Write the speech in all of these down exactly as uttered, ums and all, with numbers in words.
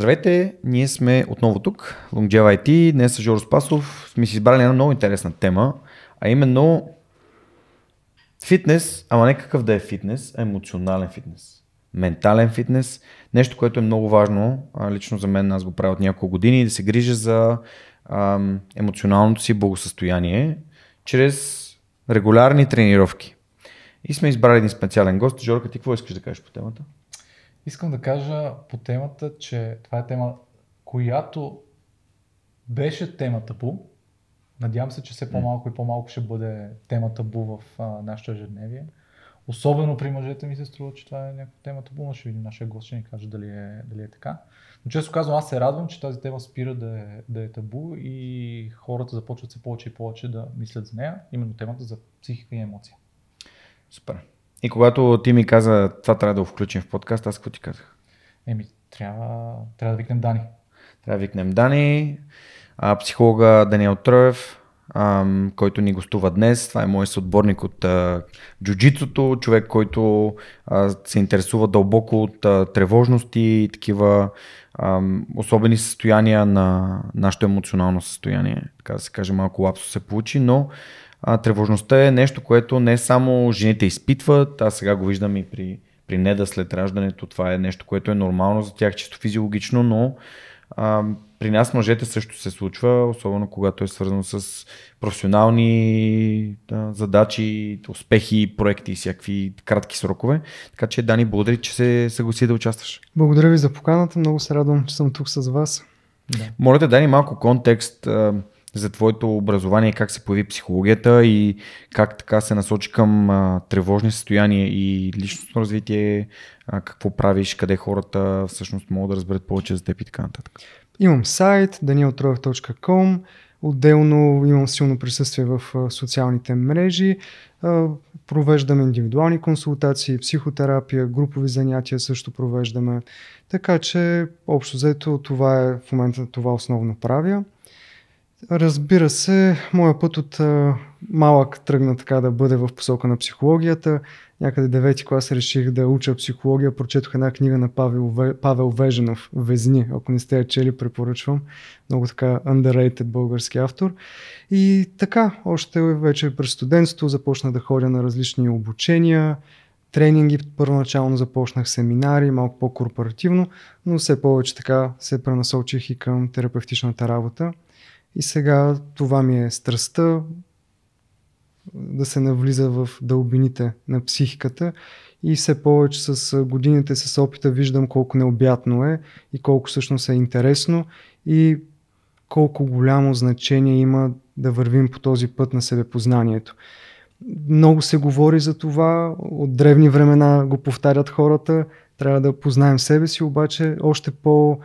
Здравейте, ние сме отново тук, LongevIT, днес е Жоро Спасов, сме си избрали една много интересна тема, а именно фитнес, ама не какъв да е фитнес, а емоционален фитнес, ментален фитнес, нещо, което е много важно, лично за мен, аз го правя от няколко години, да се грижа за ам, емоционалното си благосъстояние чрез регулярни тренировки. И сме избрали един специален гост. Жорка, ти какво искаш да кажеш по темата? Искам да кажа по темата, че това е тема, която беше тема табу. Надявам се, че все по-малко и по-малко ще бъде тема табу в а, нашето ежедневие. Особено при мъжете ми се струва, че това е някаква тема табу, но ще видим нашия гост, ще ни каже дали е, дали е така. Но често казвам, аз се радвам, че тази тема спира да е, да е табу и хората започват се повече и повече да мислят за нея, именно темата за психика и емоция. Супер. И когато ти ми каза, това трябва да го включим в подкаст, аз какво ти казах? Еми, трябва, трябва да викнем Дани. Трябва да викнем Дани, а, психолога Даниел Троев, а, който ни гостува днес. Това е мой съотборник от а, джуджицото, човек, който а, се интересува дълбоко от а, тревожности и такива а, особени състояния на нашето емоционално състояние. Така да се каже, малко лапсо се получи, но А, тревожността е нещо, което не само жените изпитват, аз сега го виждам и при, при Неда след раждането, това е нещо, което е нормално за тях, чисто физиологично, но а, при нас мъжете също се случва, особено когато е свързано с професионални да, задачи, успехи, проекти и всякакви кратки срокове. Така че, Дани, благодаря, че се съгласи да участваш. Благодаря ви за поканата, много се радвам, че съм тук с вас. Да. Моля те, Дани, малко контекст за твоето образование, как се появи психологията и как така се насочи към а, тревожни състояния и личностно развитие, а, какво правиш, къде хората всъщност могат да разберат повече за теб и така нататък. Имам сайт daniel troev точка com, отделно имам силно присъствие в а, социалните мрежи, а, провеждаме индивидуални консултации, психотерапия, групови занятия също провеждаме, така че общо взето това е в момента това основно правя. Разбира се, моя път от а, малък тръгна така да бъде в посока на психологията. Някъде девети клас реших да уча психология. Прочетох една книга на Павел, Павел Вежинов, Везни, ако не сте я чели, препоръчвам. Много така underrated български автор. И така, още вече през студентството започнах да ходя на различни обучения, тренинги. Първоначално започнах семинари, малко по-корпоративно, но все повече така се пренасочих и към терапевтичната работа. И сега това ми е страстта да се навлиза в дълбините на психиката и все повече с годините, с опита виждам колко необятно е и колко всъщност е интересно и колко голямо значение има да вървим по този път на себепознанието. Много се говори за това, от древни времена го повтарят хората, трябва да познаем себе си, обаче още по-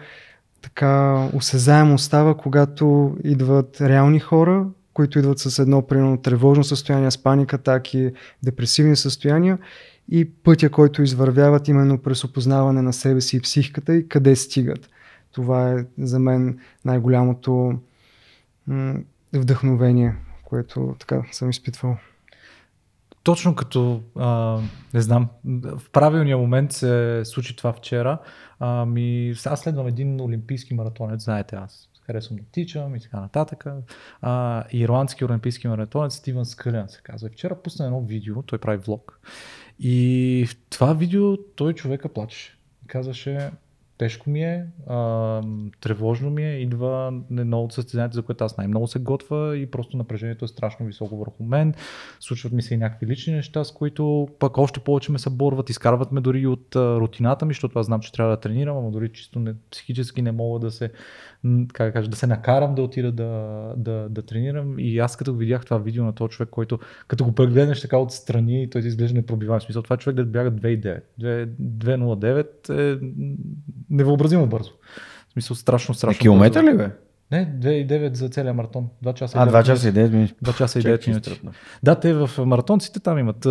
така осезаемо става, когато идват реални хора, които идват с едно примерно тревожно състояние, с паника, атаки, депресивни състояния и пътя, който извървяват именно през опознаване на себе си и психиката и къде стигат. Това е за мен най-голямото м- вдъхновение, което така съм изпитвал. Точно като, а, не знам, в правилния момент се случи това вчера. Ами, аз следвам един олимпийски маратонец, знаете, аз харесвам да тичам и така нататък. А, ирландски олимпийски маратонец Стив Скален се казва. Вчера пусна едно видео, той прави влог. И в това видео той човека плачеше. Казваше, тежко ми е, а, тревожно ми е, идва едно от състезанието, за което аз най-много се готва и просто напрежението е страшно високо върху мен. Случват ми се и някакви лични неща, с които пък още повече ме съборват, изкарват ме дори от а, рутината ми, защото аз знам, че трябва да тренирам, ама дори чисто не, психически не мога да се, как да кажа, да се накарам да отида да, да, да тренирам. И аз като видях това видео на този човек, който като го прегледнеш така отстрани и той ти изглежда непробиваем. В смисъл, това човек да бяга две и девет, две нула девет е невъобразимо бързо. В смисъл, страшно, страшно. Километър бързо. Ли бе? Не, две и девет за целия маратон. два часа а, два часа и девет минути. два часа и девет минути. Да, те в маратонците там имат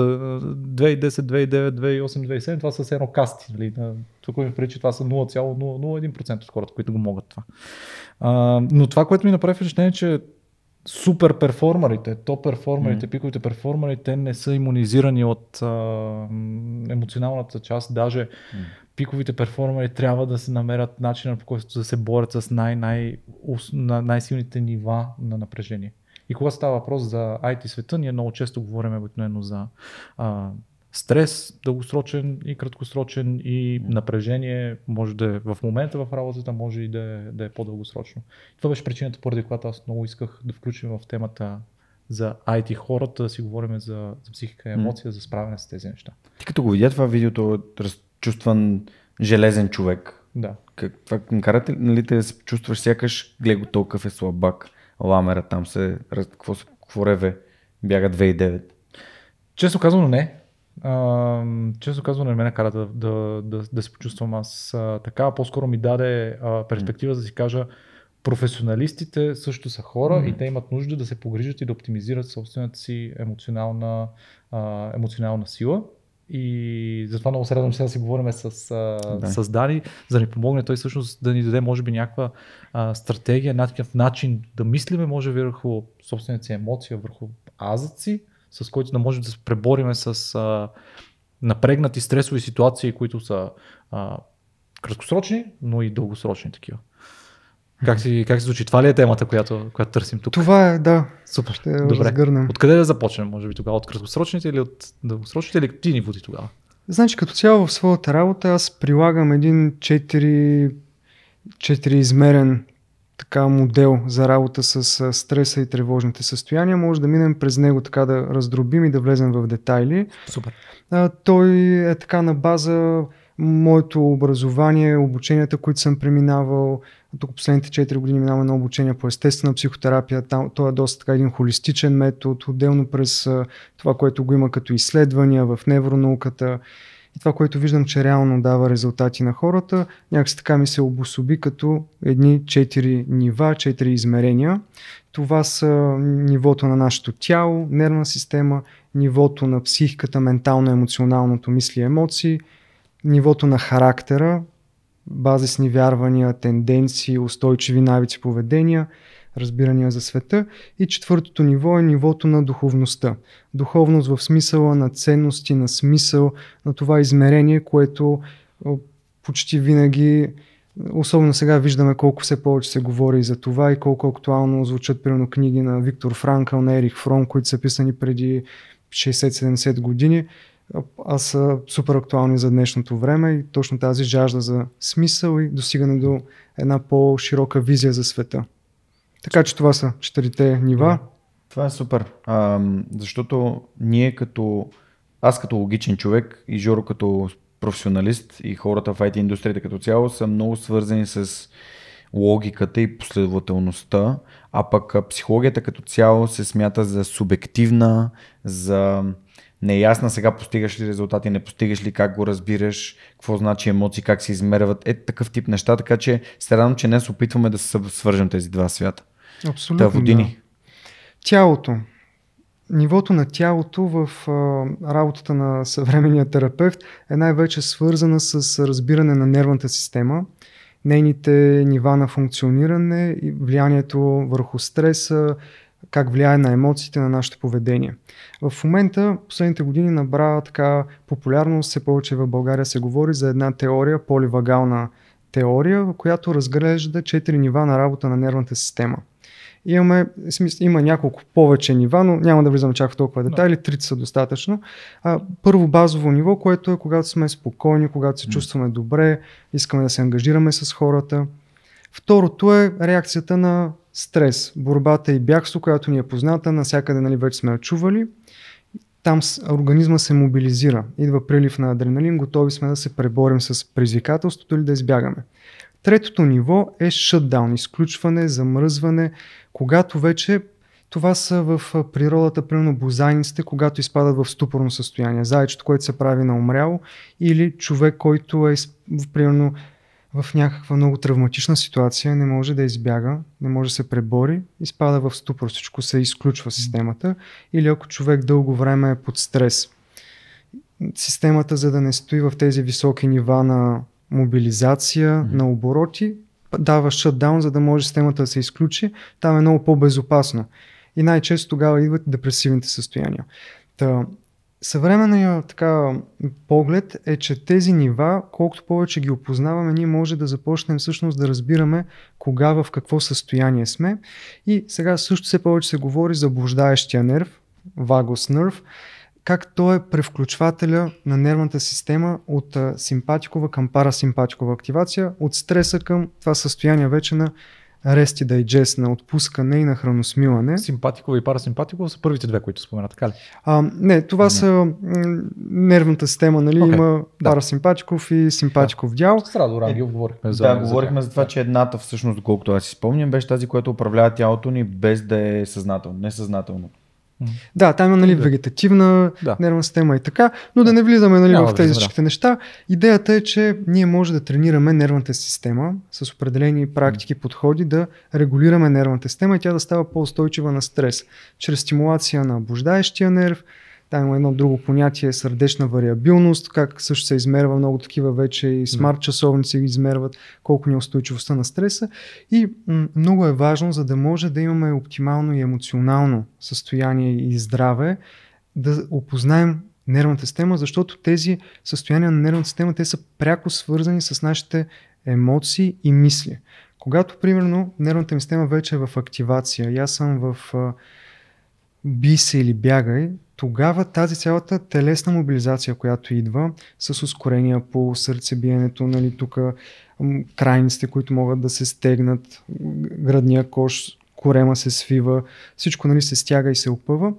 две и десет, две и девет, две и осем, две и седем. Това са едно касти. Тук ми прилича, това са нула цяло нула едно процента от хората, които го могат това. А, но това, което ми направи впечатление, е, че супер перформерите, топ перформерите, mm-hmm. пиковите перформери, те не са имунизирани от а, емоционалната част. Даже mm-hmm. пиковите перформери трябва да се намерят начина, по който да се борят с най-най, най-силните нива на напрежение. И когато става въпрос за ай ти света, ние много често говорим обикновено за а, стрес, дългосрочен и краткосрочен, и напрежение може да е в момента в работата, може и да е, да е по-дългосрочно. И това беше причината, поради която аз много исках да включим в темата за ай ти хората, да си говорим за, за психика и емоция, за справяне с тези неща. Ти като го видя това видеото, разчувстван железен човек, да. Как, това карате ли те да се чувстваш, сякаш глего толкъв е слабак, ламера там се, какво, се, какво реве, бяга две хиляди и девета. Честно казано не. Uh, често казвам, не ме накара да, да, да, да се почувствам аз uh, така, по-скоро ми даде uh, перспектива mm. да си кажа, професионалистите също са хора mm. и те имат нужда да се погрижат и да оптимизират собствената си емоционална, uh, емоционална сила. И затова много се радвам сега да си говорим с, uh, с Дани, за да ни помогне той всъщност да ни даде може би някаква uh, стратегия, някакъв начин да мислиме може би върху собствената си емоция, върху азъци, с който да можем да се пребориме с а, напрегнати стресови ситуации, които са а, краткосрочни, но и дългосрочни такива. Как си, как си звучи? Това ли е темата, която, която търсим тук? Това е, да. Супер. Ще добре. Разгърнем. Откъде да започнем, може би тогава? От краткосрочните или от дългосрочните, или ти ни води тогава? Значи, като цяло в своята работа аз прилагам един четири, четириизмерен така модел за работа с стреса и тревожните състояния. Може да минем през него, така да раздробим и да влезем в детайли. Супер. А, той е така на база моето образование, обученията, които съм преминавал. Тук последните четири години минаваме на обучение по естествена психотерапия. Той е доста така един холистичен метод, отделно през това, което го има като изследвания в невронауката. И това, което виждам, че реално дава резултати на хората, някакси така ми се обособи като едни четири нива, четири измерения. Това са нивото на нашето тяло, нервна система, нивото на психиката, ментално-емоционалното, мисли и емоции, нивото на характера, базисни вярвания, тенденции, устойчиви навици, поведения, разбирания за света, и четвъртото ниво е нивото на духовността. Духовност в смисъла на ценности, на смисъл, на това измерение, което почти винаги, особено сега виждаме колко все повече се говори за това и колко актуално звучат примерно книги на Виктор Франкъл, на Ерих Фром, които са писани преди шейсет-седемдесет години, а са супер актуални за днешното време, и точно тази жажда за смисъл и достигане до една по-широка визия за света. Така че това са четирите нива. Това е супер, а, защото ние като, аз като логичен човек и Жоро като професионалист и хората в ай ти индустрията като цяло са много свързани с логиката и последователността, а пък психологията като цяло се смята за субективна, за неясна, сега постигаш ли резултати, не постигаш ли, как го разбираш, какво значи емоции, как се измерват, е такъв тип неща, така че се радвам, че днес опитваме да свържем тези два свята. Абсолютно, да, години. Тялото. Нивото на тялото в а, работата на съвременния терапевт е най-вече свързана с разбиране на нервната система, нейните нива на функциониране и влиянието върху стреса, как влияе на емоциите, на нашето поведение. В момента, последните години набра така популярност, все повече в България се говори за една теория, поливагална теория, която разглежда четири нива на работа на нервната система. Имаме, има няколко повече нива, но няма да влизаме чак в толкова детайли, трите са достатъчно. Първо базово ниво, което е когато сме спокойни, когато се чувстваме добре, искаме да се ангажираме с хората. Второто е реакцията на стрес, борбата и бягство, която ни е позната, насякъде, нали, вече сме я чували. Там организма се мобилизира, идва прилив на адреналин, готови сме да се преборим с предизвикателството или да избягаме. Третото ниво е шътдаун, изключване, замръзване, когато вече това са в природата, примерно бозайниците, когато изпадат в ступорно състояние, зайчето, което се прави на умряло, или човек, който е примерно в някаква много травматична ситуация, не може да избяга, не може да се пребори, изпада в ступор, всичко се изключва системата, или ако човек дълго време е под стрес. Системата, за да не стои в тези високи нива на мобилизация, mm-hmm. на обороти, дава шътдаун, за да може системата да се изключи, там е много по-безопасно. и най-често тогава идват депресивните състояния. Та, съвременния така поглед е, че тези нива, колкото повече ги опознаваме, ние може да започнем всъщност да разбираме кога в какво състояние сме. И сега също все повече се говори за блуждаещия нерв, вагус нерв, как той е превключвателя на нервната система от симпатикова към парасимпатикова активация, от стреса към това състояние вече на rest и digest, на отпускане и на храносмилане. Симпатикова и парасимпатикова са първите две, които спомена, така ли? А, не, това не. са нервната система, нали, okay. има да. парасимпатиков и симпатиков да. дял. С Радо Рангелов говорихме за това. Да, говорихме за това, че едната всъщност, колкото аз си спомням, беше тази, която управлява тялото ни без да е съзнателно, несъзнателно. Да, там има, нали, вегетативна да. нервна система и така, но да не влизаме, нали, в тези всичките да. неща. Идеята е, че ние може да тренираме нервната система с определени практики, подходи, да регулираме нервната система и тя да става по-устойчива на стрес. Чрез стимулация на блуждаещия нерв, там има едно друго понятие, сърдечна вариабилност, как също се измерва, много такива вече и смарт часовници ги измерват, колко ни е устойчивостта на стреса. И м- много е важно, за да може да имаме оптимално и емоционално състояние и здраве, да опознаем нервната система, защото тези състояния на нервната система, те са пряко свързани с нашите емоции и мисли. Когато, примерно, нервната ми система вече е в активация и аз съм в а, бий се или бягай, тогава тази цялата телесна мобилизация, която идва с ускорения по сърцебиенето, нали, тук крайниците, които могат да се стегнат, градния кош, корема се свива, всичко, нали, се стяга и се опъва,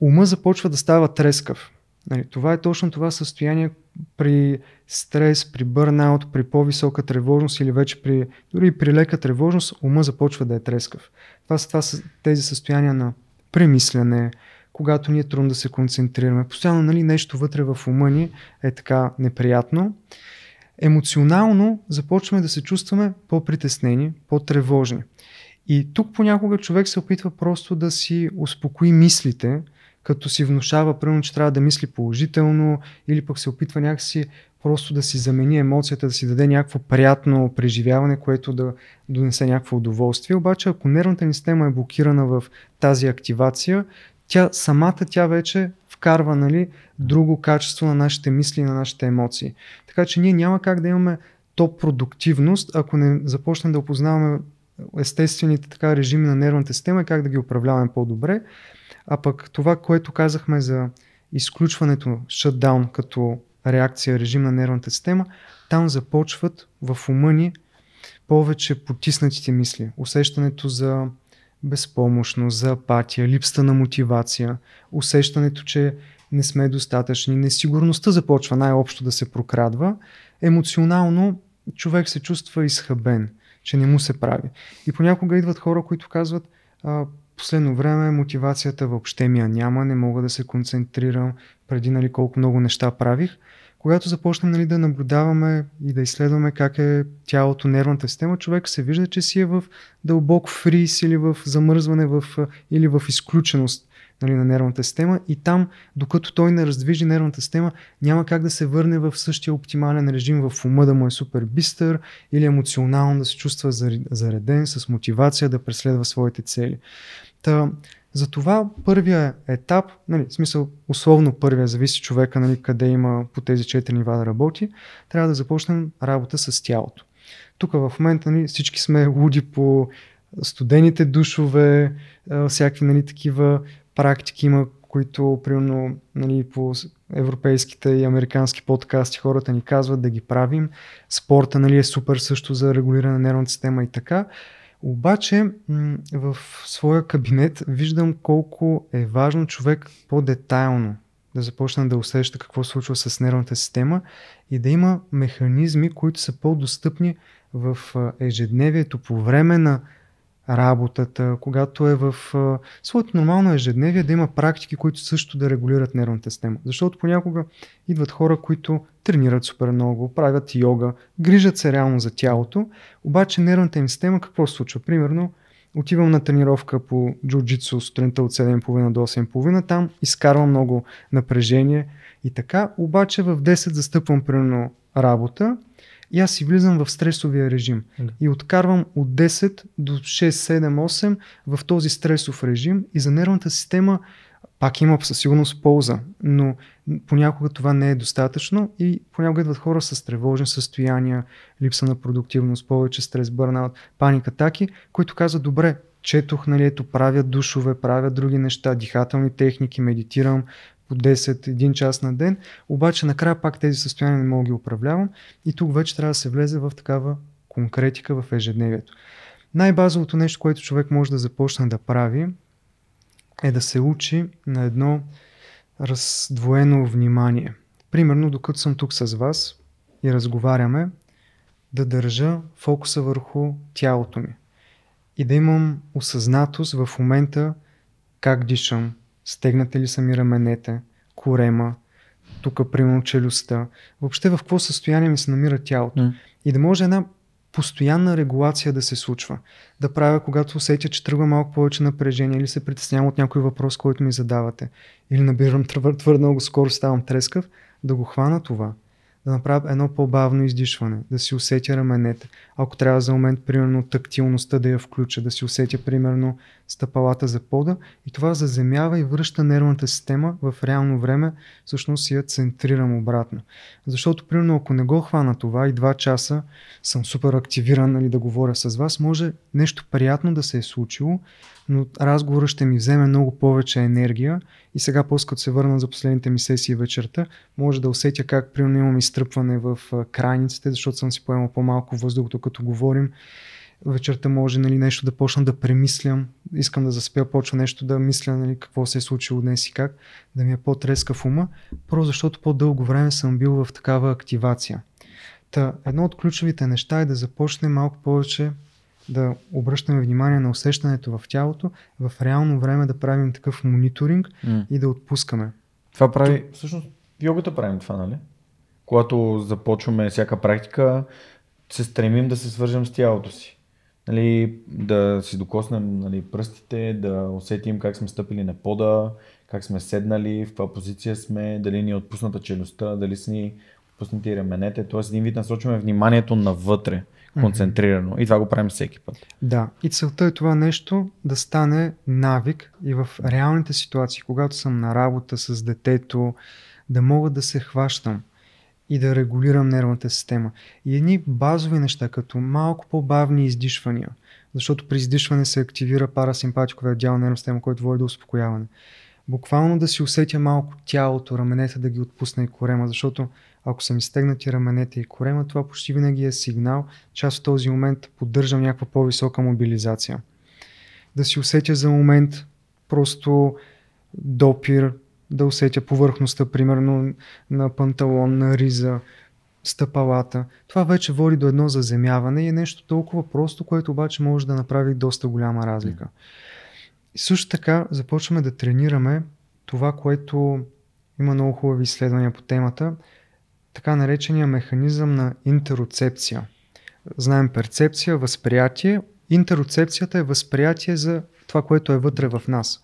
ума започва да става трескав. Нали, това е точно това състояние при стрес, при бърнаут, при по-висока тревожност или вече при, дори при лека тревожност, ума започва да е трескав. Това са, това са тези състояния на премисляне, когато ни е трудно да се концентрираме. Постоянно, нали, нещо вътре в ума ни е така неприятно. Емоционално започваме да се чувстваме по-притеснени, по-тревожни. И тук понякога човек се опитва просто да си успокои мислите, като си внушава, примерно, че трябва да мисли положително, или пък се опитва някакси просто да си замени емоцията, да си даде някакво приятно преживяване, което да донесе някакво удоволствие. Обаче, ако нервната ни система е блокирана в тази активация, Тя, самата тя вече вкарва, нали, друго качество на нашите мисли и на нашите емоции. Така че ние няма как да имаме топ продуктивност, ако не започнем да опознаваме естествените така режими на нервната система и как да ги управляваме по-добре. А пък това, което казахме за изключването, шътдаун като реакция, режим на нервната система, там започват в ума ни повече потиснатите мисли, усещането за безпомощност, за апатия, липсата на мотивация, усещането, че не сме достатъчни, несигурността започва най-общо да се прокрадва. Емоционално човек се чувства изхабен, че не му се прави. И понякога идват хора, които казват: а, последно време мотивацията въобще ми я няма, не мога да се концентрирам, преди, нали, колко много неща правих. Когато започнем, нали, да наблюдаваме и да изследваме как е тялото, нервната система, човек се вижда, че си е в дълбок фриз или в замръзване в, или в изключеност, нали, на нервната система, и там, докато той не раздвижи нервната система, няма как да се върне в същия оптимален режим, в ума да му е супер бистър или емоционално да се чувства зареден, с мотивация да преследва своите цели. Та, затова първия етап, нали, в смисъл условно първия, зависи човека, нали, къде има по тези четири нива да работи, трябва да започнем работа с тялото. Тук в момента, нали, всички сме луди по студените душове, всякакви, нали, такива практики има, които, примерно, нали, по европейските и американски подкасти хората ни казват да ги правим. Спорта, нали, е супер също за регулиране на нервната система и така. Обаче в своя кабинет виждам колко е важно човек по-детайлно да започне да усеща какво се случва с нервната система и да има механизми, които са по-достъпни в ежедневието, по време на работата, когато е в своето нормално ежедневие, да има практики, които също да регулират нервната система. Защото понякога идват хора, които тренират супер много, правят йога, грижат се реално за тялото, обаче нервната им система какво се случва? Примерно, отивам на тренировка по джиу-джитсу сутринта от седем и половина до осем и половина, там изкарвам много напрежение и така, обаче в десет застъпвам примерно работа и аз си влизам в стресовия режим. Да. И откарвам от десет до шест, седем, осем в този стресов режим и за нервната система пак има със сигурност полза, но понякога това не е достатъчно и понякога идват хора с тревожни състояния, липса на продуктивност, повече стрес, бърнаут, паник атаки, които казват добре, четох, нали, ето, правя душове, правя други неща, дихателни техники, медитирам по десет, един час на ден, обаче накрая пак тези състояния не мога да ги управлявам и тук вече трябва да се влезе в такава конкретика в ежедневието. Най-базовото нещо, което човек може да започне да прави, е да се учи на едно раздвоено внимание. Примерно, докато съм тук с вас и разговаряме, да държа фокуса върху тялото ми и да имам осъзнатост в момента как дишам, стегнате ли са ми раменете, корема, тук примерно челюстта, въобще в какво състояние ми се намира тялото. Mm. И да може една постоянна регулация да се случва. Да правя, когато усетя, че тръгва малко повече напрежение или се притеснявам от някой въпрос, който ми задавате, или набирам твърде много скоро, ставам трескав, да го хвана това, да направя едно по-бавно издишване, да си усетя раменете. Ако трябва за момент, примерно, тактилността да я включа, да си усетя, примерно, стъпалата за пода и това заземява и връща нервната система в реално време, всъщност си я центрирам обратно. Защото, примерно, ако не го хвана това и два часа съм супер активиран, нали, да говоря с вас, може нещо приятно да се е случило, но разговора ще ми вземе много повече енергия и сега, после като се върна за последните ми сесии вечерта, може да усетя как, примерно, имам изтръпване в крайниците, защото съм си поемал по-малко въздух, докато говорим. Вечерта може, нали, нещо да почна да премислям, искам да заспя, почва нещо да мисля, нали, какво се е случило днес и как, да ми е по-треска в ума, просто защото по-дълго време съм бил в такава активация. Та, едно от ключовите неща е да започне малко повече да обръщаме внимание на усещането в тялото, в реално време да правим такъв мониторинг mm. и да отпускаме. Това прави, То... всъщност йогата правим това, нали? Когато започваме всяка практика, се стремим да се свържем с тялото си. Нали, да си докоснем, нали, пръстите, да усетим как сме стъпили на пода, как сме седнали, в каква позиция сме, дали ни е отпусната челюстта, дали са ни отпуснати раменете. Тоест един вид насочваме вниманието навътре, концентрирано. Mm-hmm. И това го правим всеки път. Да, и целта е това нещо да стане навик и в реалните ситуации, когато съм на работа с детето, да мога да се хващам и да регулирам нервната система. И едни базови неща, като малко по-бавни издишвания, защото при издишване се активира парасимпатиковия дял на нервната система, който води до успокояване. Буквално да си усетя малко тялото, раменете да ги отпусна и корема, защото ако са ми стегнати раменете и корема, това почти винаги е сигнал, че аз в този момент поддържам някаква по-висока мобилизация. Да си усетя за момент просто допир, да усетя повърхността, примерно на панталон, на риза, стъпалата. Това вече води до едно заземяване и е нещо толкова просто, което обаче може да направи доста голяма разлика. И също така започваме да тренираме това, което има много хубави изследвания по темата, така наречения механизъм на интероцепция. Знаем перцепция, възприятие. Интероцепцията е възприятие за това, което е вътре в нас.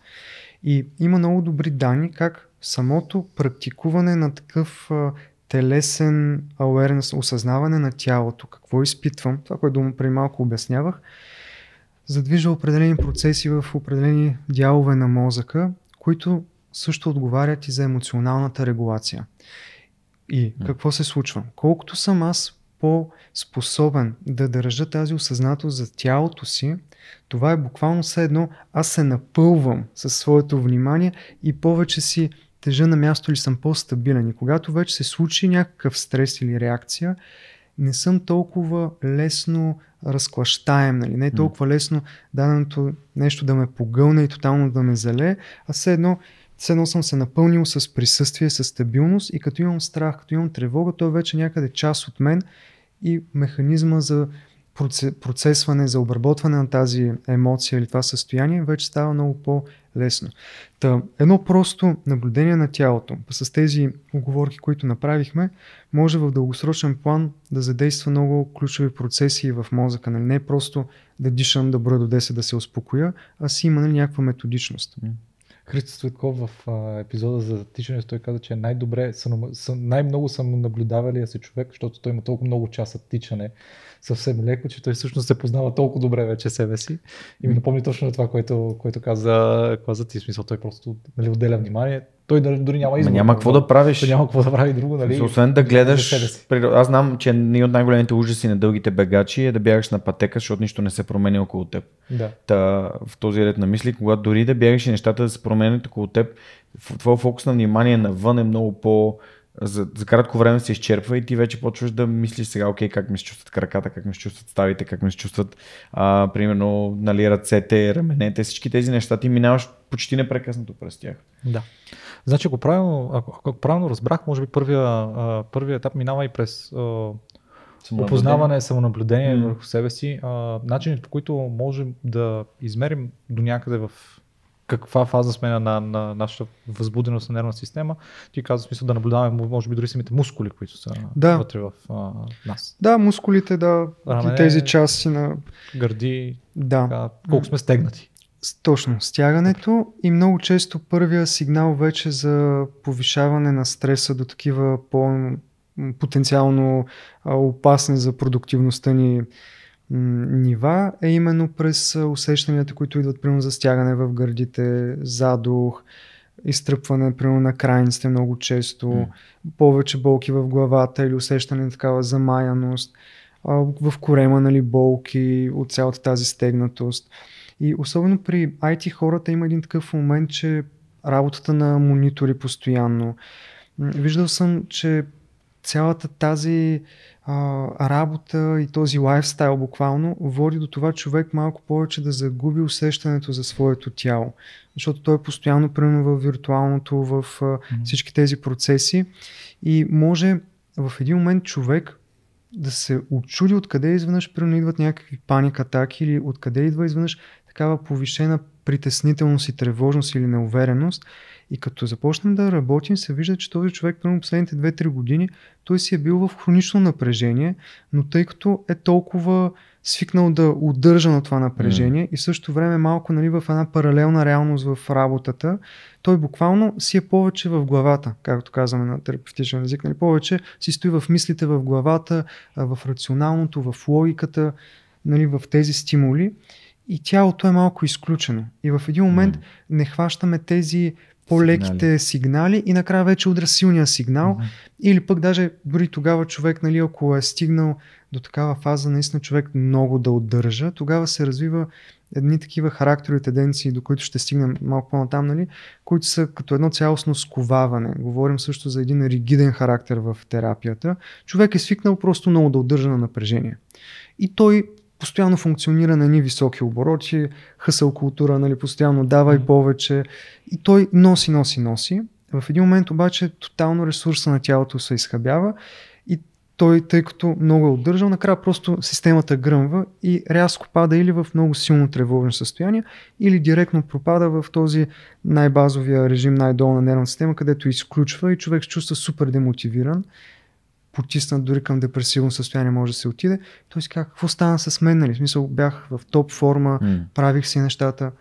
И има много добри данни как самото практикуване на такъв а, телесен awareness, осъзнаване на тялото, какво изпитвам, това, което преди малко обяснявах, задвижва определени процеси в определени дялове на мозъка, които също отговарят и за емоционалната регулация. И какво се случва? Колкото съм аз по-способен да държа тази осъзнатост за тялото си, това е буквално все едно, аз се напълвам със своето внимание и повече си тежа на място или съм по-стабилен. И когато вече се случи някакъв стрес или реакция, не съм толкова лесно разклащаем, нали? Не е толкова лесно даденото нещо да ме погълне и тотално да ме залее, а все едно Все едно съм се напълнил с присъствие, с стабилност и като имам страх, като имам тревога, той вече някъде част от мен и механизма за процесване, за обработване на тази емоция или това състояние вече става много по-лесно. Та, едно просто наблюдение на тялото с тези уговорки, които направихме, може в дългосрочен план да задейства много ключови процеси в мозъка. Не е просто да дишам, да броя до десет, да се успокоя, а си има някаква методичност. Христо Светков в а, епизода за тичане, той каза, че най-добре, съ, съ, най-много съм наблюдавалия се човек, защото той има толкова много часа тичане съвсем леко, че той всъщност се познава толкова добре вече себе си. И ми напомни точно на това, което, което каза, каза ти, смисъл, той просто нали, отделя внимание. Той дори няма избор. Няма какво да правиш. Той няма какво да прави друго, нали? Освен да гледаш. Аз знам, че един от най-големите ужаси на дългите бегачи е да бягаш на пътека, защото нищо не се промени около теб. Да. Та, в този ред на мисли, когато дори да бягаш и нещата да се променят около теб, твой фокус на внимание навън е много по... За, за кратко време се изчерпва и ти вече почваш да мислиш сега, окей, как ми се чувстват краката, как ми се чувстват ставите, как ми се чувстват а, примерно нали, ръцете, раменете, всички тези неща ти минаваш почти непрекъснато през тях. Да. Значи, ако правилно, ако, ако правилно разбрах, може би първия, първия етап минава и през а, опознаване, самонаблюдение mm. върху себе си, а, начинът по който можем да измерим до някъде в каква фаза сме на, на, на нашата възбуденост на нервна система, ти казва смисъл да наблюдаваме, може би дори самите мускули, които са да. вътре в а, нас. Да, мускулите, да, рамене, тези части на... Гърди, да. Така, колко сме стегнати. Точно, стягането Добре. И много често първия сигнал вече за повишаване на стреса до такива по-потенциално опасни за продуктивността ни нива е именно през усещанията, които идват примерно за стягане в гърдите, задух, изтръпване примерно на крайниците много често, mm. повече болки в главата или усещане на такава замаяност, в корема нали, болки от цялата тази стегнатост. И особено при ай ти хората има един такъв момент, че работата на монитори постоянно. Виждал съм, че цялата тази а, работа и този лайфстайл буквално води до това човек малко повече да загуби усещането за своето тяло. Защото той е постоянно примерно в виртуалното, в а, всички тези процеси и може в един момент човек да се очуди откъде изведнъж примерно идват някакви паник атаки или откъде идва изведнъж такава повишена притеснителност и тревожност или неувереност. И като започнем да работим, се вижда, че този човек през последните две-три години той си е бил в хронично напрежение, но тъй като е толкова свикнал да удържа на това напрежение mm. и в същото време малко нали, в една паралелна реалност в работата, той буквално си е повече в главата, както казваме на терапевтичен език, нали, повече си стои в мислите в главата, в рационалното, в логиката, нали, в тези стимули и тялото е малко изключено. И в един момент mm. не хващаме тези по-леките сигнали. сигнали и накрая вече удра силния сигнал mm-hmm. или пък даже дори тогава човек, нали, ако е стигнал до такава фаза, наистина човек много да отдържа, тогава се развива едни такива характери, тенденции, до които ще стигнем малко по-натам, нали, които са като едно цялостно сковаване. Говорим също за един ригиден характер в терапията. Човек е свикнал просто много да отдържа на напрежение. И той постоянно функционира на едни високи обороти, хъсъл култура, нали, постоянно дава и повече. И той носи, носи, носи. В един момент обаче тотално ресурса на тялото се изхабява и той, тъй като много е отдържал, накрая просто системата гръмва и рязко пада или в много силно тревожно състояние, или директно пропада в този най-базовия режим, най-долу на нервна система, където изключва и човек се чувства супер демотивиран. Потиснат дори към депресивно състояние може да се отиде. Той си казва, какво стана с мен? Нали? В смисъл, бях в топ форма, mm. правих си нещата.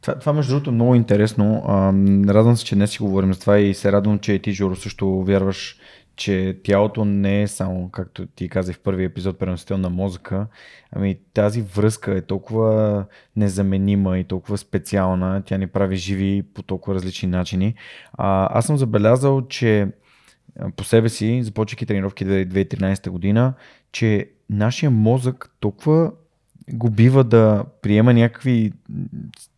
Това, това между другото е много интересно. А, радвам се, че днес си говорим за това и се радвам, че ти, Жоро, също вярваш, че тялото не е само, както ти казах в първия епизод, преносител на мозъка. Ами тази връзка е толкова незаменима и толкова специална. Тя ни прави живи по толкова различни начини. А, аз съм забелязал, че по себе си, започвайки тренировки две хиляди и тринадесета година, че нашия мозък толкова го бива да приема някакви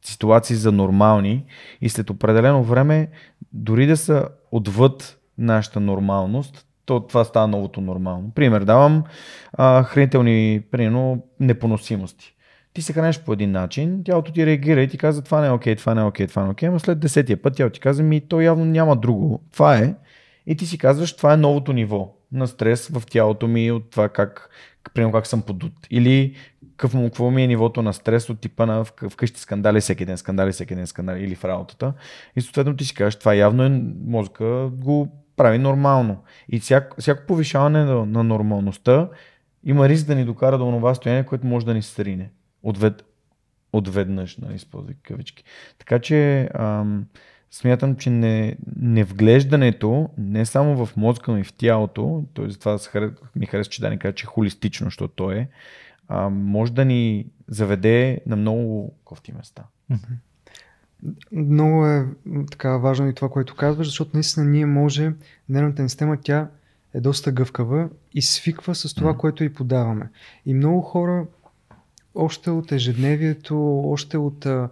ситуации за нормални и след определено време, дори да са отвъд нашата нормалност, то това става новото нормално. Пример, давам а, хранителни примерно, непоносимости. Ти се храниш по един начин, тялото ти реагира и ти казва това не е окей, това не е окей, това не е окей, но след десетия път тялото ти казва ми то явно няма друго, това е. И ти си казваш, това е новото ниво на стрес в тялото ми от това как, примерно как съм подут. Или какво ми е нивото на стрес от типа на вкъщи скандали, всеки ден скандали, всеки ден скандали или в работата. И съответно ти си казваш, това явно е, мозъка го прави нормално. И всяко, всяко повишаване на, на нормалността има риск да ни докара до онова състояние, което може да ни срине. Отвед отведнъж, нали, използвай кавички. Така че ам, смятам, че не, не вглеждането не само в мозъка, но и в тялото, т.е. затова ми харесва, че да не кажа, че холистично, защото то е, а, може да ни заведе на много кофти места. Mm-hmm. Много е така важно и това, което казваш, защото наистина ние може, нервната ни система, тя е доста гъвкава и свиква с това, mm-hmm. което й подаваме. И много хора още от ежедневието, още от а,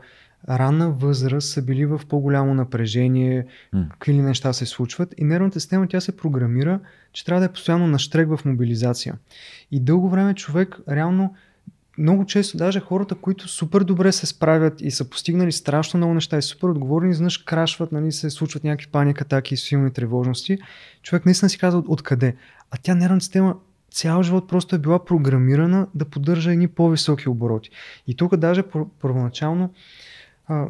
ранна възраст са били в по-голямо напрежение, mm. какви ли неща се случват и нервната система тя се програмира, че трябва да е постоянно на штрек в мобилизация. И дълго време човек реално, много често даже хората, които супер добре се справят и са постигнали страшно много неща и супер отговорни, знаеш, крашват, нали, се случват някакви паник атаки и силни тревожности, човек наистина си казва откъде. А тя нервната система цял живот просто е била програмирана да поддържа едни по-високи обороти. И тук даже първоначално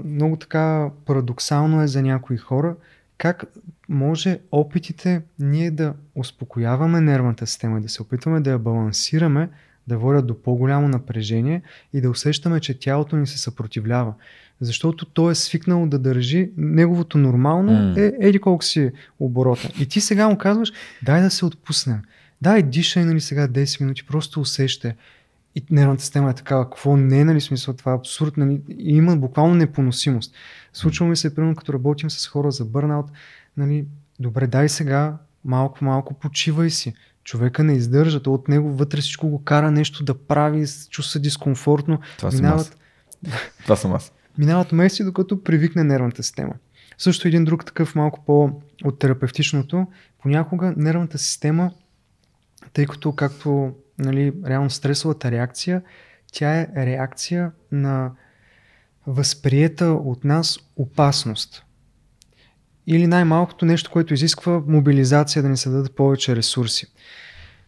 много така парадоксално е за някои хора, как може опитите ние да успокояваме нервната система и да се опитваме да я балансираме, да водят до по-голямо напрежение и да усещаме, че тялото ни се съпротивлява. Защото то е свикнало да държи, неговото нормално mm. е еди колко си оборота. И ти сега му казваш, дай да се отпуснем. Дай дишай, нали, сега десет минути, просто усещай. И нервната система е такава, какво не е, нали, смисъл, това е абсурд, нали, и има буквално непоносимост. Случва ми се, примерно, като работим с хора за бърнаут, нали, добре, дай сега малко-малко почивай си. Човека не издържа, от него вътре всичко го кара нещо да прави, чувства дискомфортно. Това съм аз. Това съм аз. Минават месеци, докато привикне нервната система. Също един друг такъв малко по-от терапевтичното, понякога нервната система, тъй като както, нали, реално стресовата реакция, тя е реакция на възприета от нас опасност. Или най-малкото нещо, което изисква мобилизация, да ни се дадат повече ресурси.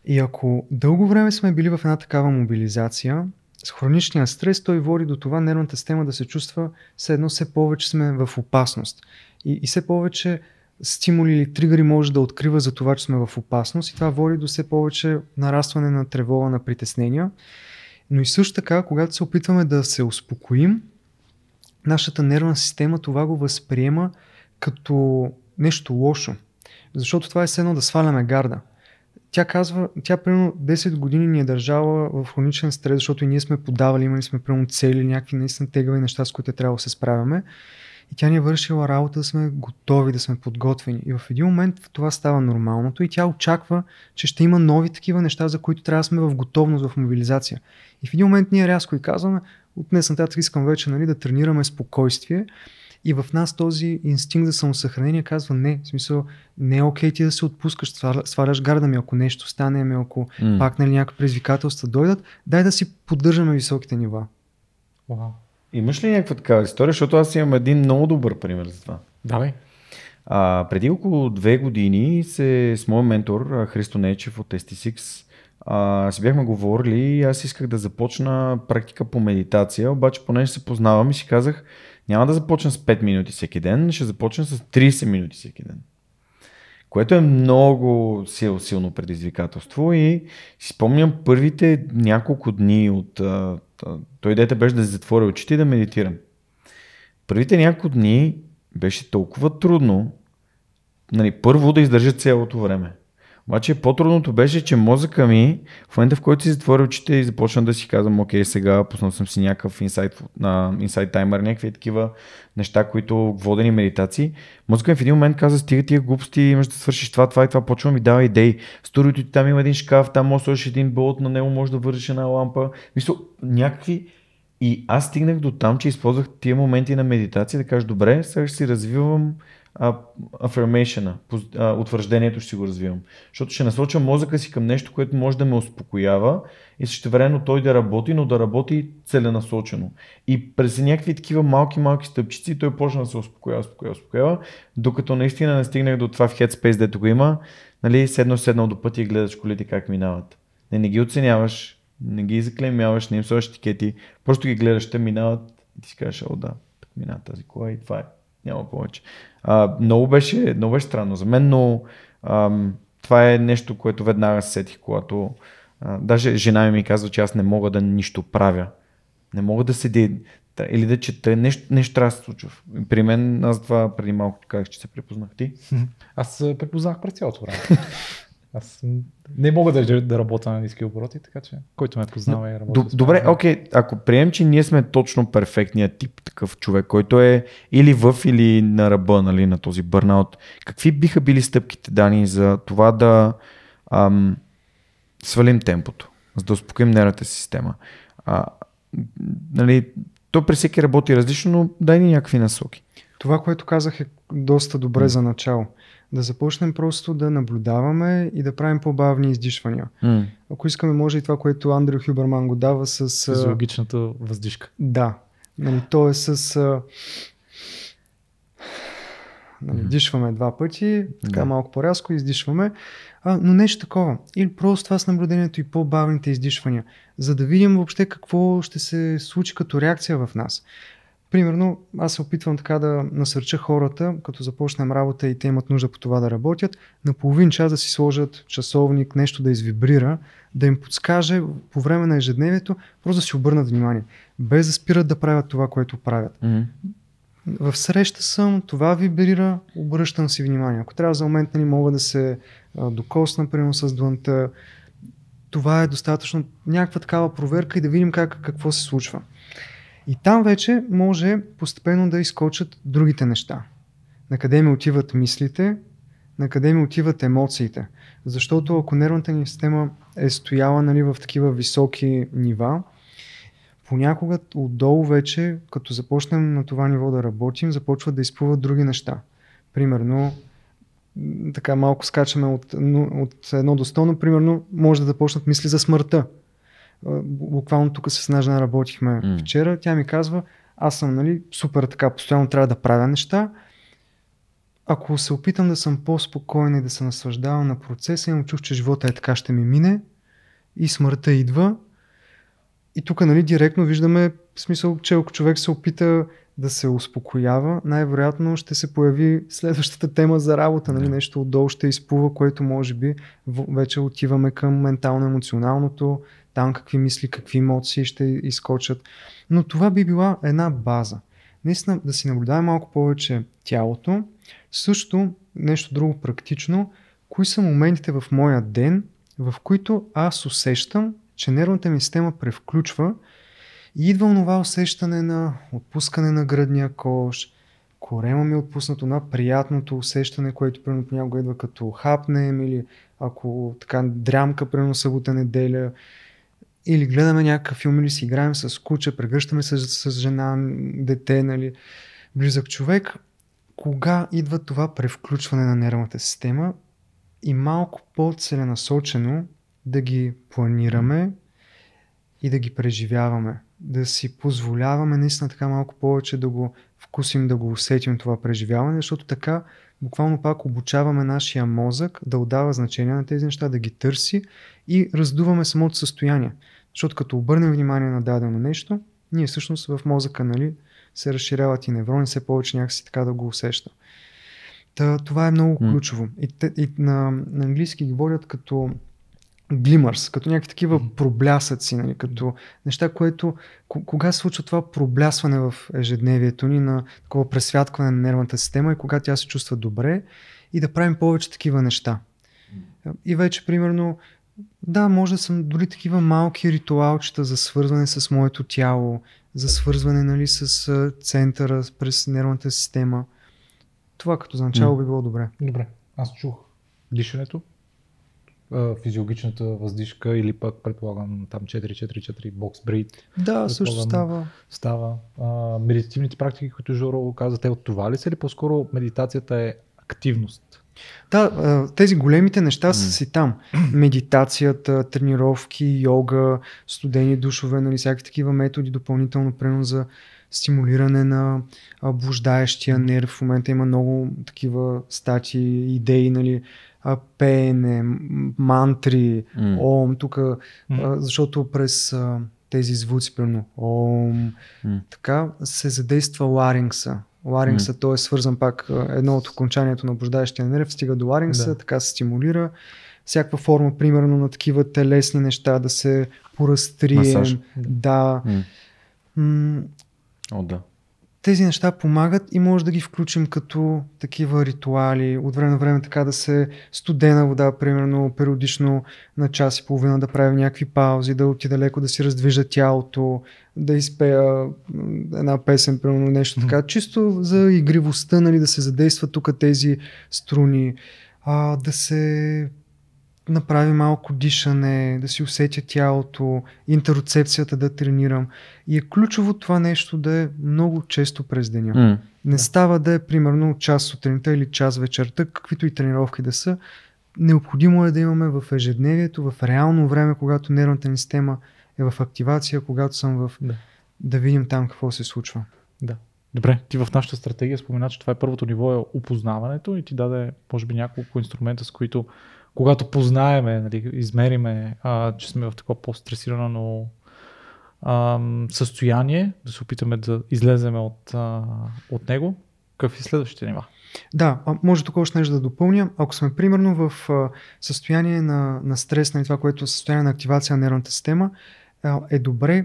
И ако дълго време сме били в една такава мобилизация, с хроничния стрес той води до това нервната система да се чувства все едно все повече сме в опасност. И, и все повече стимули или тригъри може да открива за това, че сме в опасност и това води до все повече нарастване на тревога, на притеснения. Но и също така, когато се опитваме да се успокоим, нашата нервна система това го възприема като нещо лошо. Защото това е все едно да сваляме гарда. Тя казва, тя примерно десет години ни е държала в хроничен стрес, защото и ние сме подавали, имали сме примерно цели, някакви наистина тегави неща, с които трябва да се справяме. И тя ни е вършила работа да сме готови, да сме подготвени. И в един момент това става нормалното и тя очаква, че ще има нови такива неща, за които трябва да сме в готовност, в мобилизация. И в един момент ние рязко и казваме, от днес нататък искам вече, нали, да тренираме спокойствие. И в нас този инстинкт за самосъхранение казва не, в смисъл не е окей ти да се отпускаш, сваляш гарда ми, ако нещо стане, ми, ако mm. пак, нали, някакви предизвикателства дойдат, дай да си поддържаме високите нива. Wow. Имаш ли някаква такава история, защото аз имам един много добър пример за това. Давай. А, преди около две години се, с моят ментор Христо Нечев от Testix си бяхме говорили и аз исках да започна практика по медитация, обаче понеже се познавам и си казах, няма да започна с пет минути всеки ден, ще започна с трийсет минути всеки ден. Което е много сил, силно предизвикателство и си спомням първите няколко дни от... Той идеята беше да си затворя очите и да медитирам. Първите няколко дни беше толкова трудно, нали, първо да издържа цялото време. Обаче по-трудното беше, че мозъка ми в момента, в който си затвори очите и започна да си казвам, окей, сега пуснал съм си някакъв инсайт таймер, някакви такива неща, които водени медитации. Мозъка ми в един момент каза, стига тия глупости, имаш да свършиш това, това и това, почва ми дава идеи. В студиото ти там има един шкаф, там може да сложиш един болт, на него може да вържеш една лампа. Мисля, някакви... И аз стигнах до там, че използвах тия моменти на медитация да кажа, добре, сега ще си развивам афирмейшъна, утвърждението ще си го развивам. Защото ще насоча мозъка си към нещо, което може да ме успокоява и същевременно той да работи, но да работи целенасочено. И през някакви такива малки-малки стъпчици той почна да се успокоява, успокоява, успокоява, докато наистина не стигнах до това в Хедспейс, дето го има, нали, седнал-седнал до пътя и гледаш колите как минават. Не, не ги оценяваш, не ги заклеймяваш, не им сложиш етикети, просто ги гледаш, те минават и ти си кажеш, о да, пък мина тази кола и това е. Няма повече. А, много, беше, много беше странно за мен, но ам, това е нещо, което веднага сетих, когато а, даже жена ми казва, че аз не мога да нищо правя. Не мога да седи. Та, или да чета, нещо, нещо трябва да се случва. При мен, аз това преди малко казах, че се препознах. Ти? Аз се препознах през цялото време. Аз не мога да, да работя на ниски обороти, така че който ме познава и работи. Добре, окей, okay. Ако прием, че ние сме точно перфектният тип такъв човек, който е или в, или на ръба, нали, на този бърнаут, какви биха били стъпките, Дани, за това да ам, свалим темпото, за да успокоим нервната система? А, нали, то при всеки работи различно, но дай ни някакви насоки. Това, което казах, е доста добре mm. за начало. Да започнем просто да наблюдаваме и да правим по-бавни издишвания. Mm. Ако искаме, може и това, което Андрю Хюберман го дава с... физиологичната въздишка. Да. Нали, то е с... Нали, mm. дишваме два пъти, така yeah. малко по-рязко издишваме, а, но нещо такова. Или просто това с наблюдението и по-бавните издишвания, за да видим въобще какво ще се случи като реакция в нас. Примерно, аз се опитвам така да насърча хората, като започнем работа и те имат нужда по това да работят, на половин час да си сложат часовник, нещо да извибрира, да им подскаже по време на ежедневието, просто да си обърнат внимание, без да спират да правят това, което правят. Mm-hmm. В среща съм, това вибрира, обръщам си внимание. Ако трябва за момент, нали, мога да се докосна, примерно с длънта, това е достатъчно някаква такава проверка и да видим как, какво се случва. И там вече може постепенно да изкочат другите неща. На къде ми отиват мислите, на къде ми отиват емоциите. Защото ако нервната ни система е стояла, нали, в такива високи нива, понякога отдолу вече, като започнем на това ниво да работим, започват да изплуват други неща. Примерно, така малко скачаме от, от едно до сто, но примерно може да започнат мисли за смъртта. Буквално тук с една жена работихме mm. вчера, тя ми казва, аз съм, нали, супер така, постоянно трябва да правя неща. Ако се опитам да съм по-спокойна и да се наслаждавам на процеса, имам чувство, че живота е така, ще ми мине и смъртта идва. И тук, нали, директно виждаме смисъл, че ако човек се опита да се успокоява, най-вероятно ще се появи следващата тема за работа, нали, нещо отдолу ще изплува, което може би вече отиваме към ментално-емоционалното, там какви мисли, какви емоции ще изкочат. Но това би била една база. Наистина да си наблюдаваме малко повече тялото. Също нещо друго практично, кои са моментите в моя ден, в които аз усещам, че нервната ми система превключва и идва това усещане на отпускане на гръдния кош, корема ми е отпуснато, на приятното усещане, което примерно понякога идва като хапнем или ако така дрямка примерно събота неделя, или гледаме някакъв филм, или си играем с куче, прегръщаме с, с жена, дете, нали, близък човек. Кога идва това превключване на нервната система и малко по-целенасочено да ги планираме и да ги преживяваме. Да си позволяваме наистина така малко повече да го вкусим, да го усетим това преживяване, защото така буквално пак обучаваме нашия мозък да отдава значение на тези неща, да ги търси и раздуваме самото състояние. Защото като обърнем внимание на дадено нещо, ние всъщност в мозъка, нали, се разширяват и неврони, все повече някакси така да го усеща. Та, това е много ключово. И, и на, на английски ги водят като глимърс, като някакви такива проблясъци, нали, като неща, което кога се случва това проблясване в ежедневието ни на такова пресвяткване на нервната система и кога тя се чувства добре и да правим повече такива неща. И вече, примерно, да, може да съм дори такива малки ритуалчета за свързване с моето тяло, за свързване, нали, с центъра през нервната система. Това като за начало би било добре. Добре, аз чух дишането, физиологичната въздишка или пък предполагам там четири четири четири box breath. Да, също става. Става. А, медитативните практики, които Жоро каза, те от това ли са или по-скоро медитацията е активност? Да, тези големите неща mm. са си там. Медитацията, тренировки, йога, студени душове, нали, всякакви такива методи, допълнително прено за стимулиране на блуждаещия нерв. В момента има много такива статии, идеи, нали, пеене, мантри, mm. ом, тук, mm. защото през а, тези звуци, примерно ом, mm. така се задейства ларингса. Ларингса, mm. той е свързан пак, едно от окончанието на блуждаещия нерв стига до ларингса, да. Така се стимулира. Всякаква форма, примерно на такива телесни неща, да се поразтрием. Масаж. Да. Mm. О, да. Тези неща помагат и може да ги включим като такива ритуали. От време на време така да се студена вода, примерно периодично на час и половина да правим някакви паузи, да отида леко да си раздвижа тялото, да изпея една песен, примерно нещо така. Чисто за игривостта, нали, да се задействат тук тези струни, а, да се направи малко дишане, да си усетя тялото, интероцепцията да тренирам. И е ключово това нещо да е много често през деня. Mm. Не yeah. става да е примерно час сутринта или час вечерта, каквито и тренировки да са. Необходимо е да имаме в ежедневието, в реално време, когато нервната ни система е в активация, когато съм в... Yeah. Да видим там какво се случва. Да. Добре, ти в нашата стратегия спомена, че това е първото ниво, е опознаването, и ти даде може би няколко инструмента, с които когато познаеме, нали, измериме, а, че сме в такова по-стресирано а, състояние, да се опитаме да излеземе от, а, от него, какви следващите нива? Да, може тук още нещо да допълня. Ако сме примерно в състояние на, на стрес, на това, което е състояние на активация на нервната система, е добре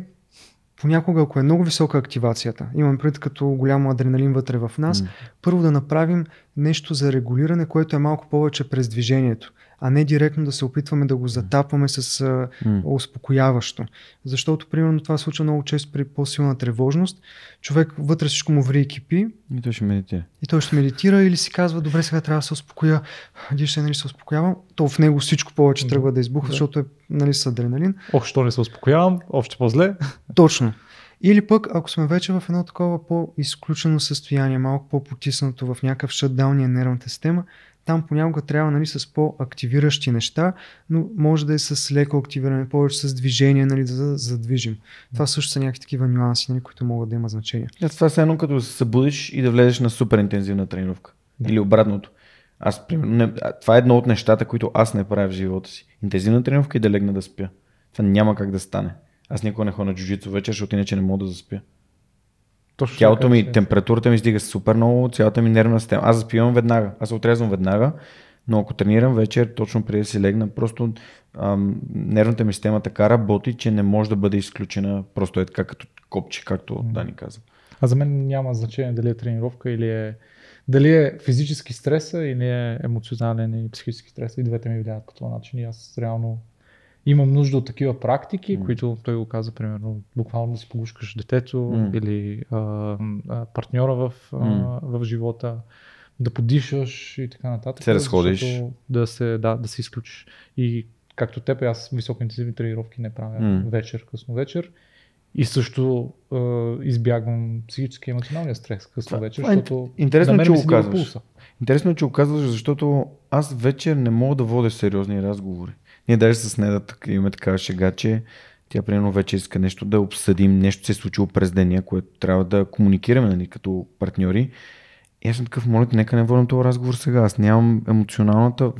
понякога, ако е много висока активацията, имам предвид като голям адреналин вътре в нас, mm. първо да направим нещо за регулиране, което е малко повече през движението, а не директно да се опитваме да го затапваме с mm. успокояващо. Защото, примерно, това случва много често при по-силна тревожност. Човек вътре всичко му ври и кипи. И той ще медитира. И той ще медитира или си казва, добре, сега трябва да се успокоя. Дишане, нали се успокоявам. То в него всичко повече mm. тръгва да избухва, да. Защото е, нали, с адреналин. Ох, що не се успокоявам, още по-зле. Точно. Или пък, ако сме вече в едно такова по-изключено състояние, малко по-потиснато в някакъв шатдаун на нервната система, там понякога трябва, нали, с по-активиращи неща, но може да е с леко активиране, повече с движение, нали, да задвижим. Да. Това също са някакви такива нюанси, нали, които могат да има значение. А това е едно като се събудиш и да влезеш на супер интензивна тренировка. Да. Или обратното. Аз, примерно, не, това е едно от нещата, които аз не правя в живота си. Интензивна тренировка и да легна да спя. Това няма как да стане. Аз никога не ходя на джуджицу вечер, защото иначе не мога да заспя. Точно. Тялото ми, температурата ми стига супер много, цялата ми нервна система. Аз заспивам веднага, аз се отрезвам веднага, но ако тренирам вечер, точно преди да си легна, просто ам, нервната ми система така работи, че не може да бъде изключена просто е така като копче, както mm. Дани каза. А за мен няма значение дали е тренировка или е, дали е физически стреса или е емоционален и психически стрес. И двете ми влияят по този начин и аз реално имам нужда от такива практики, mm. които той го каза, примерно, буквално да си погушкаш детето mm. или а, а, партньора в, а, mm. в живота, да подишаш и така нататък. Се разходиш. Да се, да, да се изключиш. И както теб, аз високоинтензивни тренировки не правя mm. вечер, късно вечер. И също а, избягвам психически и емоционалния стрес късно вечер, а, защото интересно, на мен ми се дива пулса. Интересно, че го казваш, защото аз вечер не мога да водя сериозни разговори. Ние даже с Неда имаме такава шега, че тя примерно вече иска нещо да обсъдим, нещо се е случило през деня, което трябва да комуникираме, нали, като партньори. И аз съм такъв, моля, нека не водим този разговор сега, аз нямам емоционалната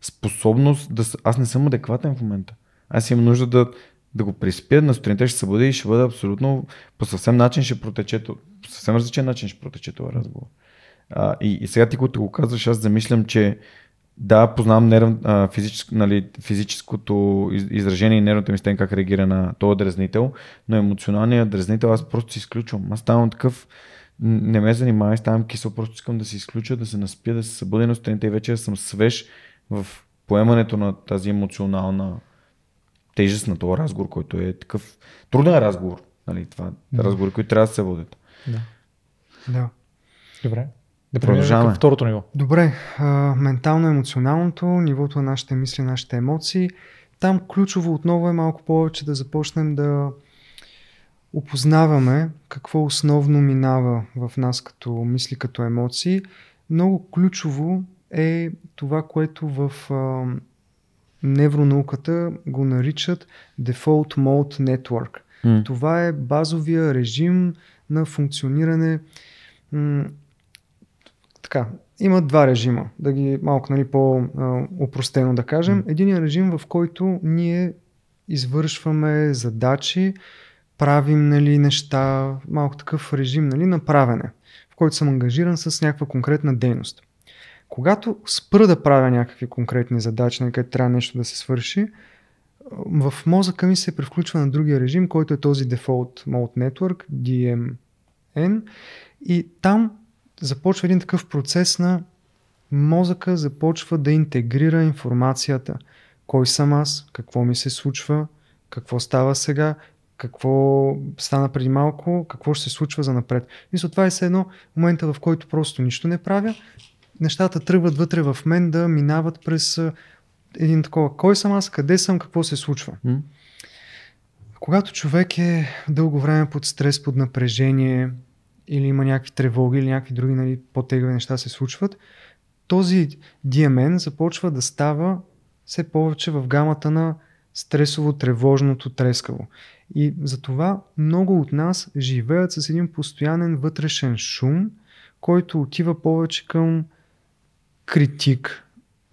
способност, да... аз не съм адекватен в момента. Аз имам нужда да, да го приспя, на сутринта ще се бъде и ще бъде абсолютно, по съвсем начин ще протече, по съвсем различен начин ще протече този разговор. А, и, и сега ти като го казваш, аз замислям, че да, познавам нерв, физическо, нали, физическото изражение и нервната ми система как реагира на този дразнител, но емоционалният дразнител аз просто се изключвам. Аз ставам такъв, не ме занимава, ставам кисел, просто искам да се изключа, да се наспя, да се събудя на сутринта и вече съм свеж в поемането на тази емоционална тежест на този разговор, който е такъв труден разговор. Нали, това да. Разговор, който трябва да се водят. Да. Да. Добре. Да продължаваме. Второто ниво. Добре, ментално-емоционалното, нивото на нашите мисли, нашите емоции. Там ключово отново е малко повече да започнем да опознаваме какво основно минава в нас като мисли, като емоции. Много ключово е това, което в а, невронауката го наричат Default Mode Network. Mm. Това е базовия режим на функциониране. М- Така, има два режима, да ги малко, нали, по-опростено да кажем. Единият режим, в който ние извършваме задачи, правим, нали, неща, малко такъв режим, нали, на правене, в който съм ангажиран с някаква конкретна дейност. Когато спра да правя някакви конкретни задачи, нали, където трябва нещо да се свърши, в мозъка ми се превключва на другия режим, който е този Default Mode Network, ди ем N. И там започва един такъв процес на мозъка, започва да интегрира информацията. Кой съм аз, какво ми се случва, какво става сега, какво стана преди малко, какво ще се случва занапред. И това е все едно момента, в който просто нищо не правя. Нещата тръгват вътре в мен да минават през един такова. Кой съм аз, къде съм, какво се случва. Mm. Когато човек е дълго време под стрес, под напрежение или има някакви тревоги или някакви други, нали, по-тегави неща се случват, този диамен започва да става все повече в гамата на стресово, тревожното, трескаво. И затова много от нас живеят с един постоянен вътрешен шум, който отива повече към критик.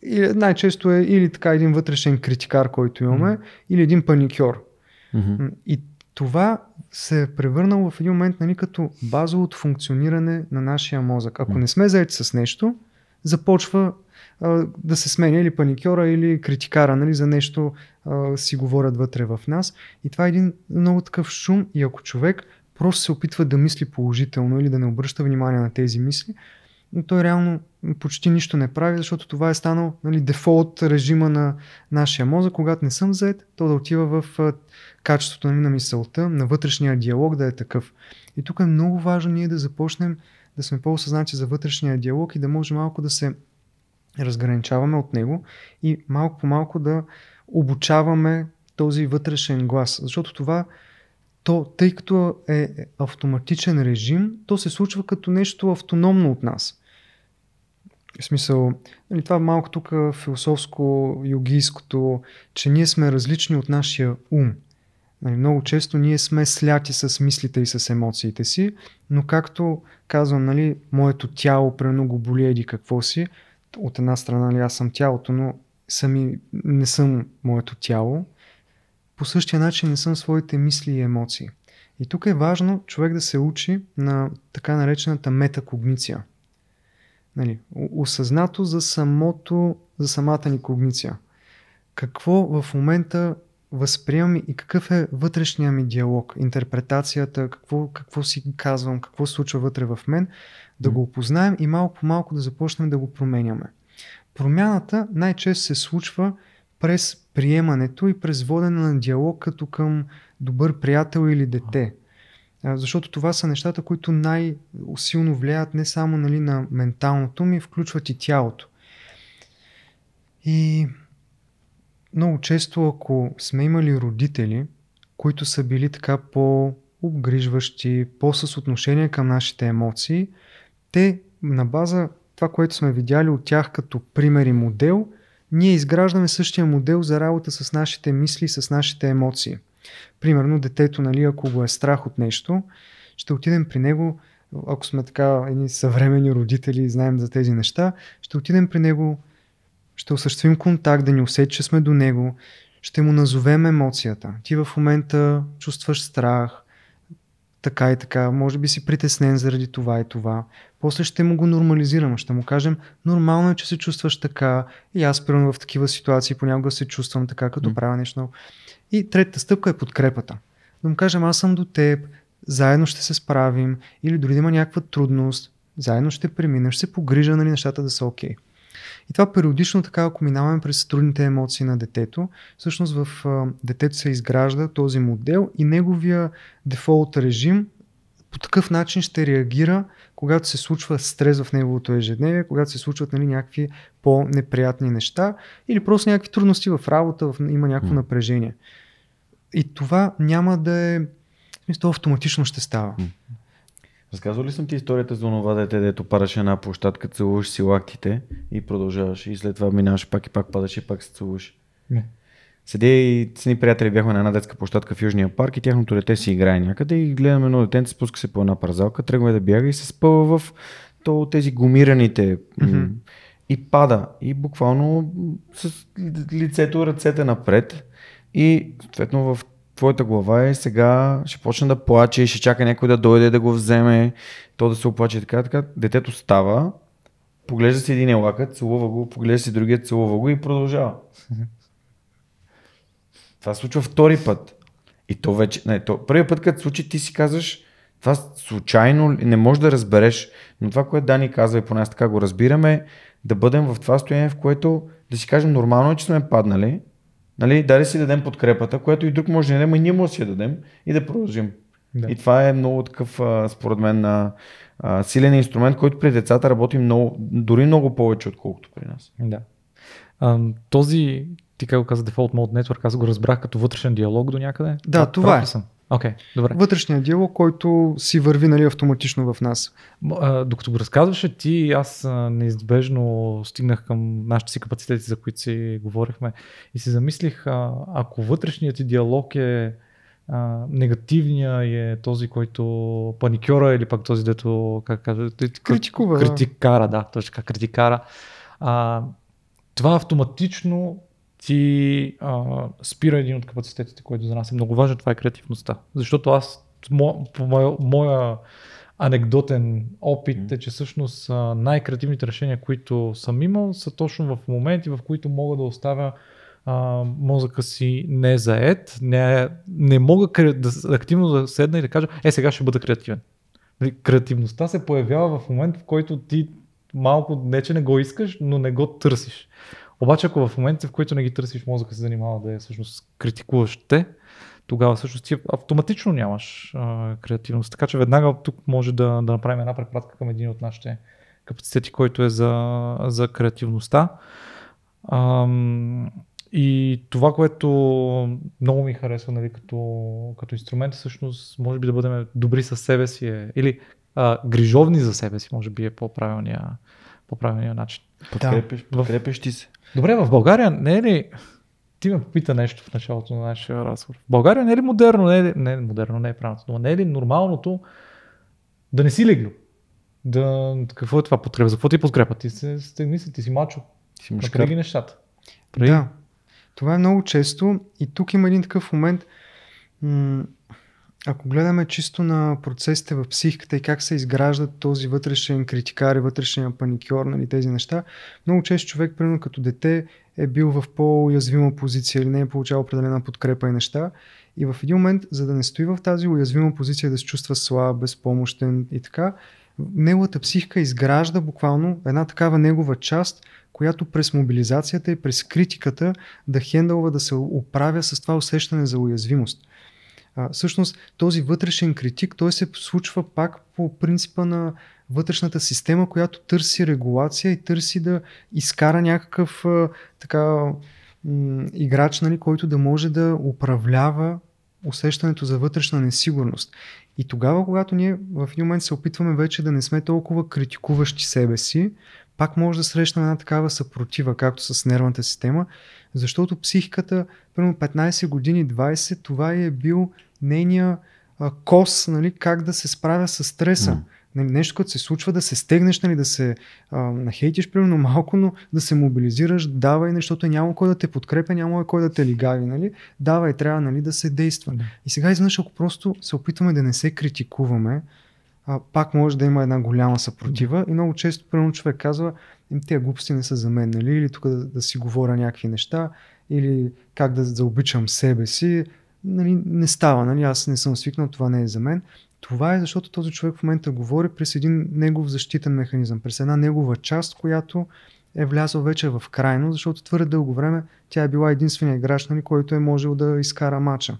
И най-често е или така един вътрешен критикар, който имаме, mm-hmm. или един паникьор. Mm-hmm. И това се е превърнало в един момент, нали, като базовото функциониране на нашия мозък. Ако mm-hmm. не сме заети с нещо, започва а, да се сменя или паникьора, или критикара, нали, за нещо а, си говорят вътре в нас. И това е един много такъв шум, и ако човек просто се опитва да мисли положително или да не обръща внимание на тези мисли, но той реално почти нищо не прави, защото това е станал, нали, дефолт режима на нашия мозък. Когато не съм заед, то да отива в качеството, нали, на мисълта, на вътрешния диалог да е такъв. И тук е много важно ние да започнем да сме по-осъзнати за вътрешния диалог и да може малко да се разграничаваме от него и малко по малко да обучаваме този вътрешен глас. Защото това, то, тъй като е автоматичен режим, то се случва като нещо автономно от нас. В смисъл, нали, това малко тук философско-йогийското, че ние сме различни от нашия ум. Нали, много често ние сме сляти с мислите и с емоциите си, но както казвам, нали, моето тяло прено го боли еди какво си, от една страна, нали, аз съм тялото, но сами не съм моето тяло, по същия начин не съм своите мисли и емоции. И тук е важно човек да се учи на така наречената метакогниция. Нали, осъзнато за самото, за самата ни когниция. Какво в момента възприемам и какъв е вътрешния ми диалог, интерпретацията, какво, какво си казвам, какво се случва вътре в мен, да го опознаем и малко по малко да започнем да го променяме. Промяната най-често се случва през приемането и през водене на диалог като към добър приятел или дете. Защото това са нещата, които най-силно влияят не само, нали, на менталното ми, включват и тялото. И много често, ако сме имали родители, които са били така по-обгрижващи, по-с отношение към нашите емоции, те на база това, което сме видяли от тях като пример и модел, ние изграждаме същия модел за работа с нашите мисли, с нашите емоции. Примерно детето, нали, ако го е страх от нещо, ще отидем при него, ако сме така едни съвременни родители и знаем за тези неща, ще отидем при него, ще осъществим контакт, да ни усети, че сме до него, ще му назовем емоцията. Ти в момента чувстваш страх, така и така, може би си притеснен заради това и това. После ще му го нормализираме, ще му кажем, нормално е, че се чувстваш така, и аз примерно в такива ситуации понякога се чувствам така, като mm. правя нещо. И третата стъпка е подкрепата. Да му кажем, аз съм до теб, заедно ще се справим, или дори да има някаква трудност, заедно ще премина, ще се погрижа, нали, нещата да са окей. Okay. И това периодично, така, ако минаваме през трудните емоции на детето, всъщност в а, детето се изгражда този модел и неговия дефолт режим по такъв начин ще реагира, когато се случва стрес в неговото ежедневие, когато се случват, нали, някакви по-неприятни неща или просто някакви трудности в работа, в... има някакво mm. напрежение. И това няма да е... То автоматично ще става. Mm. Разказвал ли съм ти историята за това дете, дето падаш една площадка, целуваш си лактите и продължаваш, и след това минаваш пак и пак падаш и пак се целуваш? Не. Седя и с едни приятели бяхме на една детска площадка в Южния парк и тяхното дете си играе някъде и гледаме едно детенце, спуска се по една парзалка, тръгва да бяга и се спъва в то, тези гумираните mm-hmm. и пада и буквално с лицето, ръцете напред и съответно в твоята глава е сега ще почне да плаче, ще чака някой да дойде да го вземе, то да се оплаче, така, така. Детето става, поглежда си един лакът, целува го, поглежда си другия, целува го и продължава. Това се случва втори път. И то вече, не, то, първият път, като случи, ти си казваш, Това случайно не можеш да разбереш, но това, което Дани казва и поне аз така го разбираме, да бъдем в това състояние, в което да си кажем нормално е, че сме паднали, нали, да ли си дадем подкрепата, което и друг може да не дадем, а ние може да си я дадем и да продължим. Да. И това е много такъв, според мен, силен инструмент, който при децата работи много, дори много повече, отколкото при нас. Да. А, този, ти как го каза, Default Mode Network, аз го разбрах като вътрешен диалог до някъде. Да, а, това е. Okay, добре. Вътрешният диалог, който си върви, нали, автоматично в нас. А, докато го разказваше ти, аз неизбежно стигнах към нашите си капацитети, за които си говорихме, и си замислих, а, ако вътрешният ти диалог е а, негативния, е този, който паникьора, или пак този, дето как кажа, критикува. Критикара, да, точно критикара. А, това автоматично ти а, спира един от капацитетите, който за нас е много важен, това е креативността. Защото аз, мо, по моя, моя анекдотен опит mm. е, че всъщност най-креативните решения, които съм имал, са точно в моменти, в които мога да оставя а, мозъка си не заед, не, не мога кре, да, активно да седна и да кажа, е сега ще бъда креативен. Креативността се появява в момент, в който ти малко, не че не го искаш, но не го търсиш. Обаче ако в момента, в който не ги търсиш, мозъка се занимава да е всъщност критикуваш те, тогава всъщност ти автоматично нямаш а, креативност. Така че веднага тук може да, да направим една препратка към един от нашите капацитети, който е за, за креативността. Ам, и това, което много ми харесва, нали, като, като инструмент, всъщност може би да бъдем добри със себе си е, или а, грижовни за себе си, може би е по-правилния, по-правилния начин. Подкрепиш, да. подкрепиш ти се. Добре, в България не е ли... Ти ме попита нещо в началото на нашия разговор. В България не е ли модерно, не е ли... Не, модерно не е правилното, но не е ли нормалното да не си легло? Да... Какво е това подкрепа? За какво ти подкрепа? Ти се стегни си, ти си мачо. Ти си мъжкар. Ги нещата. Прави? Да. Това е много често и тук има един такъв момент. Ако гледаме чисто на процесите в психиката и как се изграждат този вътрешен критикар и вътрешен паникьор, нали, тези неща, много често човек, примерно като дете, е бил в по-уязвима позиция или не е получавал определена подкрепа и неща. И в един момент, за да не стои в тази уязвима позиция, да се чувства слаб, безпомощен и така, неговата психика изгражда буквално една такава негова част, която през мобилизацията и през критиката да хендълва, да се оправя с това усещане за уязвимост. А, всъщност този вътрешен критик, той се случва пак по принципа на вътрешната система, която търси регулация и търси да изкара някакъв а, така, м- играч, нали, който да може да управлява усещането за вътрешна несигурност. И тогава, когато ние в един момент се опитваме вече да не сме толкова критикуващи себе си, пак може да срещнем една такава съпротива, както с нервната система, защото психиката, примерно петнайсет години, двайсет, това е бил нейния а, кос, нали, как да се справя с стреса. Mm. Нали, нещо, което се случва, да се стегнеш, нали, да се а, нахейтиш, примерно малко, но да се мобилизираш, давай, защото няма кой да те подкрепя, няма кой да те лигави. Нали, давай, трябва, нали, да се действа. Mm. И сега изведнъж, ако просто се опитваме да не се критикуваме, а, пак може да има една голяма съпротива и много често примерно човек казва, тия глупости не са за мен, нали? Или тук да, да си говоря някакви неща, или как да заобичам себе си, нали, не става, нали? Аз не съм свикнал, това не е за мен. Това е защото този човек в момента говори през един негов защитен механизъм, през една негова част, която е влязла вече в крайно, защото твърде дълго време тя е била единствения играч, нали, който е можел да изкара мача.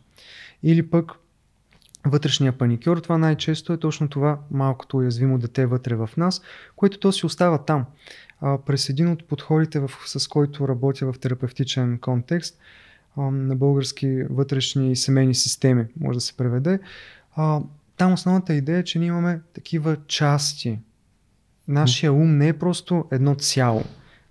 Или пък вътрешния паникьор, това най-често е точно това малкото уязвимо дете вътре в нас, което то си остава там. А, през един от подходите, в, с който работя в терапевтичен контекст, а, на български вътрешни и семейни системи, може да се преведе, а, там основната идея е, че ние имаме такива части. Нашия ум не е просто едно цяло.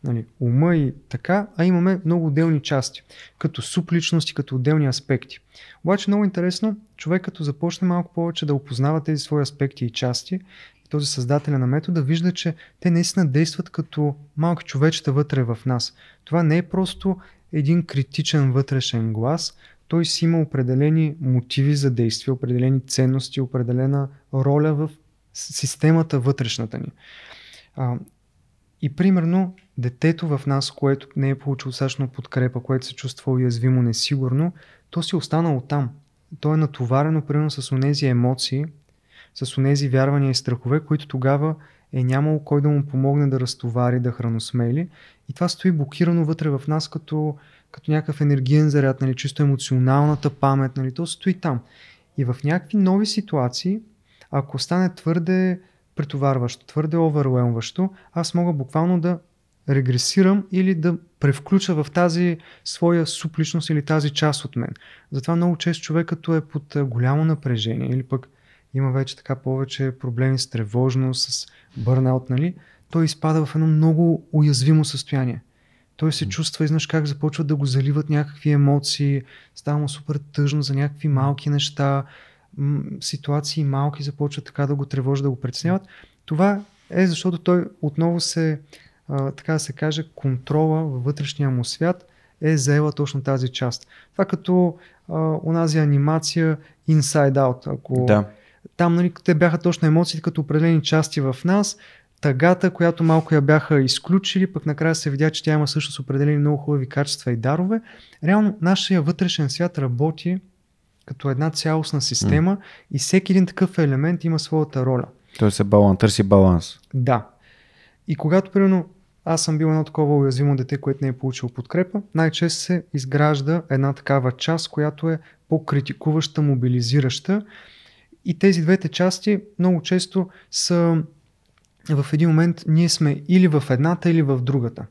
Нали, ума и така, а имаме много отделни части, като супличности, като отделни аспекти. Обаче много интересно, човек като започне малко повече да опознава тези свои аспекти и части, този създателя на метода вижда, че те наистина действат като малки човечета вътре в нас. Това не е просто един критичен вътрешен глас, той си има определени мотиви за действие, определени ценности, определена роля в системата вътрешната ни. И примерно детето в нас, което не е получило достатъчно подкрепа, което се чувства уязвимо, несигурно, то си останало там. То е натоварено примерно с онези емоции, с онези вярвания и страхове, които тогава е нямало кой да му помогне да разтовари, да храносмели. И това стои блокирано вътре в нас като, като някакъв енергиен заряд, нали, чисто емоционалната памет, нали, то стои там. И в някакви нови ситуации, ако стане твърде претоварващо, твърде оверлемващо, аз мога буквално да регресирам или да превключа в тази своя субличност или тази част от мен. Затова много често човек, като е под голямо напрежение или пък има вече така повече проблеми с тревожност, с бърнаут, нали, той изпада в едно много уязвимо състояние. Той се чувства, изнъж как започват да го заливат някакви емоции, става му супер тъжно за някакви малки неща, м- ситуации малки започват така да го тревожат, да го притесняват. Това е защото той отново се, а, така да се каже, контрола във вътрешния му свят е заела точно тази част. Това като а, онази анимация Inside Out, ако... Да. Там, нали, те бяха точно емоциите като определени части в нас, тъгата, която малко я бяха изключили, пък накрая се видя, че тя има също с определени много хубави качества и дарове. Реално нашия вътрешен свят работи като една цялостна система, mm. и всеки един такъв елемент има своята роля. Тоест е баланс, търси баланс. Да. И когато, примерно, аз съм бил едно такова уязвимо дете, което не е получило подкрепа, най-често се изгражда една такава част, която е по-критикуваща, мобилизираща. И тези двете части много често са в един момент, ние сме или в едната, или в другата.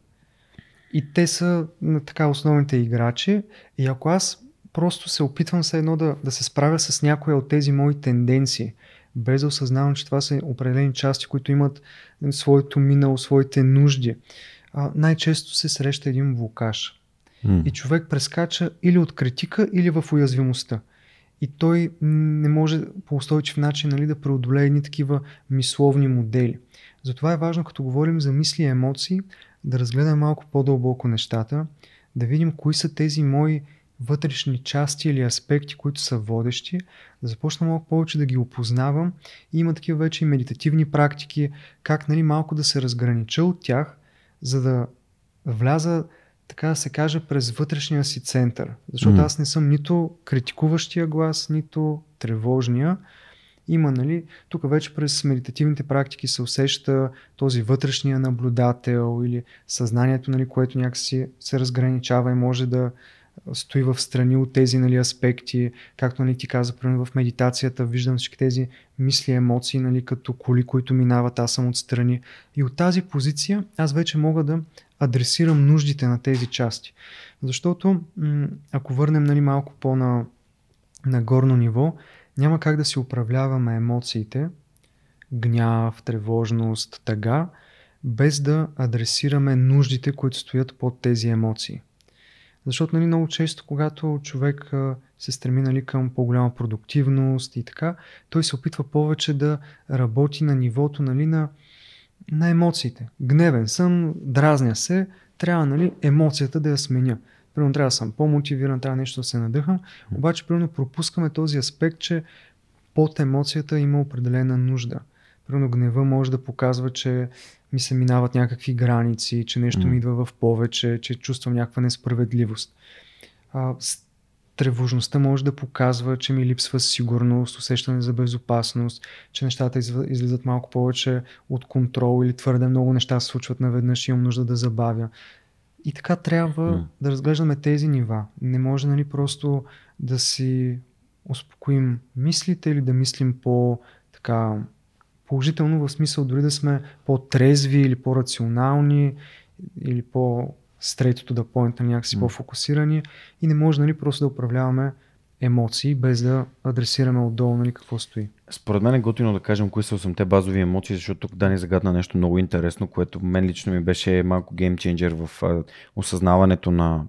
И те са така основните играчи. И ако аз просто се опитвам все едно да, да се справя с някоя от тези мои тенденции, без да осъзнавам, че това са определени части, които имат своето минало, своите нужди, най-често се среща един блокаж. Mm. И човек прескача или от критика, или в уязвимостта. И той не може по устойчив начин, нали, да преодолее едни такива мисловни модели. Затова е важно, като говорим за мисли и емоции, да разгледаме малко по-дълбоко нещата, да видим кои са тези мои вътрешни части или аспекти, които са водещи, да започна малко повече да ги опознавам. И има такива вече и медитативни практики, как, нали, малко да се разгранича от тях, за да вляза, така да се каже, през вътрешния си център. Защото mm. аз не съм нито критикуващия глас, нито тревожния. Има, нали, тук вече през медитативните практики се усеща този вътрешния наблюдател или съзнанието, нали, което някакси се разграничава и може да стои в страни от тези, нали, аспекти. Както, нали, ти каза, примерно в медитацията виждам всички тези мисли, емоции, нали, като коли, които минават, аз съм отстрани. И от тази позиция аз вече мога да адресирам нуждите на тези части. Защото ако върнем, нали, малко по-на на горно ниво, няма как да си управляваме емоциите, гняв, тревожност, тъга, без да адресираме нуждите, които стоят под тези емоции. Защото, нали, много често, когато човек се стреми, нали, към по-голяма продуктивност и така, той се опитва повече да работи на нивото, нали, на, на емоциите. Гневен съм, дразня се, трябва, нали, емоцията да я сменя. Примерно трябва да съм по-мотивиран, трябва нещо да се надъхам, обаче примерно пропускаме този аспект, че под емоцията има определена нужда. Примерно гнева може да показва, че ми се минават някакви граници, че нещо ми идва в повече, че чувствам някаква несправедливост. А, тревожността може да показва, че ми липсва сигурност, усещане за безопасност, че нещата излизат малко повече от контрол или твърде много неща се случват наведнъж и имам нужда да забавя. И така трябва mm. да разглеждаме тези нива. Не може, нали, просто да си успокоим мислите или да мислим по така... положително, в смисъл дори да сме по-трезви или по-рационални или по-стрейтото да поинтам някакси mm. по-фокусирани и не може, нали, просто да управляваме емоции без да адресираме отдолу, нали, какво стои. Според мен е готино да кажем кои са осемте базови емоции, защото тук Дани загадна нещо много интересно, което мен лично ми беше малко геймченджер в осъзнаването на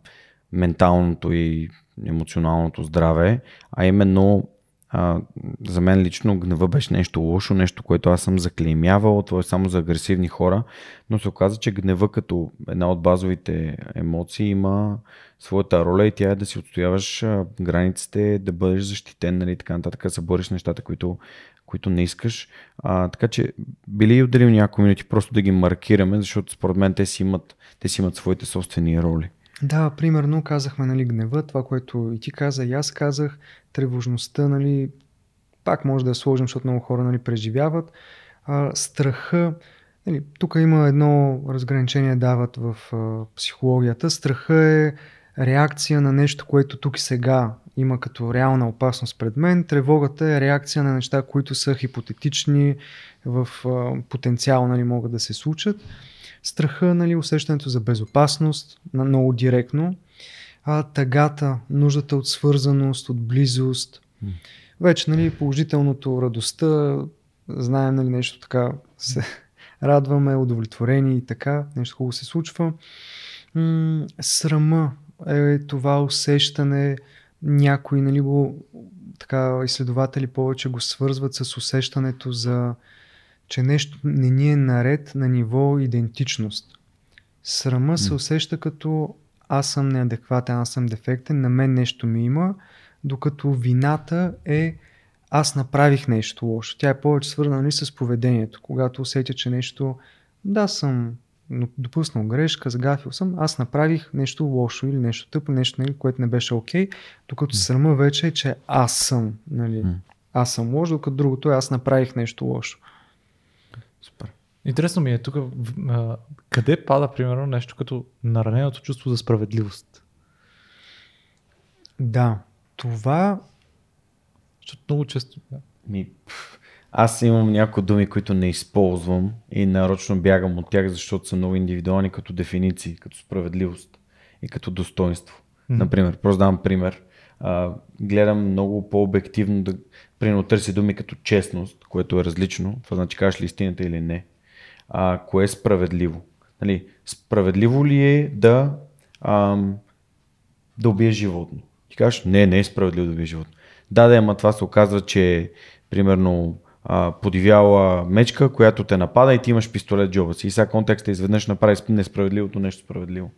менталното и емоционалното здраве, а именно Uh, за мен лично гнева беше нещо лошо, нещо, което аз съм заклеймявал, това е само за агресивни хора, но се оказа, че гнева като една от базовите емоции има своята роля и тя е да си отстояваш границите, да бъдеш защитен, нали, така нататък, да се бориш нещата, които, които не искаш. Uh, така че били и отделим няколко минути просто да ги маркираме, защото според мен те си имат, те си имат своите собствени роли. Да, примерно казахме, нали, гнева, това, което и ти каза, и аз казах, тревожността, нали, пак може да я сложим, защото много хора, нали, преживяват. А, страха, нали, тук има едно разграничение, дават в а, психологията. Страха е реакция на нещо, което тук и сега има като реална опасност пред мен. Тревогата е реакция на неща, които са хипотетични, в а, потенциал, нали, могат да се случат. Страха, нали, усещането за безопасност, много директно. А, тъгата, нуждата от свързаност, от близост. Mm. Вече, нали, положителното, радостта, знаем, нали, нещо така, се радваме, удовлетворени и така, нещо хубаво се случва. М- срама е това усещане, някои, нали, го, така, изследователи повече го свързват с усещането за, че нещо не ни е наред на ниво идентичност. Срама mm. се усеща като аз съм неадекватен, аз съм дефектен, на мен нещо ми има, докато вината е аз направих нещо лошо. Тя е повече свързана, нали, с поведението. Когато усетя, че нещо, да, съм допуснал грешка, сгафил съм, аз направих нещо лошо или нещо тъпо, нещо, нали, което не беше окей, докато mm. срама вече е, че аз съм, нали, mm. аз съм лош, докато другото е аз направих нещо лошо. Супер. Интересно ми е тук, а, къде пада, примерно, нещо като нараненото чувство за справедливост? Да, това... Защото много често... Да. Ми, пф, аз имам някои думи, които не използвам и нарочно бягам от тях, защото са много индивидуални като дефиниции, като справедливост и като достоинство. Mm-hmm. Например, просто давам пример. А, гледам много по-обективно да прино търси думи като честност, което е различно, това значи кажеш ли истината или не. А, кое е справедливо? Нали, справедливо ли е да, ам, да убиеш животно? Ти кажеш, не, не е справедливо да убиеш животно. Да, да, ама това се оказва, че е примерно а, подивяла мечка, която те напада и ти имаш пистолет в джоба си. И сега контекста изведнъж направи несправедливото нещо справедливо.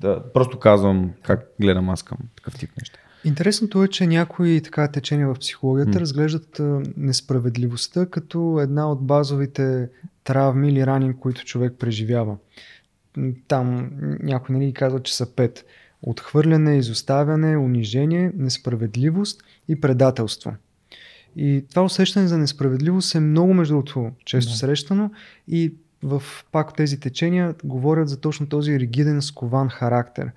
Да, просто казвам как гледам аз към такъв тип неща. Интересното е, че някои така течения в психологията mm. разглеждат а, несправедливостта като една от базовите травми или рани, които човек преживява. Там някой, нали, казва, че са пет. Отхвърляне, изоставяне, унижение, несправедливост и предателство. И това усещане за несправедливост е много, между другото, често yeah. срещано и в пак тези течения говорят за точно този ригиден, скован характер,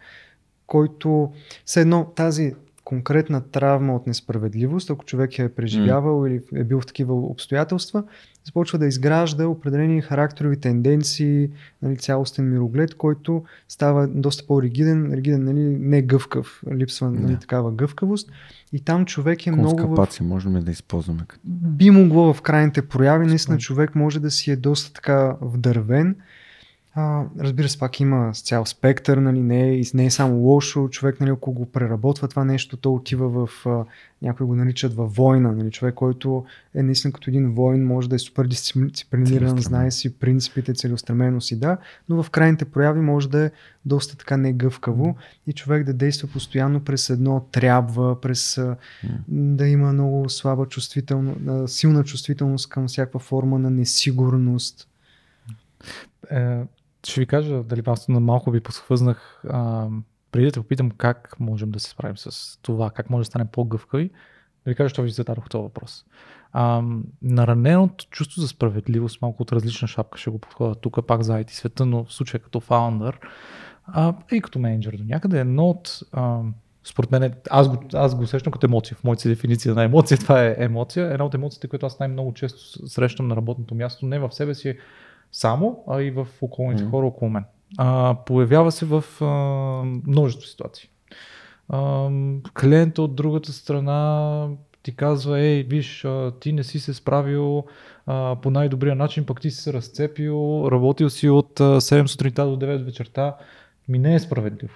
който все едно тази конкретна травма от несправедливост, ако човек я е преживявал mm. или е бил в такива обстоятелства, започва да изгражда определени характерови тенденции, нали, цялостен мироглед, който става доста по-ригиден, ригиден, нали, не гъвкав, липсва, нали, yeah. такава гъвкавост. И там човек е много... Конскапация в... можем да използваме. Би могло в крайните прояви, наистина човек може да си е доста така вдървен. А, разбира се, пак има цял спектър, нали, не, е, не е само лошо, човек, нали, ако го преработва това нещо, то отива в, а, някой го наричат във война, нали, човек, който е наистина като един воин, може да е супер дисциплиниран, знае си принципите, целеустремено си, да, но в крайните прояви може да е доста така негъвкаво и човек да действа постоянно през едно трябва, през yeah. да има много слаба чувствителност, силна чувствителност към всякаква форма на несигурност. Е, ще ви кажа, дали просто на малко ви посхвъзнах, а, преди да те попитам как можем да се справим с това, как може да стане по-гъвкави, да ви кажа, що ви зададох този въпрос. А, нараненото чувство за справедливост, малко от различна шапка ще го подходя тук, пак за ай ти света, но в случая като фаундър, а, и като менеджер до някъде, едно от, а, според мен, е, аз, го, аз го усещам като емоция, в моята дефиниция на емоция, това е емоция, една от емоциите, която аз най-много често срещам на работното място, не в себе си, само, а и в околните mm. хора около мен. А, появява се в а, множество ситуации. А, клиента от другата страна ти казва, ей, виж, а, ти не си се справил а, по най-добрия начин, пък ти си се разцепил, работил си от а, седем сутринта до девет вечерта. Ми не е справедливо.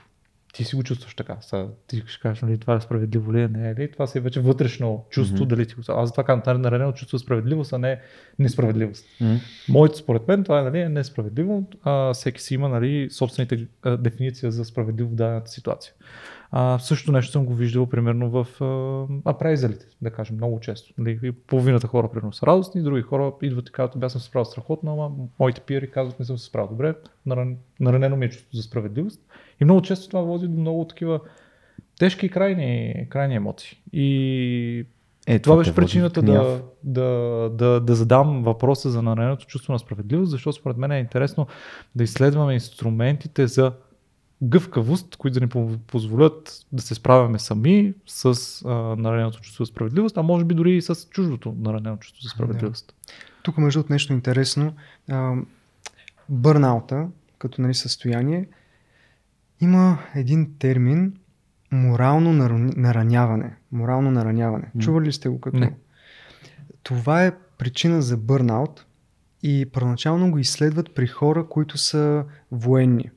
Ти си го чувстваш така. Са, ти ще кажеш, нали, това е справедливо ли, не е ли? Това си е вече вътрешно чувство, mm-hmm. дали ти го... Аз затова казвам, наранено чувство справедливост, а не несправедливост. Mm-hmm. Моето според мен това е, нали, несправедливо. А, всеки си има, нали, собствените а, дефиниция за справедливо в дадената ситуация. А, също нещо съм го виждал, примерно, в апрайзалите, да кажем, много често. Нали, половината хора, примерно, са радостни, други хора идват и казват, бе, съм се справил страхотно, ама моите пиери казват, не съм се справил добре, наран... наранено ми е чувство за справедливост. И много често това води до много такива тежки и крайни, крайни емоции. И Е, това беше причината да, да, да, да задам въпроса за нараненото чувство на справедливост, защото според мен е интересно да изследваме инструментите за гъвкавост, които да ни позволят да се справяме сами с а, нараненото чувство за справедливост, а може би дори и с чуждото наранено чувство за справедливост. Да. Тук между от нещо интересно, а, бърнаута като нали, състояние, има един термин морално нараняване. Морално нараняване. Mm. Чували ли сте го като? Не. Това е причина за бърнаут и първоначално го изследват при хора, които са военни.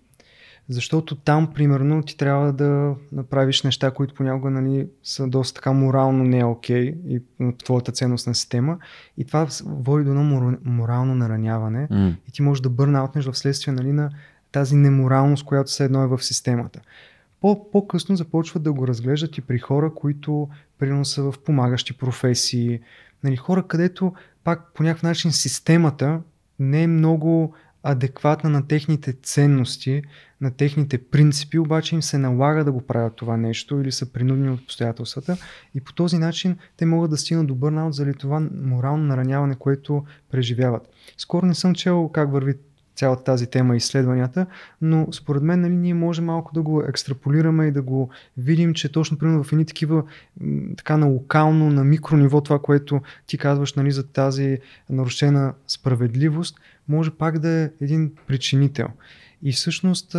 Защото там, примерно, ти трябва да направиш неща, които понякога нали, са доста така морално не окей и твоята ценностна система. И това води до едно морално нараняване. Mm. И ти можеш да бърнаутнеш в следствие нали, на тази неморалност, която все едно е в системата. По- по-късно започват да го разглеждат и при хора, които примерно са в помагащи професии. Нали, хора, където пак по някакъв начин системата не е много адекватна на техните ценности, на техните принципи, обаче им се налага да го правят това нещо или са принудени от обстоятелствата и по този начин те могат да стигнат до бърнаут заради това морално нараняване, което преживяват. Скоро не съм чел как върви цялата тази тема и изследванията, но според мен нали, ние можем малко да го екстраполираме и да го видим, че точно примерно в едни такива така на локално, на микрониво това, което ти казваш нали, за тази нарушена справедливост, може пак да е един причинител. И всъщност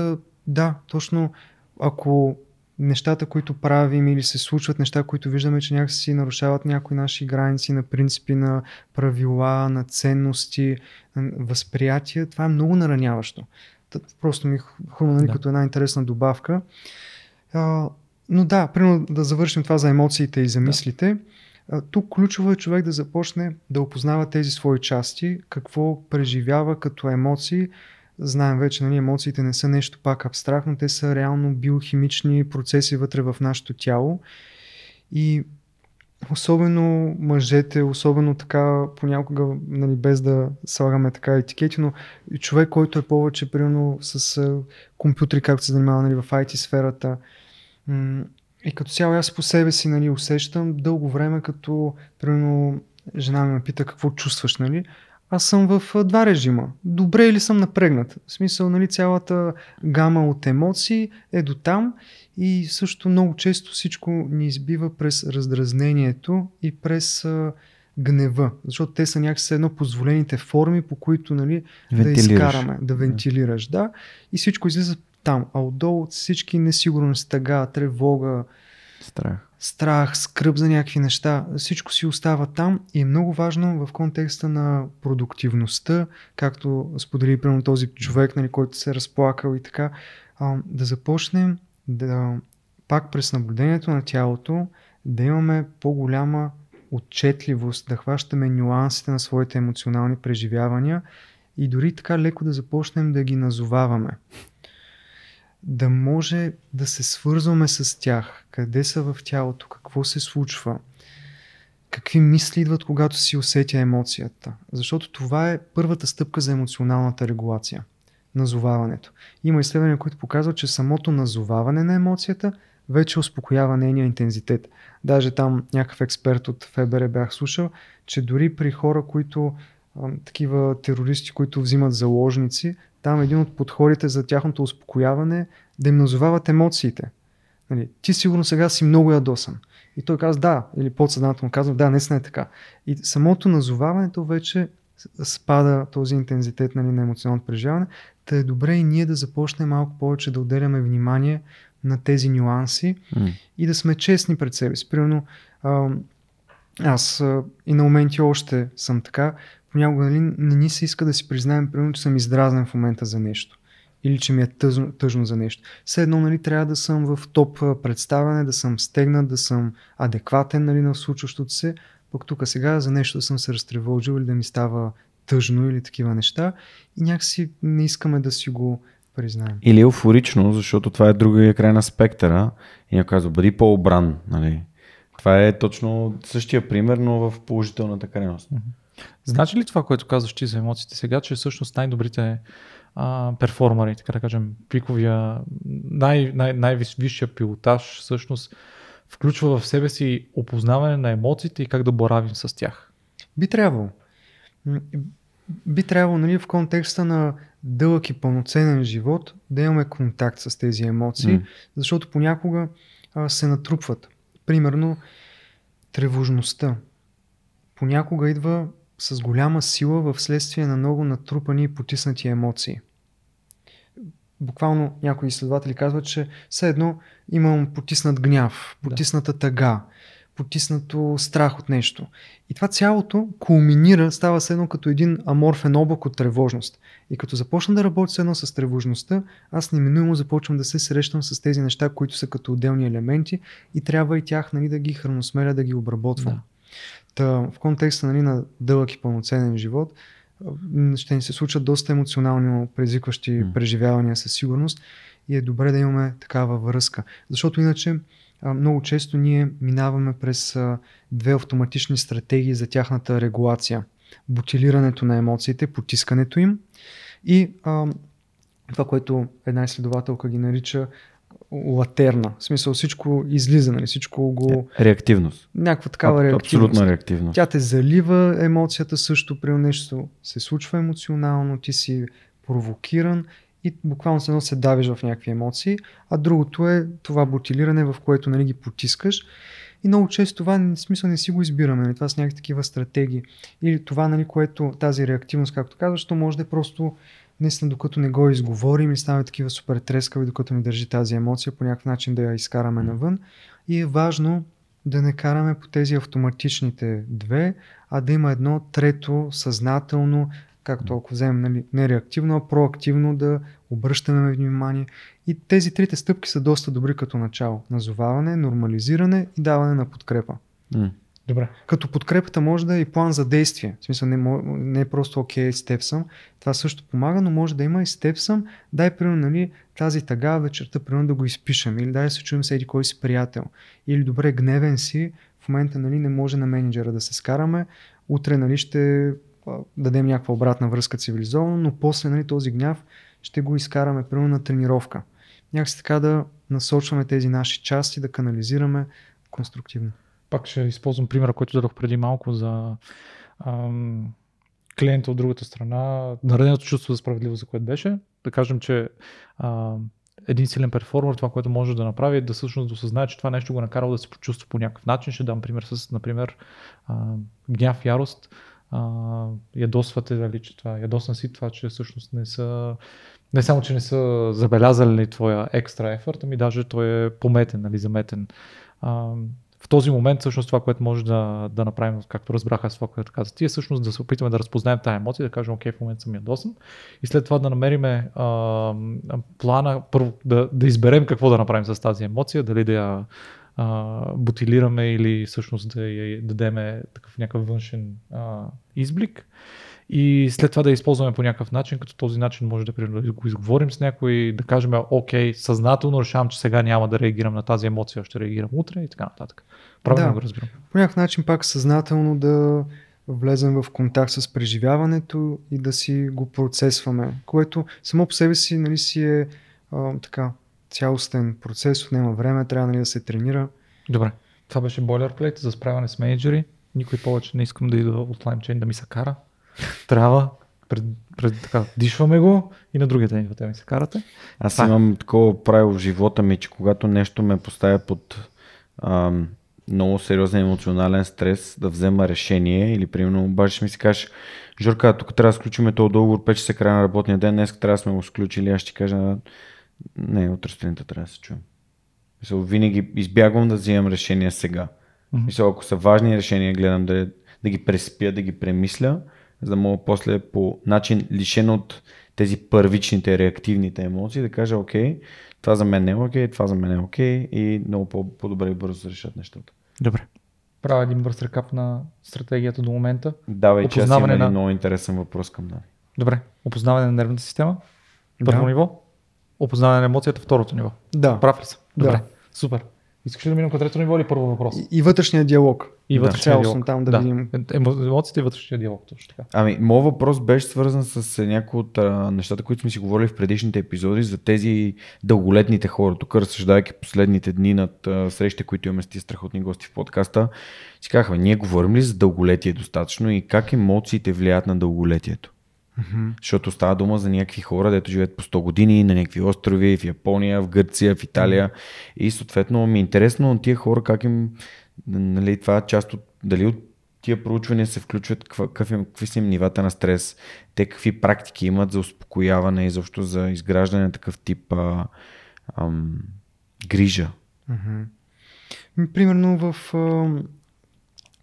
да, точно ако нещата, които правим или се случват, неща, които виждаме, че някакси нарушават някои наши граници на принципи, на правила, на ценности, на възприятия, това е много нараняващо. Просто ми хрумна нали, да. Като една интересна добавка. А, но да, примерно да завършим това за емоциите и за мислите. Да. Тук ключово е човек да започне да опознава тези свои части, какво преживява като емоции. Знаем вече, нали, емоциите не са нещо пак абстрактно, те са реално биохимични процеси вътре в нашето тяло и особено мъжете, особено така понякога, нали, без да слагаме така етикети, но човек, който е повече примерно с компютри, както се занимава нали, в ай ти сферата и като цяло аз по себе си нали, усещам дълго време, като примерно жена ми ме пита какво чувстваш, нали? Аз съм в два режима. Добре или съм напрегнат? В смисъл, нали, цялата гама от емоции е до там и също много често всичко ни избива през раздразнението и през а, гнева, защото те са някакси едно позволените форми, по които нали, да изкараме, да вентилираш. Да, и всичко излиза там, а отдолу от всички несигурност, тъга, тревога, страх. страх, скръб за някакви неща, всичко си остава там и е много важно в контекста на продуктивността, както сподели примерно този човек, нали, който се е разплакал и така, да започнем да пак през наблюдението на тялото да имаме по-голяма отчетливост, да хващаме нюансите на своите емоционални преживявания и дори така леко да започнем да ги назоваваме. Да може да се свързваме с тях, къде са в тялото, какво се случва, какви мисли идват, когато си усетя емоцията. Защото това е първата стъпка за емоционалната регулация, назоваването. Има изследвания, които показват, че самото назоваване на емоцията вече успокоява нейния интензитет. Даже там някакъв експерт от еф бе ер бях слушал, че дори при хора, които такива терористи, които взимат заложници, там един от подходите за тяхното успокояване да им назовават емоциите. Нали, ти сигурно сега си много ядосан. И той казва да, или подсъзнателно казва да, не е така. И самото назоваването вече спада този интензитет нали, на емоционалното преживяване. Та е добре и ние да започнем малко повече да отделяме внимание на тези нюанси mm. и да сме честни пред себе си. Примерно аз и на моменти още съм така, понякога нали, не ни се иска да си признаем, примерно, че съм издразнен в момента за нещо или че ми е тъжно, тъжно за нещо. Все едно нали, трябва да съм в топ представяне, да съм стегнат, да съм адекватен нали, на случващото се, пък тук сега за нещо да съм се разтревожил или да ми става тъжно или такива неща и някакси не искаме да си го признаем. Или еуфорично, защото това е другия край на спектъра и някой казва, бъди по-обран. Нали? Това е точно същия пример, но в положителната крайност. Значи ли това, което казваш ти за емоциите сега, че всъщност най-добрите а, перформери, така да кажем, пиковия, най- най- най-висшия пилотаж всъщност включва в себе си опознаване на емоциите и как да боравим с тях. Би трябвало. Би трябвало, нали, в контекста на дълъг и пълноценен живот да имаме контакт с тези емоции, mm. защото понякога а, се натрупват. Примерно тревожността понякога идва с голяма сила в следствие на много натрупани и потиснати емоции. Буквално някои изследователи казват, че все едно имам потиснат гняв, потисната тъга, потиснато страх от нещо. И това цялото кулминира, става се едно като един аморфен облак от тревожност. И като започна да работя едно с тревожността, аз неминуемо започвам да се срещам с тези неща, които са като отделни елементи и трябва и тях, нали, да ги храносмеля, да ги обработвам. Да. Та, в контекста, нали, на дълъг и пълноценен живот ще ни се случат доста емоционално предизвикващи mm. преживявания със сигурност и е добре да имаме такава връзка. Защото иначе много често ние минаваме през две автоматични стратегии за тяхната регулация. Бутилирането на емоциите, потискането им и а, това, което една изследователка ги нарича латерна. В смисъл всичко излиза, нали? Всичко го... Реактивност. Някаква такава реактивност. Абсолютно реактивно. Тя те залива емоцията също, при нещо се случва емоционално, ти си провокиран и буквално се едно се давиш в някакви емоции, а другото е това бутилиране, в което, нали, ги потискаш и много често това, в смисъл, не си го избираме, нали? Това са някакви такива стратегии или това, нали, което тази реактивност, както казваш, то може да е просто наистина, докато не го изговорим и ставаме такива супер трескави, докато ни държи тази емоция, по някакъв начин да я изкараме навън. И е важно да не караме по тези автоматичните две, а да има едно трето съзнателно, както ако вземем, нали, не реактивно, а проактивно да обръщаме внимание. И тези трите стъпки са доста добри като начало. Назоваване, нормализиране и даване на подкрепа. Mm. Добре. Като подкрепата може да е и план за действие. В смисъл, не, не е просто окей, степсъм. Това също помага, но може да има и степсъм. Дай, примерно, нали, тази тъга вечерта, примерно, да го изпишем. Или дай да се чуем с еди кой си приятел. Или добре, гневен си. В момента, нали, не може на менеджера да се скараме. Утре, нали, ще дадем някаква обратна връзка цивилизовано, но после, нали, този гняв ще го изкараме, примерно, на тренировка. Някакси така да насочваме тези наши части, да канализираме конструктивно. Пак ще използвам примера, който дадох преди малко за ам, клиента от другата страна. Нареденото чувство за справедливост, за което беше. Да кажем, че ам, един силен перформер, това, което може да направи, е да всъщност осъзнае, че това нещо го накарало да се почувства по някакъв начин. Ще дам пример с, например, ам, гняв, ярост. Ам, ядосвате, дали, че това, ядосна си това, че всъщност не са... Не само, че не са забелязали твоя екстра ефорт, ами даже той е пометен, нали, заметен. Ам, В този момент всъщност това, което може да, да направим, както разбрах аз това, което каза ти, е всъщност да се опитаме да разпознаем тази емоция, да кажем, окей, в момента съм ядосан и след това да намериме а, плана, първо да, да изберем какво да направим с тази емоция, дали да я а, бутилираме или всъщност да я дадеме такъв някакъв външен а, изблик. И след това да я използваме по някакъв начин, като този начин може да, примерно, да го изговорим с някой, да кажем, окей, съзнателно решавам, че сега няма да реагирам на тази емоция, ще реагирам утре и така нататък. Правилно да, го разбирам. По някакъв начин пак съзнателно да влезем в контакт с преживяването и да си го процесваме, което само по себе си, нали, си е а, така цялостен процес, отнема време, трябва, нали, да се тренира. Добре, това беше бойлерплейт за справяне с менеджери. Никой повече не искам да идва от LimeChain да ми се кара. Трябва, пред, пред, така, дишваме го и на другите ден идвате ми се карате. Аз а. имам такова правило в живота ми, че когато нещо ме поставя под ам, много сериозен емоционален стрес, да взема решение или примерно обаче ми си кажеш, Жорка, тук трябва да сключим този договор, пет часа края на работния ден, днес трябва да сме го сключили, аз ще кажа, не, утре сутринта трябва да се чуем. Мисъл, винаги избягвам да взимам решения сега. Mm-hmm. Мисъл, ако са важни решения, гледам да, да ги преспя, да ги премисля, за да мога после по начин, лишен от тези първичните реактивните емоции, да кажа, окей, това за мен не е окей, това за мен е окей и много по-добре и бързо се решат нещата. Добре. Правя един бърз рекап на стратегията до момента. Давай, че аз имам на... много интересен въпрос към мен. Добре. Опознаване на нервната система, първо да. ниво, опознаване на емоцията, второто ниво. Да. Прав ли са? Добре. Да. Супер. Искаш ли да минем към трето ниво или първо въпрос? И, и вътрешния диалог. И вътрешния да, диалог. Там да, да видим. Емоциите и вътрешния диалог. Точно така. Ами, моят въпрос беше свързан с някои от а, нещата, които сме си говорили в предишните епизоди за тези дълголетните хора. Тук разсъждавайки последните дни над а, срещите, които имаме с тези страхотни гости в подкаста, си казахме, ние говорим ли за дълголетие достатъчно и как емоциите влияят на дълголетието? Mm-hmm. Защото става дума за някакви хора, дето живеят по сто години на някакви острови в Япония, в Гърция, в Италия mm-hmm. и съответно ми е интересно тия хора как им, нали, това част от, дали от тия проучвания се включват какви, какви са им нивата на стрес, те какви практики имат за успокояване и защо за изграждане на такъв тип а, ам, грижа. Mm-hmm. Примерно в а,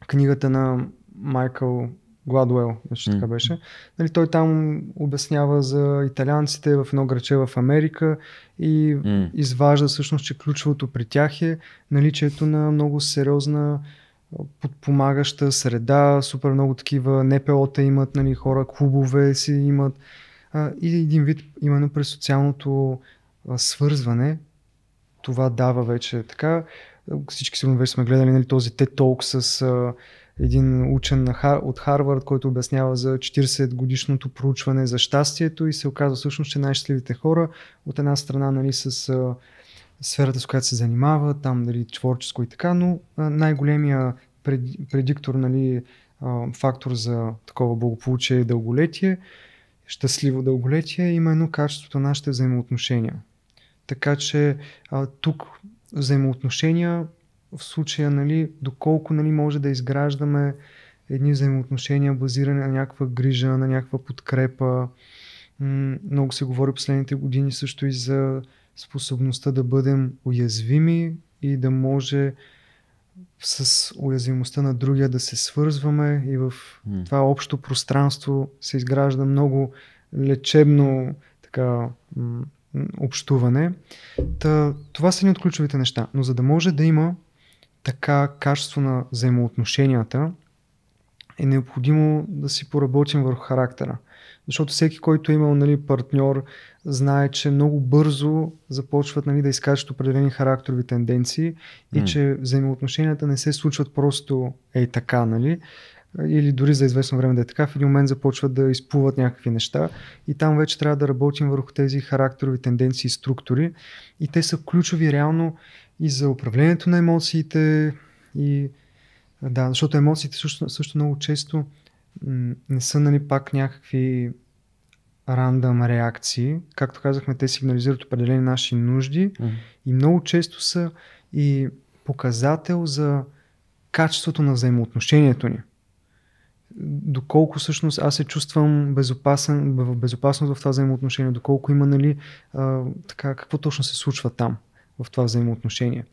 книгата на Malcolm Gladwell, нещо така беше. Нали, той там обяснява за италианците в едно граче в Америка и mm. изважда всъщност, че ключовото при тях е наличието на много сериозна подпомагаща среда, супер много такива НПО-та имат, нали, хора, клубове си имат и един вид именно през социалното свързване това дава вече така. Всички сигурно вече сме гледали, нали, този TED Talk с един учен от Харвард, който обяснява за четиридесет годишното проучване за щастието и се оказва всъщност, че най-щастливите хора от една страна, нали, с а, сферата, с която се занимава, там дали творческо и така, но а, най-големия пред, предиктор, нали, а, фактор за такова благополучие и дълголетие, щастливо дълголетие е именно качеството на нашите взаимоотношения. Така че а, тук взаимоотношения в случая, нали, доколко, нали, може да изграждаме едни взаимоотношения, базирани на някаква грижа, на някаква подкрепа. Много се говори последните години също и за способността да бъдем уязвими и да може с уязвимостта на другия да се свързваме и в mm. това общо пространство се изгражда много лечебно така общуване. Та, това са едни от ключовите неща, но за да може да има така качество на взаимоотношенията е необходимо да си поработим върху характера. Защото всеки, който е имал, нали, партньор, знае, че много бързо започват, нали, да изкачат определени характерови тенденции и mm. че взаимоотношенията не се случват просто ей така, нали, или дори за известно време да е така, в един момент започват да изплуват някакви неща и там вече трябва да работим върху тези характерови тенденции и структури и те са ключови реално и за управлението на емоциите и да, защото емоциите също, също много често м- не са, нали, пак някакви рандъм реакции, както казахме, те сигнализират определени наши нужди mm-hmm. и много често са и показател за качеството на взаимоотношението ни. Доколко всъщност аз се чувствам безопасен, безопасност в това взаимоотношение, доколко има, нали, а, така, какво точно се случва там в това взаимоотношение.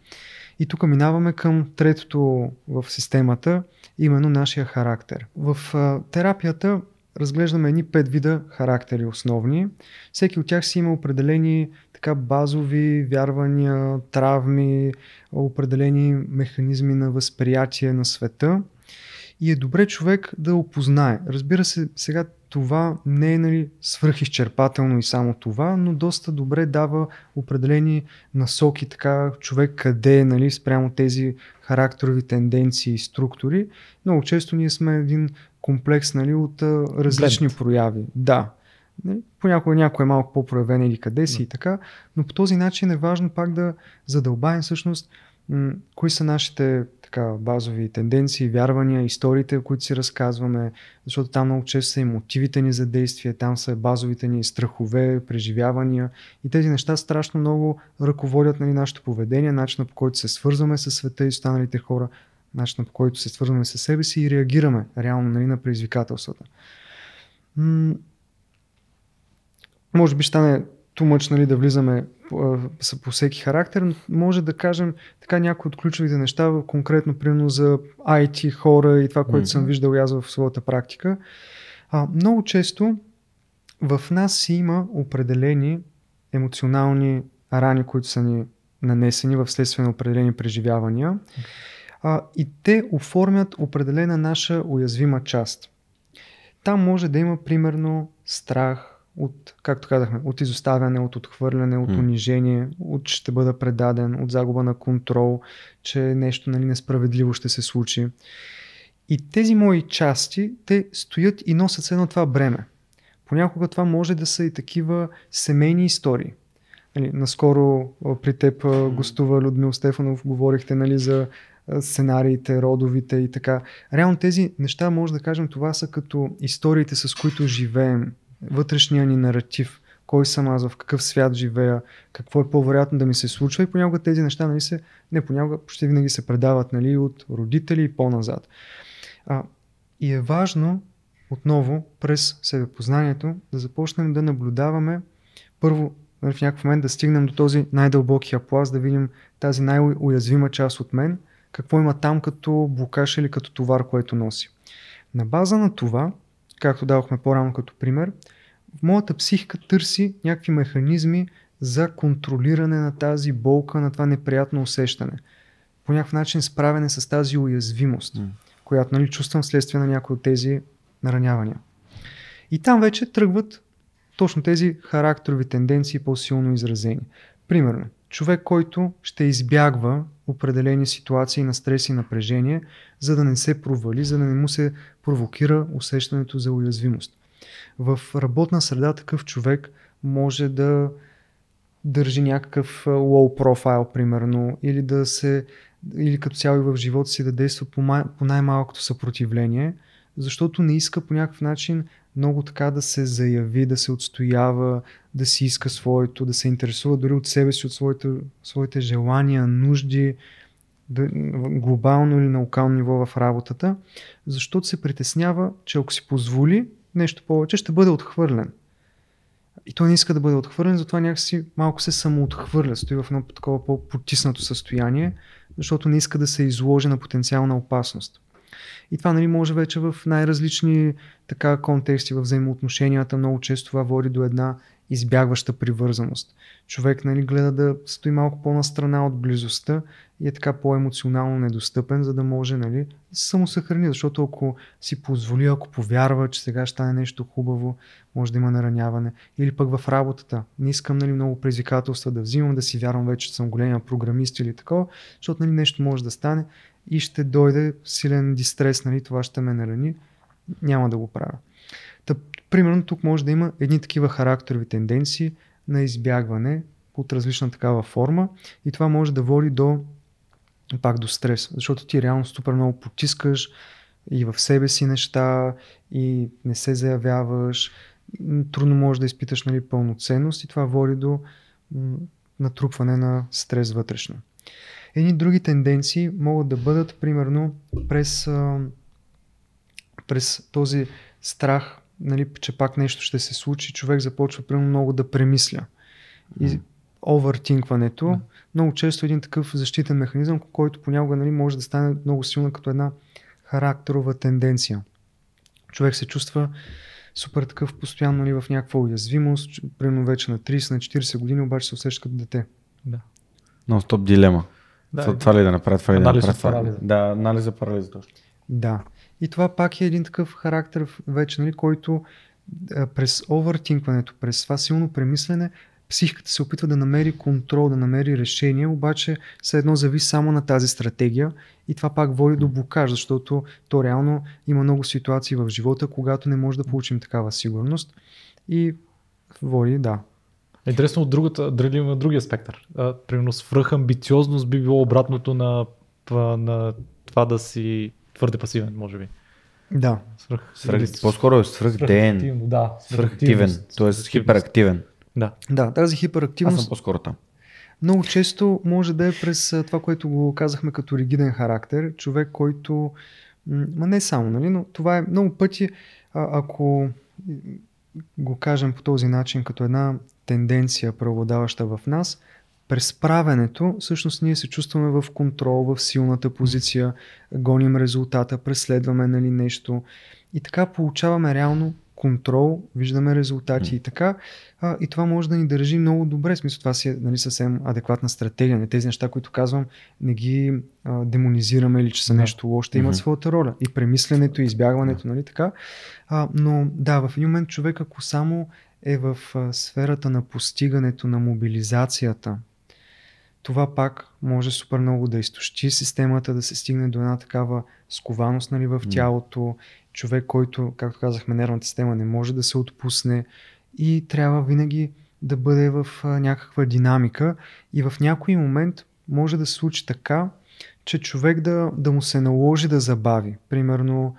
И тук минаваме към третото в системата, именно нашия характер. В а, терапията разглеждаме едни пет вида характери основни. Всеки от тях си има определени така базови вярвания, травми, определени механизми на възприятие на света. И е добре човек да опознае. Разбира се, сега това не е, нали, свръхизчерпателно и само това, но доста добре дава определени насоки, така човек къде е, нали, спрямо тези характерови тенденции и структури. Много често ние сме един комплекс, нали, от различни Блед. прояви. Да. Понякога някой е малко по-проявен или къде си да. и така, но по този начин е важно пак да задълбаем всъщност кои са нашите така, базови тенденции, вярвания, историите, които си разказваме, защото там много често са и мотивите ни за действие, там са базовите ни страхове, преживявания и тези неща страшно много ръководят, нали, нашето поведение, начина по който се свързваме с света и останалите хора, начина по който се свързваме с себе си и реагираме реално, нали, на предизвикателствата. М- може би ще стане тумъч, нали, да влизаме по, по всеки характер, но може да кажем така някои от ключовите неща, конкретно примерно за ай ти хора и това, което mm-hmm. съм виждал аз в своята практика. А, много често в нас си има определени емоционални рани, които са ни нанесени в следствие на определени преживявания а, и те оформят определена наша уязвима част. Там може да има примерно страх, от, както казахме, от изоставяне, от отхвърляне, от унижение, от ще бъда предаден, от загуба на контрол, че нещо, нали, несправедливо ще се случи. И тези мои части, те стоят и носят едно това бреме. Понякога това може да са и такива семейни истории. Нали, наскоро при теб гостува Людмил Стефанов, говорихте, нали, за сценариите, родовите и така. Реално тези неща, може да кажем, това са като историите, с които живеем, вътрешния ни наратив, кой съм аз, в какъв свят живея, какво е по-вероятно да ми се случва, и понякога тези неща, нали, се, не понякога, почти винаги се предават, нали, от родители и по-назад. А, и е важно отново през себепознанието да започнем да наблюдаваме първо, нали, в някакъв момент да стигнем до този най-дълбокия пласт, да видим тази най-уязвима част от мен, какво има там като блокаж или като товар, което носи. На база на това, както давахме по-рано като пример, моята психика търси някакви механизми за контролиране на тази болка, на това неприятно усещане. По някакъв начин справяне с тази уязвимост, mm. която, нали, чувствам вследствие на някои от тези наранявания. И там вече тръгват точно тези характерови тенденции, по-силно изразени. Примерно, човек, който ще избягва определени ситуации на стрес и напрежение, за да не се провали, за да не му се провокира усещането за уязвимост. В работна среда такъв човек може да държи някакъв low profile, примерно, или да се, или като цяло и в живота си да действа по, май, по най-малкото съпротивление, защото не иска по някакъв начин много така да се заяви, да се отстоява, да си иска своето, да се интересува дори от себе си, от своите, своите желания, нужди, да, глобално или на локално ниво в работата, защото се притеснява, че ако си позволи нещо повече, ще бъде отхвърлен. И той не иска да бъде отхвърлен, затова някакси малко се самоотхвърля, стои в едно такова по-потиснато състояние, защото не иска да се изложи на потенциална опасност. И това, нали, може вече в най-различни така контексти, в взаимоотношенията, много често това води до една избягваща привързаност. Човек, нали, гледа да стои малко по-настрана от близостта и е така по-емоционално недостъпен, за да може, нали, да се самосъхрани, защото ако си позволи, ако повярва, че сега ще стане нещо хубаво, може да има нараняване. Или пък в работата. Не искам, нали, много предизвикателства да взимам, да си вярвам вече, че съм големия програмист или такова, защото, нали, нещо може да стане и ще дойде силен дистрес, нали, това ще ме нарани, няма да го правя. Та, примерно тук може да има едни такива характерови тенденции на избягване от различна такава форма и това може да води до, пак до стрес, защото ти реално супер много потискаш и в себе си неща и не се заявяваш, трудно можеш да изпиташ, нали, пълноценност и това води до м- натрупване на стрес вътрешно. Едни други тенденции могат да бъдат, примерно, през, през този страх, нали, че пак нещо ще се случи, човек започва, примерно, много да премисля. И овъртинкването, yeah. много често е един такъв защитен механизъм, който понякога, нали, може да стане много силна като една характерова тенденция. Човек се чувства супер такъв постоянно, нали, в някаква уязвимост, примерно вече на трийсет на четирийсет години, обаче се усеща като дете. Да. Нон-стоп дилема. Да, това ли да направя, това ли да направя? Да, анализа парализа точно. Да. И това пак е един такъв характер вече, нали, който през овъртинкването, през това силно премислене, психиката се опитва да намери контрол, да намери решение, обаче все едно зависи само на тази стратегия и това пак води до блокаж, защото то реално има много ситуации в живота, когато не може да получим такава сигурност и води, да. Интересно от другата, дали има другия спектър. Примерно свръхамбициозност би било обратното на, на това да си твърде пасивен, може би. Да. Свръх... Свръх... По-скоро е свръхден, да. свръхактивен, т.е. хиперактивен. Да. да, тази хиперактивност... Аз съм по-скоро там. Много често може да е през това, което го казахме като ригиден характер. Човек, който... Ма не само, нали, но това е много пъти, а, ако го кажем по този начин, като една тенденция, преобладаваща в нас, през правенето, всъщност ние се чувстваме в контрол, в силната позиция, гоним резултата, преследваме, нали, нещо и така получаваме реално контрол, виждаме резултати и така, а, и това може да ни държи много добре, в смисъл това си е, нали, съвсем адекватна стратегия, не тези неща, които казвам, не ги а, демонизираме или че са да. нещо лошо, те имат своята роля и премисленето, и избягването, нали така, а, но да, в един момент човек ако само е в сферата на постигането, на мобилизацията. Това пак може супер много да изтощи системата, да се стигне до една такава скованост, нали, в тялото. Човек, който, както казахме, нервната система не може да се отпусне и трябва винаги да бъде в някаква динамика. И в някой момент може да се случи така, че човек да, да му се наложи да забави. Примерно,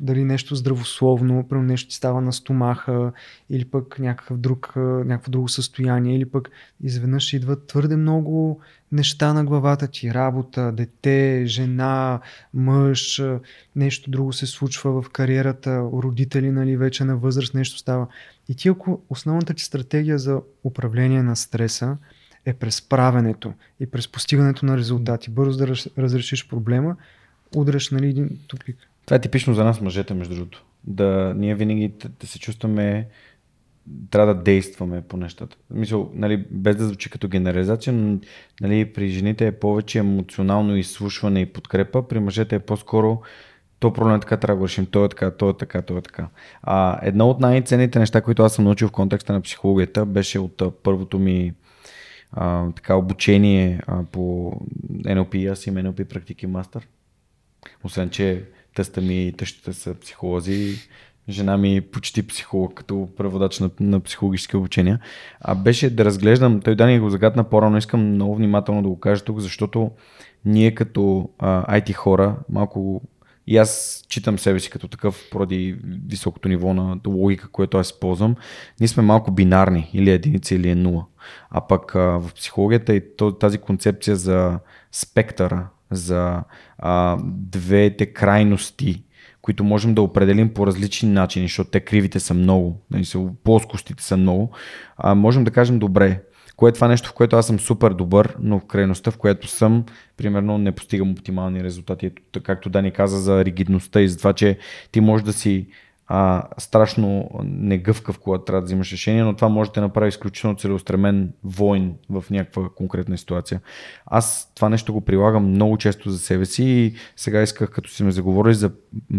дали нещо здравословно, примерно нещо ти става на стомаха или пък някакъв друг, някакво друго състояние, или пък изведнъж идват твърде много неща на главата ти, работа, дете, жена, мъж, нещо друго се случва в кариерата, родители, нали, вече на възраст нещо става. И ти, ако основната ти стратегия за управление на стреса е през правенето и през постигането на резултати, бързо да разрешиш проблема, удреш, нали, един тупик. Това е типично за нас мъжете, между другото. Да, ние винаги да се чувстваме, трябва да действаме по нещата. Мисъл, нали, без да звучи като генерализация, но нали, при жените е повече емоционално изслушване и подкрепа, при мъжете е по-скоро то проблем е така, трябва да решим, то е така, то е така, то е така. А, едно от най-ценните неща, които аз съм научил в контекста на психологията, беше от първото ми а, така, обучение а, по Ен Ел Пи. Аз имам Ен Ел Пи практики мастър. Освен, че тъста ми и тъщите са психолози, жена ми почти психолог, като преводач на, на психологически обучения. А беше да разглеждам, той Дани го загадна по-рано, искам много внимателно да го кажа тук, защото ние като а, Ай Ти хора, малко и аз читам себе си като такъв поради високото ниво на логика, което аз ползвам, ние сме малко бинарни, или единица, или е нула. А пък а, в психологията и тази концепция за спектъра, за а, двете крайности, които можем да определим по различни начини, защото те кривите са много, плоскостите са много, а, можем да кажем добре, кое е това нещо, в което аз съм супер добър, но в крайността, в която съм, примерно не постигам оптимални резултати. Както Дани каза за ригидността и за това, че ти можеш да си а, страшно негъвкав, когато трябва да взимаш решение, но това може да направи изключително целеустремен войн в някаква конкретна ситуация. Аз това нещо го прилагам много често за себе си и сега исках, като си ме заговорили за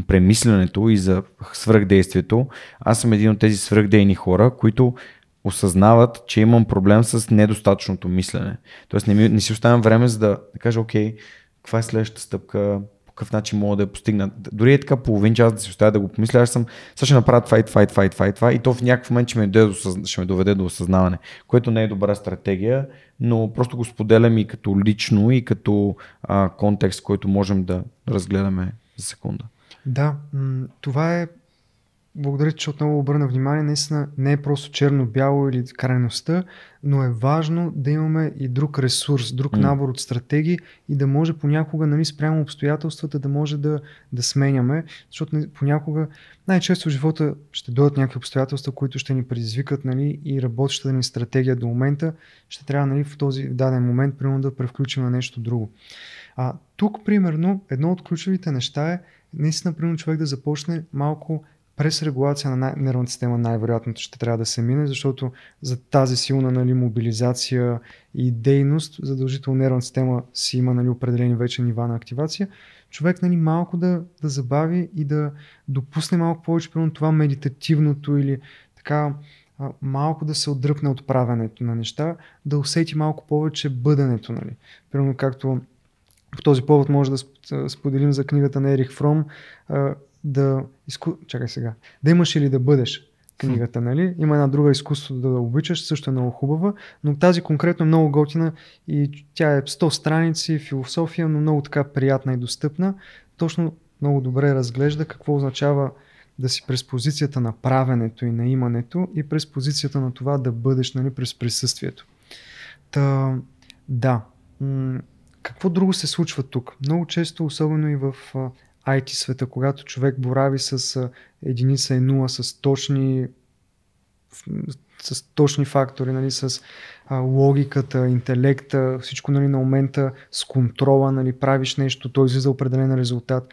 премисленето и за свръхдействието, аз съм един от тези свръхдейни хора, които осъзнават, че имам проблем с недостатъчното мислене. Тоест не, ми, не си оставям време, за да, да кажа, окей, каква е следващата стъпка, по какъв начин мога да я постигна. Дори е така половин час да си оставя да го помисля, аз съм, сега ще направя това и това и това и това и това и то в някакъв момент ще ме доведе до, ще ме доведе до осъзнаване, което не е добра стратегия, но просто го споделям и като лично, и като а, контекст, който можем да разгледаме за секунда. Да, м- това е благодаря, че отново обърна внимание, наистина не е просто черно-бяло или крайността, но е важно да имаме и друг ресурс, друг набор от стратегии и да може понякога, нали, спрямо обстоятелствата да може да, да сменяме, защото понякога най-често в живота ще дойдат някакви обстоятелства, които ще ни предизвикат, нали, и работещата ни стратегия до момента ще трябва, нали, в този даден момент примерно да превключим на нещо друго. А тук примерно едно от ключовите неща е наистина примерно човек да започне малко през регулация на нервната система най-вероятното ще трябва да се мине, защото за тази силна, нали, мобилизация и дейност, задължително нервната система си има, нали, определени вече нива на активация. Човек, нали, малко да, да забави и да допусне малко повече, примерно това медитативното или така малко да се отдръпне от правенето на неща, да усети малко повече бъденето. Нали. Примерно както по този повод може да споделим за книгата на Ерих Фром, да изку... Чакай сега. Да имаш или да бъдеш книгата, нали? Има една друга изкуство да, да обичаш, също е много хубава, но тази конкретно много готина и тя е сто страници, философия, но много така приятна и достъпна. Точно много добре разглежда какво означава да си през позицията на правенето и на имането и през позицията на това да бъдеш, нали, през присъствието. Та, да. Какво друго се случва тук? Много често, особено и в Ай Ти света, когато човек борави с единица и нула, с точни, с точни фактори, нали, с а, логиката, интелекта, всичко, нали, на момента, с контрола, нали, правиш нещо, той излиза определен резултат.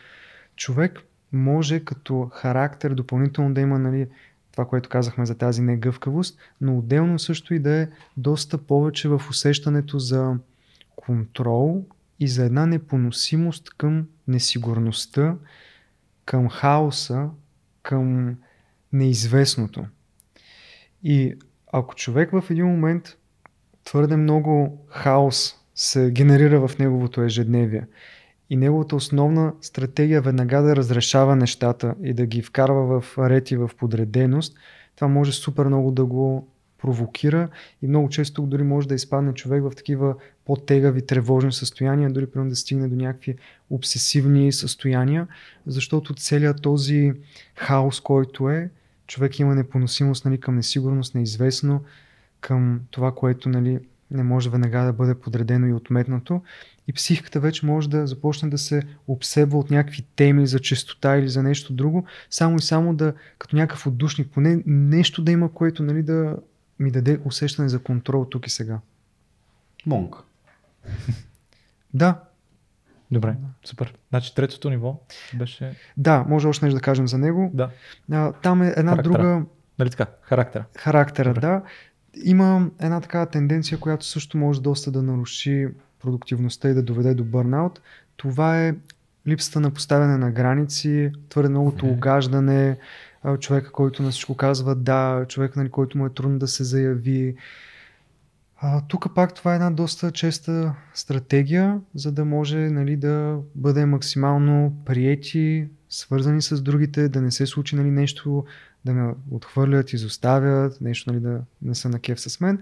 Човек може като характер допълнително да има, нали, това, което казахме за тази негъвкавост, но отделно също и да е доста повече в усещането за контрол и за една непоносимост към несигурността, към хаоса, към неизвестното. И ако човек в един момент твърде много хаос се генерира в неговото ежедневие и неговата основна стратегия веднага да разрешава нещата и да ги вкарва в ред и в подреденост, това може супер много да го провокира и много често дори може да изпадне човек в такива по-тегави, тревожни състояния, дори примерно да стигне до някакви обсесивни състояния, защото целият този хаос, който е, човек има непоносимост, нали, към несигурност, неизвестно, към това, което, нали, не може веднага да бъде подредено и отметнато. И психиката вече може да започне да се обсебва от някакви теми за чистота или за нещо друго, само и само да, като някакъв отдушник, поне нещо да има, което, нали, да ми даде усещане за контрол тук и сега. Монг. Да. Добре, супер. Значи третото ниво беше... Да, може още нещо да кажем за него. Да. А, там е една характера. Друга... Нали така? Характера. Характера, Добре. Да. Има една такава тенденция, която също може доста да наруши продуктивността и да доведе до бърнаут. Това е липсата на поставяне на граници, твърде многото огаждане, човека, който на всичко казва да, човека, нали, който му е трудно да се заяви. Тук пак това е една доста честа стратегия, за да може, нали, да бъде максимално приети, свързани с другите, да не се случи, нали, нещо, да ме отхвърлят, изоставят, нещо, нали, да не са на кеф с мен.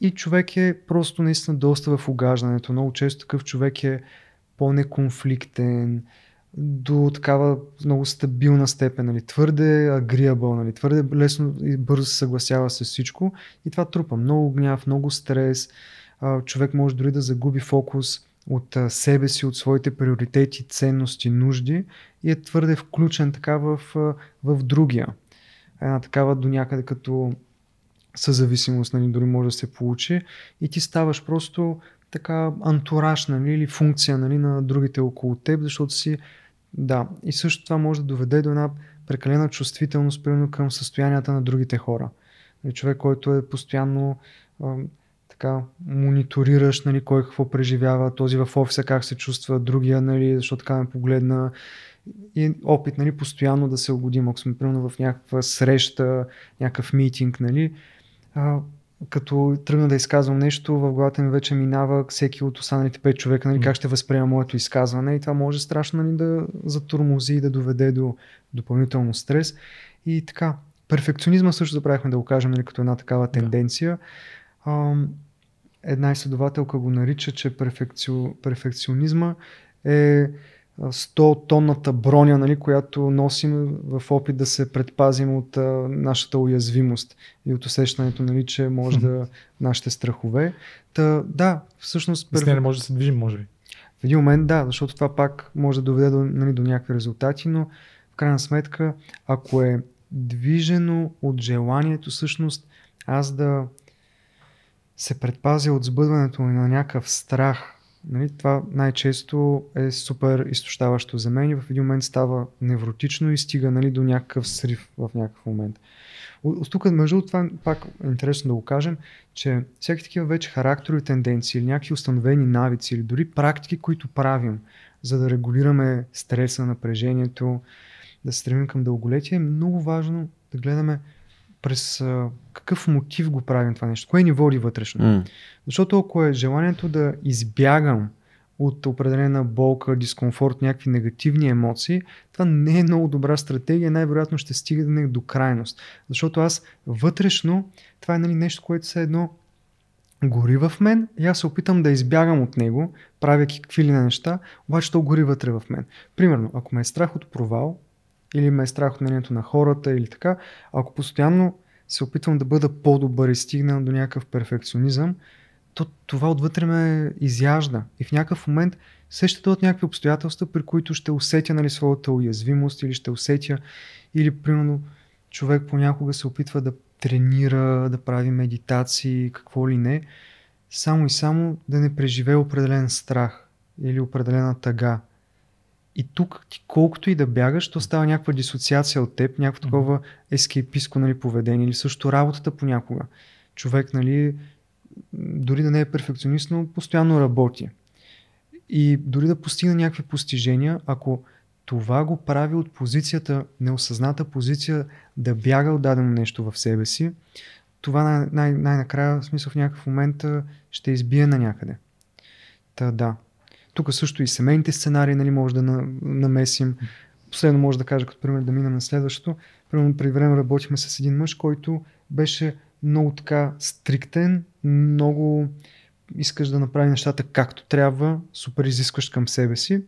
И човек е просто наистина доста в угаждането. Много често такъв човек е по-неконфликтен, до такава много стабилна степен, нали, твърде агриабъл, нали, твърде лесно и бързо се съгласява с всичко и това трупа много гняв, много стрес, човек може дори да загуби фокус от себе си, от своите приоритети, ценности, нужди и е твърде включен така в, в другия. Една такава до някъде като съзависимост, нали, дори може да се получи и ти ставаш просто така антураж, нали, или функция, нали, на другите около теб, защото си да. И също това може да доведе до една прекалена чувствителност примерно към състоянията на другите хора. Нали, човек, който е постоянно а, така мониториращ, нали, кой какво преживява, този в офиса как се чувства, другия, нали, защото така ме погледна. И опит, нали, постоянно да се угодим, ако сме примерно в някаква среща, някакъв митинг, нали, а, като тръгна да изказвам нещо, в главата ми вече минава всеки от останалите пет човека, нали, как ще възприема моето изказване и това може страшно, нали, да затормози и да доведе до допълнително стрес. И така, перфекционизма също забравихме да го кажем, нали, като една такава тенденция. Да. Една изследователка го нарича, че перфекци... перфекционизма е сто тонната броня, нали, която носим в опит да се предпазим от а, нашата уязвимост и от усещането, нали, че може да нашите страхове. Та, да, всъщност... Перф... Не може да се движим, може би. В един момент да, защото това пак може да доведе до, нали, до някакви резултати, но в крайна сметка, ако е движено от желанието, всъщност аз да се предпазя от сбъдването на някакъв страх, нали, това най-често е супер изтощаващо за мен и в един момент става невротично и стига, нали, до някакъв срив в някакъв момент. От тук, между това, пак е интересно да го кажем, че всяки такива вече характерови тенденции или някакви установени навици или дори практики, които правим, за да регулираме стреса, напрежението, да се стремим към дълголетие, е много важно да гледаме през а, какъв мотив го правим това нещо, кое ни води вътрешно. Mm. Защото ако е желанието да избягам от определена болка, дискомфорт, някакви негативни емоции, това не е много добра стратегия, най-вероятно ще стигне до крайност. Защото аз вътрешно, това е, нали, нещо, което все едно гори в мен и аз се опитам да избягам от него, правяки какви ли неща, обаче то гори вътре в мен. Примерно, ако ме е страх от провал, или ме е страх от мнението на хората или така. Ако постоянно се опитвам да бъда по-добър и стигна до някакъв перфекционизъм, то това отвътре ме изяжда и в някакъв момент се ще дадат някакви обстоятелства, при които ще усетя, нали, своята уязвимост или ще усетя, или примерно човек понякога се опитва да тренира, да прави медитации, какво ли не, само и само да не преживее определен страх или определена тъга. И тук, ти колкото и да бягаш, то става някаква дисоциация от теб, някакво такова ескейпистко, нали, поведение или също работата понякога. Човек, нали, дори да не е перфекционист, но постоянно работи. И дори да постигне някакви постижения, ако това го прави от позицията, неосъзната позиция да бяга от дадено нещо в себе си, това най- най- най-накрая, в смисъл в някакъв момент ще избие на някъде. Та да. Тук също и семейните сценарии, нали, може да на- намесим. Последно може да кажа, като пример, да минем на следващото. Примерно преди време работихме с един мъж, който беше много така стриктен, много искаш да направи нещата както трябва, супер изискваш към себе си.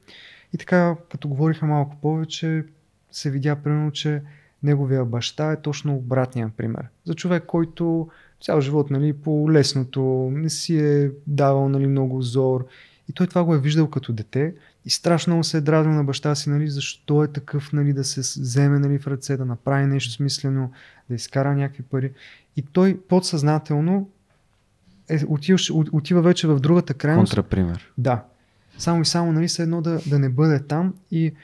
И така, като говориха малко повече, се видя примерно, че неговия баща е точно обратния пример. За човек, който цял живот, нали, по лесното не си е давал, нали, много зор. И той това го е виждал като дете и страшно много се е дразнил на баща си, нали, защо е такъв, нали, да се вземе, нали, в ръце, да направи нещо смислено, да изкара някакви пари. И той подсъзнателно е, отива, отива вече в другата крайност. Контрапример. Да. Само и само, нали, едно да, да не бъде там и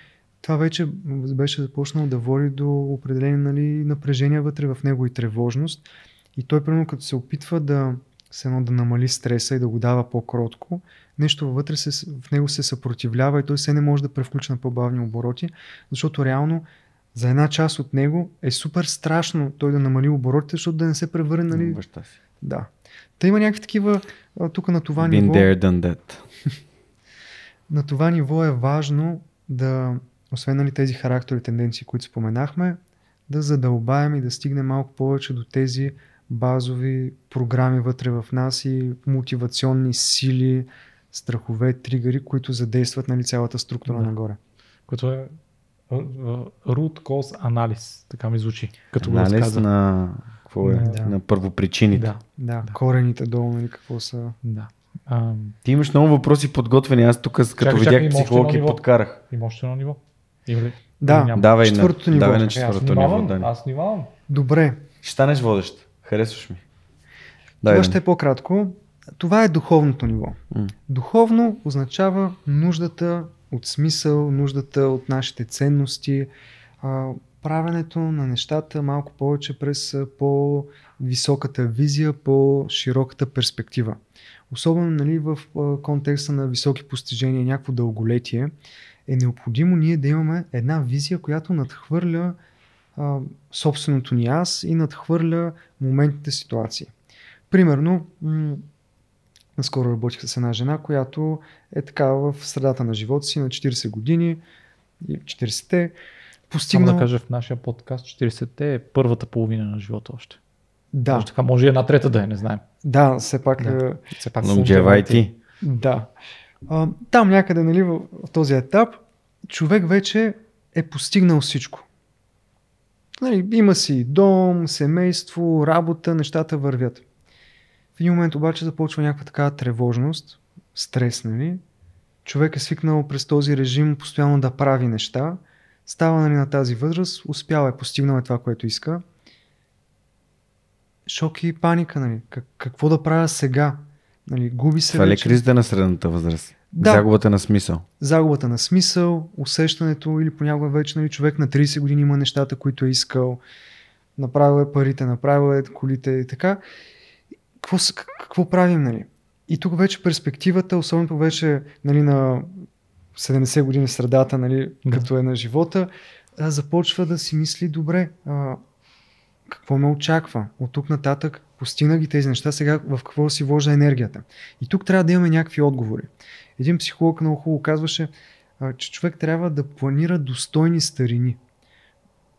това вече беше започнало да води до определени, нали, напрежения вътре в него и тревожност. И той, примерно, като се опитва да се едно да намали стреса и да го дава по-кротко, нещо вътре се, в него се съпротивлява и той се не може да превключи на по-бавни обороти, защото реално за една част от него е супер страшно той да намали оборотите, защото да не се превърне, нали... Баща си. Да. Та има някакви такива тук на това Been ниво... Been there, done that. На това ниво е важно да, освен, нали, тези характери, тенденции, които споменахме, да задълбаем и да стигнем малко повече до тези базови програми вътре в нас и мотивационни сили, страхове, тригъри, които задействат, нали, цялата структура, да, нагоре. Което е root cause анализ, така ми звучи. Като анализ на, какво е? Да. На първопричините. Да, да, да. Корените долу, нали, какво са... Да. А... Ти имаш много въпроси подготвени, аз тук като чакай, видях психологи подкарах. Има още едно ниво? Има ли? Да, давай четвъртото на, ниво. Давай на четвъртото ниво. Аз внимавам, аз внимавам. Добре. Ще станеш водещ. Харесваш ми. Дай, това да. Ще е по-кратко. Това е духовното ниво. Mm. Духовно означава нуждата от смисъл, нуждата от нашите ценности, правенето на нещата малко повече през по-високата визия, по-широката перспектива. Особено, нали, в контекста на високи постижения, някакво дълголетие, е необходимо ние да имаме една визия, която надхвърля собственото ни аз и надхвърля моментните ситуации. Примерно, м- наскоро работих с една жена, която е така в средата на живота си на четирийсет години, четирийсетте, постигнал... Само да кажа, в нашия подкаст четирийсетте е първата половина на живота още. Да. Още така може и една трета да я не знаем. Да, все пак... Да. Все пак LongevIT. Да. А, там някъде, нали, в този етап човек вече е постигнал всичко. Нали, има си дом, семейство, работа, нещата вървят. В един момент обаче започва някаква такава тревожност, стрес, нали. Човек е свикнал през този режим постоянно да прави неща. Става, нали, на тази възраст, успял е, постигнал е това, което иска. Шок и паника, нали. Как, какво да правя сега? Нали, губи се. Това ли е кризата на средната възраст? Да. Загубата на смисъл. Загубата на смисъл, усещането или понякога вече, нали, човек на трийсет години има нещата, които е искал, направил е парите, направил е колите и така. Какво, какво правим, нали? И тук вече перспективата, особено вече, нали, на седемдесет години средата, нали, да, като е на живота, започва да си мисли, добре, а, какво ме очаква от тук нататък, постигна ги тези неща, сега в какво си вложа енергията. И тук трябва да имаме някакви отговори. Един психолог много хубаво казваше, а, че човек трябва да планира достойни старини.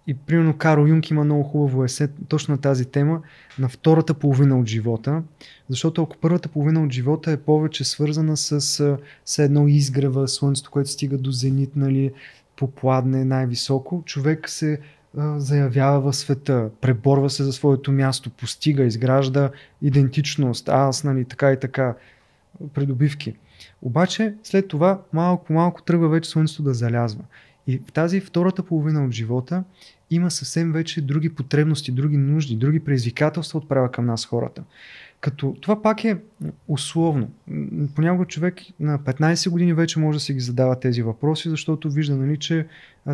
И примерно Карл Юнг има много хубаво есе точно на тази тема, на втората половина от живота, защото ако първата половина от живота е повече свързана с, с едно изгрева, слънцето, което стига до зенит, нали, попладне най-високо, човек се а, заявява в света, преборва се за своето място, постига, изгражда идентичност, аз, нали, така и така, придобивки. Обаче след това малко по малко тръгва вече слънцето да залязва. И в тази втората половина от живота има съвсем вече други потребности, други нужди, други предизвикателства отправя към нас хората. Като това пак е условно. Понякога човек на петнайсет години вече може да си ги задава тези въпроси, защото вижда, нали, че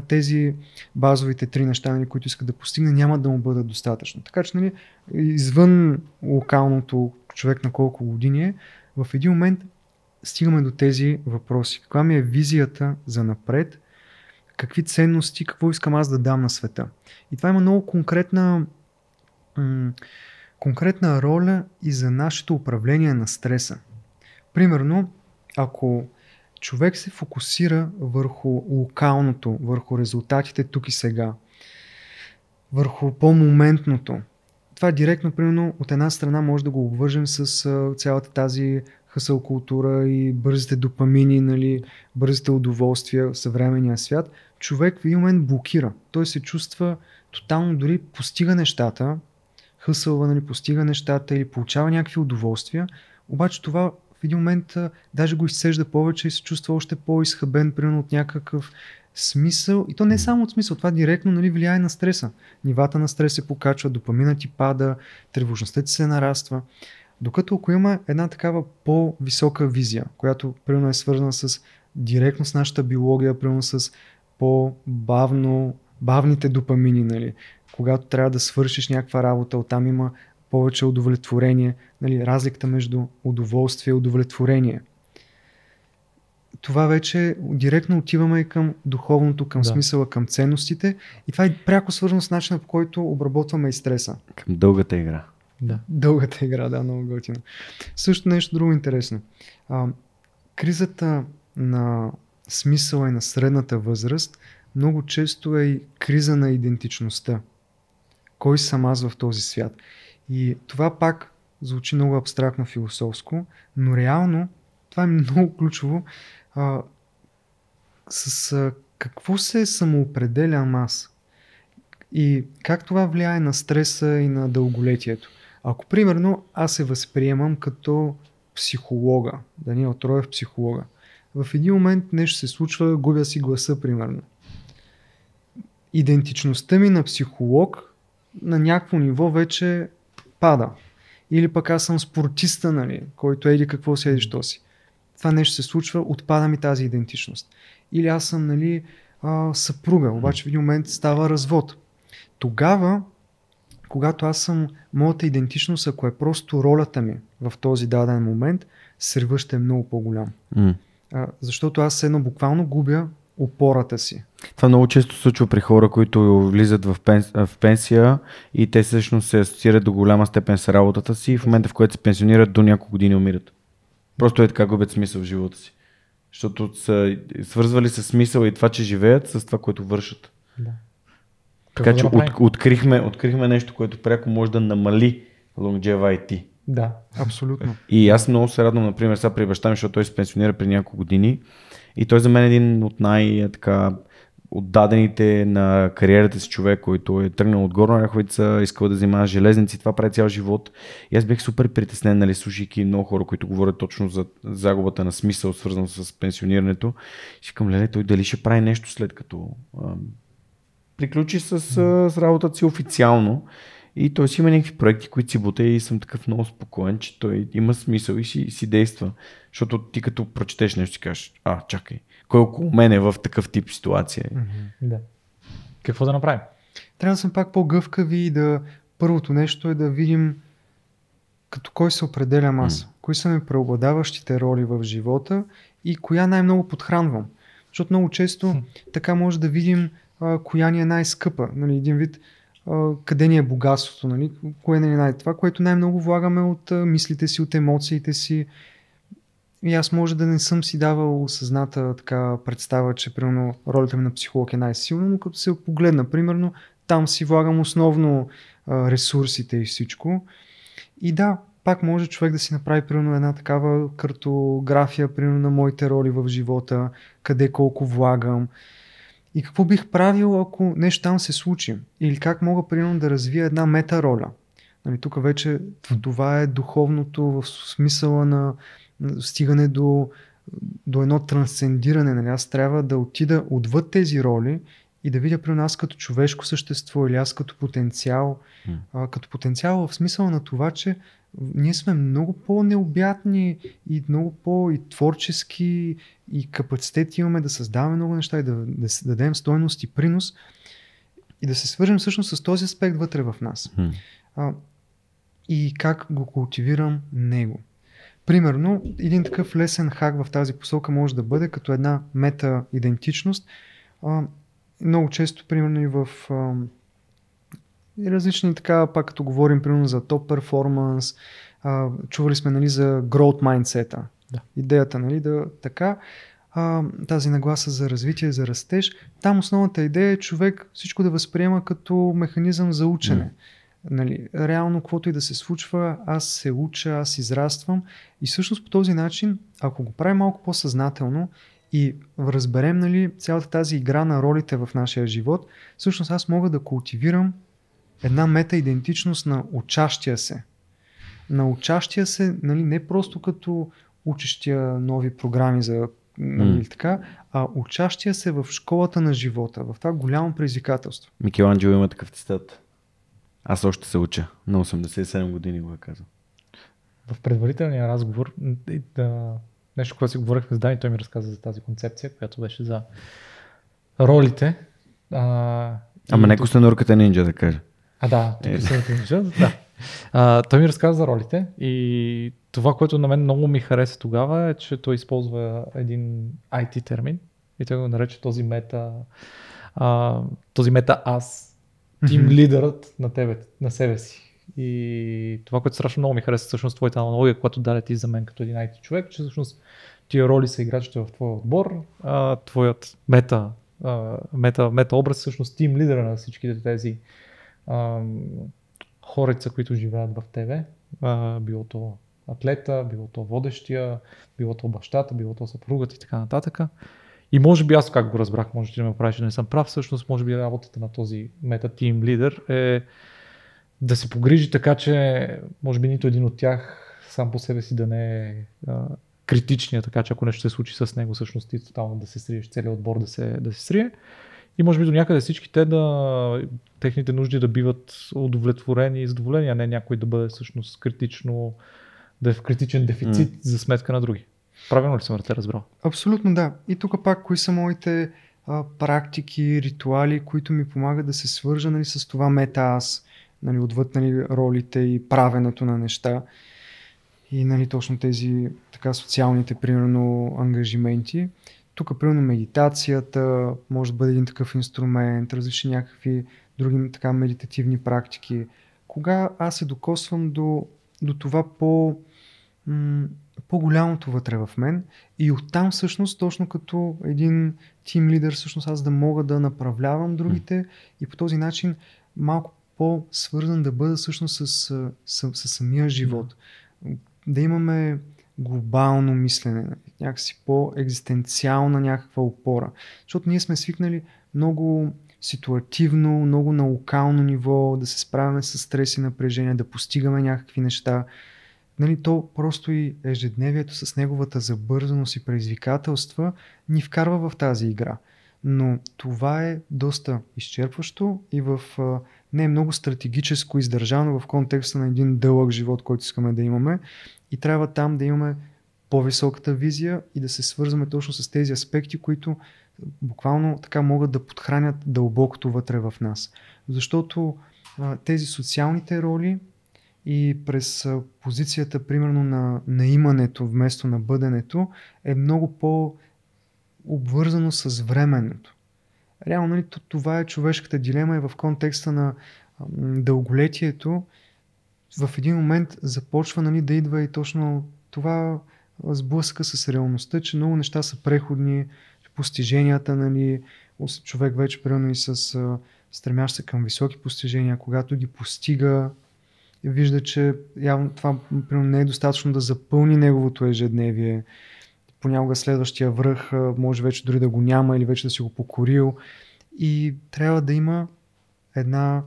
тези базовите три неща, нали, които иска да постигне, няма да му бъдат достатъчно. Така че, нали, извън локалното човек на колко години е, в един момент стигаме до тези въпроси. Каква ми е визията за напред? Какви ценности, какво искам аз да дам на света. И това има много конкретна м- конкретна роля и за нашето управление на стреса. Примерно, ако човек се фокусира върху локалното, върху резултатите тук и сега, върху по-моментното, това директно, примерно, от една страна може да го обвържем с цялата тази хъсъл култура и бързите допамини, нали, бързите удоволствия в съвременния свят. Човек в един момент блокира. Той се чувства тотално, дори постига нещата, хъсълва, нали, постига нещата или получава някакви удоволствия, обаче това в един момент а, даже го изцежда повече и се чувства още по-изхъбен, примерно от някакъв смисъл. И то не е само от смисъл, това директно, нали, влияе на стреса. Нивата на стрес се покачва, допамина ти пада, тревожността ти се нараства. Докато ако има една такава по-висока визия, която примерно е свързана с директно с нашата биология, примерно с по-бавно, бавните допамини, нали, когато трябва да свършиш някаква работа, оттам има повече удовлетворение, нали, разликата между удоволствие и удовлетворение. Това вече директно отиваме и към духовното, към да. смисъла, към ценностите и това е пряко свързано с начина, по който обработваме и стреса. Към дългата игра. Да. Дългата игра, да, много готино. Също нещо друго интересно. А, кризата на смисъла и на средната възраст много често е и криза на идентичността. Кой съм аз в този свят? И това пак звучи много абстрактно философско, но реално това е много ключово. А, с а, какво се самоопределям аз? И как това влияе на стреса и на дълголетието? Ако примерно аз се възприемам като психолога, Даниел Троев психолога, в един момент нещо се случва, губя си гласа примерно. Идентичността ми на психолог на някакво ниво вече пада. Или пък аз съм спортиста, нали, който еди какво си, еди що си. Това нещо се случва, отпада ми тази идентичност. Или аз съм, нали, а, съпруга, обаче в един момент става развод. Тогава, когато аз съм, моята идентичност, ако е просто ролята ми в този даден момент, срива ще е много по-голям. Mm. А, защото аз едно буквално губя опората си. Това много често се случва при хора, които влизат в, пенс... в пенсия и те всъщност се асоциират до голяма степен с работата си и в момента, в който се пенсионират, до няколко години умират. Просто е така губят смисъл в живота си. Защото са свързвали с смисъл и това, че живеят с това, което вършат. Да. Така какво че да от, открихме, открихме нещо, което пряко може да намали LongevIT. Да, абсолютно. И аз много се радвам, например, сега при баща ми, защото той се пенсионира при няколко години и той за мен е един от най-така отдадените на кариерата си човек, който е тръгнал от Горна Ряховица, искал да взима железници, това прави цял живот. И аз бях супер притеснен, нали, слушайки много хора, които говорят точно за загубата на смисъл, свързано с пенсионирането. И към леле, той дали ще прави нещо след като а, приключи с, mm. с работата си официално. И той си има някакви проекти, които си бута и съм такъв много спокоен, че той има смисъл и си, си действа. Защото ти като прочетеш нещо, си кажеш, а, чакай, кой около мен е в такъв тип ситуация? Mm-hmm. Да. Какво да направим? Трябва да съм пак по-гъвкави и да първото нещо е да видим като кой се определям аз, mm. кои са ми преобладаващите роли в живота и коя най-много подхранвам. Защото много често mm. така може да видим а, коя ни е най-скъпа. Нали, един вид къде ни е богатството, нали? Кое не е най- това, което най-много влагаме от мислите си, от емоциите си. И аз може да не съм си давал съзната така представа, че примерно ролята ми на психолог е най-силна, но като се погледна, примерно, там си влагам основно ресурсите и всичко. И да, пак може човек да си направи примерно една такава картография, примерно на моите роли в живота, къде колко влагам. И какво бих правил, ако нещо там се случи? Или как мога, примерно, да развия една мета-роля? Нали, тук вече това е духовното в смисъла на стигане до, до едно трансцендиране. Нали, аз трябва да отида отвъд тези роли и да видя, примерно, аз като човешко същество или аз като потенциал. Mm. А, като потенциал в смисъла на това, че ние сме много по-необятни и много по-творчески и капацитет имаме да създаваме много неща и да, да дадем стойност и принос и да се свържем всъщност с този аспект вътре в нас. Hmm. А, и как го култивирам него. Примерно, един такъв лесен хак в тази посока може да бъде като една мета-идентичност. А, много често, примерно и в а, И различни така, пак като говорим, примерно за топ перформанс, чували сме, нали, за growth mindset-а. Да. Идеята, нали, да така, а, тази нагласа за развитие, за растеж. Там основната идея е човек всичко да възприема като механизъм за учене. Mm. Нали, реално, каквото и да се случва, аз се уча, аз израствам. И всъщност по този начин, ако го правим малко по-съзнателно и разберем, нали, цялата тази игра на ролите в нашия живот, всъщност аз мога да култивирам една мета-идентичност на учащия се. На учащия се, нали, не просто като учещия нови програми за, нали, mm. така, а учащия се в школата на живота, в това голямо предизвикателство. Микеланджело има такъв цитат. Аз още се уча. На осемдесет и седем години го е казал. В предварителния разговор, да, нещо, което си говорихме с Дани, той ми разказа за тази концепция, която беше за ролите. А, Ама не костенурката нинджа, да кажа. А, да, тук е, се натъжа, да. А, той ми разказа за ролите и това, което на мен много ми хареса тогава, е, че той използва един ай ти термин и той го нарече този мета, а, този мета аз, тим лидерът на тебе, на себе си. И това, което страшно много ми хареса, всъщност твоята аналогия, която даде ти за мен като един ай ти човек, че всъщност тия роли са играчите в твоя отбор, а твоят мета, а, мета, мета образ, всъщност тим лидера на всичките тези хорица, които живеят в тебе, било то атлета, било то водещия, било то бащата, било то съпругата и така нататък. И може би аз, как го разбрах, може да ме правиш, че не съм прав, всъщност може би работата на този мета-тим лидер е да се погрижи така, че може би нито един от тях сам по себе си да не е критичния, така че ако нещо се случи с него, всъщност ти тотално да се сриеш, целият отбор да се, да се срие. И може би до някъде всички те да, техните нужди да биват удовлетворени и задоволени, а не някой да бъде всъщност критично, да е в критичен дефицит mm. за сметка на други. Правилно ли съм те разбрал? Абсолютно да. И тук пак, кои са моите а, практики, ритуали, които ми помагат да се свържа, нали, с това мета аз, нали, отвъд, нали, ролите и правенето на неща. И, нали, точно тези така социалните, примерно, ангажименти. Тук, примерно, медитацията може да бъде един такъв инструмент, различни някакви други така медитативни практики. Кога аз се докосвам до, до това по, м- по-голямото вътре в мен и оттам всъщност, точно като един тим лидер, всъщност аз да мога да направлявам другите и по този начин малко по-свързан да бъда всъщност с, с, с, с самия живот. Да имаме глобално мислене, някакси по-екзистенциална някаква опора. Защото ние сме свикнали много ситуативно, много на локално ниво, да се справяме с стрес и напрежение, да постигаме някакви неща. Нали, то просто и ежедневието с неговата забързаност и предизвикателства ни вкарва в тази игра. Но това е доста изчерпващо и в не е много стратегическо издържано в контекста на един дълъг живот, който искаме да имаме. И трябва там да имаме по-високата визия и да се свързваме точно с тези аспекти, които буквално така могат да подхранят дълбокото вътре в нас. Защото а, тези социалните роли и през а, позицията, примерно, на, на имането вместо на бъденето е много по-обвързано с временното. Реално, нали, това е човешката дилема и в контекста на а, дълголетието в един момент започва, нали, да идва и точно това сблъска с реалността, че много неща са преходни, постиженията, нали, човек вече примерно и с стремящ се към високи постижения, когато ги постига, вижда, че явно това примерно не е достатъчно да запълни неговото ежедневие. Понякога следващия връх може вече дори да го няма или вече да си го покорил и трябва да има една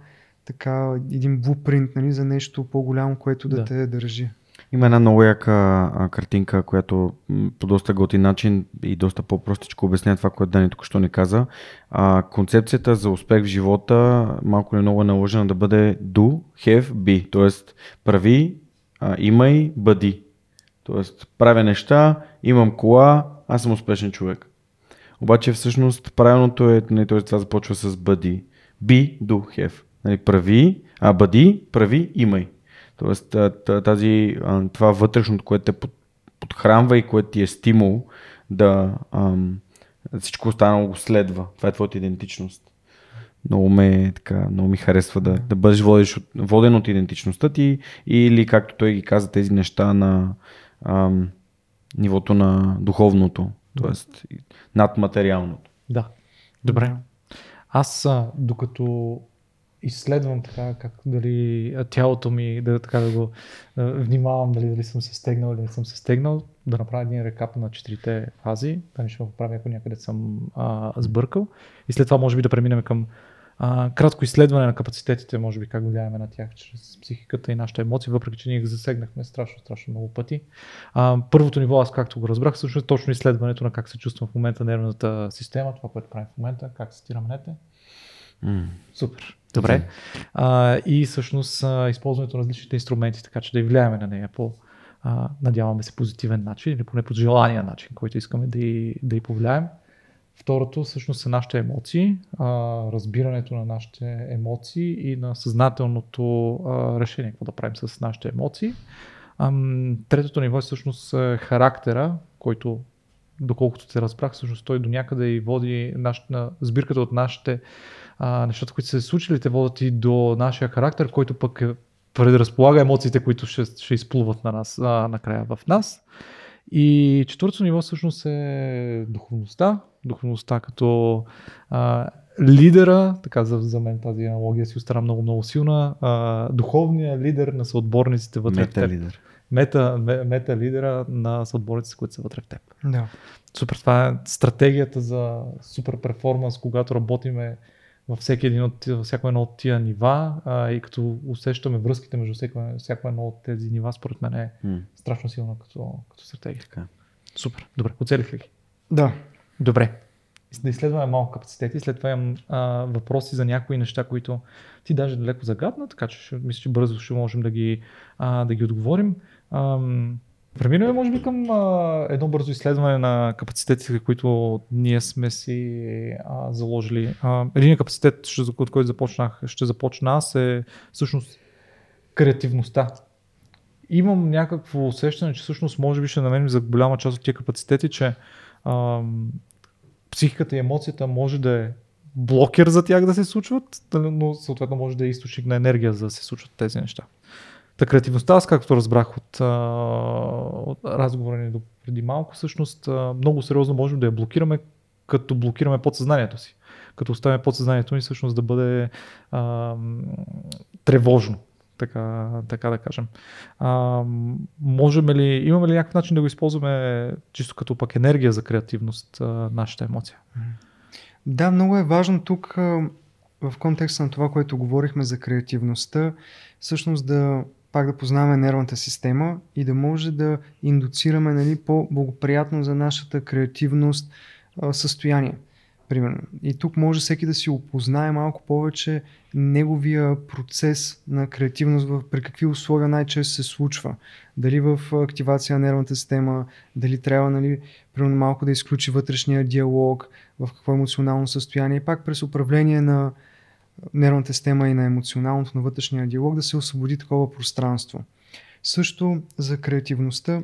така, един блупринт, нали, за нещо по-голямо, което да, да те държи. Има една много яка картинка, която по доста готин начин и доста по-простичко обясня това, което Дани току-що ни каза. А, концепцията за успех в живота малко или много е наложена да бъде do, have, be. Тоест прави, а, имай, бъди. Тоест правя неща, имам кола, аз съм успешен човек. Обаче всъщност правилното е, не, това започва с бъди. Be, do, have. Нали, прави, а бъди, прави, имай. Тоест тази, това вътрешното, което те подхранва и което ти е стимул да ам, всичко останало го следва. Това е твоята идентичност. Много ме, така, много ми харесва да, да бъдеш водиш, воден от идентичността ти, или както той ги каза, тези неща на ам, нивото на духовното, т.е. над материалното. Да, добре. Аз докато изследвам така, как дали тялото ми, да, така да го да внимавам, дали, дали съм се стегнал или не съм се стегнал, да направя един рекап на четирите фази, да не ще го правя, ако някъде съм а, сбъркал. И след това може би да преминем към а, кратко изследване на капацитетите, може би как влияеме на тях чрез психиката и нашите емоции, въпреки че ние ги засегнахме страшно, страшно много пъти. А, първото ниво, аз както го разбрах, всъщност точно изследването на как се чувствам в момента нервната система, това, което правим в момента, как се тира менете. Mm. Супер. Добре. А, и всъщност използването на различните инструменти, така че да влияеме на нея по, а, надяваме се, позитивен начин или поне по желания начин, който искаме да и, да и повлияем. Второто всъщност са нашите емоции, а, разбирането на нашите емоции и на съзнателното а, решение, какво да правим с нашите емоции. А, третото ниво е всъщност характера, който, доколкото те разбрах, всъщност той до някъде и води наш, на сбирката от нашите а, нещата, които са се случили, те водят и до нашия характер, който пък е предразполага емоциите, които ще, ще изплуват на нас, а, накрая в нас. И четвърто ниво всъщност е духовността. Духовността като а, лидера, така за, за мен тази аналогия си остана много, много силна. А, духовният лидер на съотборниците вътре мета в теб. Лидер. Мета, мета лидера на съотборниците, които са вътре в теб. Yeah. Супер, това е стратегията за супер перформанс, когато работиме във всеки един от, във всяко едно от тия нива, а, и като усещаме връзките между всяко, всяко едно от тези нива, според мен е mm. страшно силно като, като стратегия. Така. Супер, добре, оцелих ли ги? Да. Добре, да изследваме малко капацитети, след това имам а, въпроси за някои неща, които ти даже далеко загадна, така че ще, мисля, че бързо ще можем да ги, а, да ги отговорим. Ам... Преминаме, може би, към а, едно бързо изследване на капацитетите, които ние сме си а, заложили. А, един капацитет, ще, от който започнах, ще започна аз, е всъщност креативността. Имам някакво усещане, че всъщност може би ще намерим за голяма част от тия капацитети, че а, психиката и емоцията може да е блокер за тях да се случват, но съответно може да е източник на енергия за да се случват тези неща. Та креативността, аз както разбрах от, от разговора ни до преди малко, всъщност много сериозно можем да я блокираме, като блокираме подсъзнанието си. Като оставяме подсъзнанието ни всъщност да бъде а, тревожно, така, така да кажем. А, можем ли, имаме ли някакъв начин да го използваме чисто като пък енергия за креативност, а, нашата емоция? Да, много е важно тук в контекста на това, което говорихме за креативността, всъщност да пак да познаваме нервната система и да може да индуцираме, нали, по-благоприятно за нашата креативност състояние. Примерно. И тук може всеки да си опознае малко повече неговия процес на креативност, при какви условия най-често се случва. Дали в активация на нервната система, дали трябва, нали, примерно малко да изключи вътрешния диалог, в какво емоционално състояние и пак през управление на нервната система и на емоционалното, на вътрешния диалог, да се освободи такова пространство. Също за креативността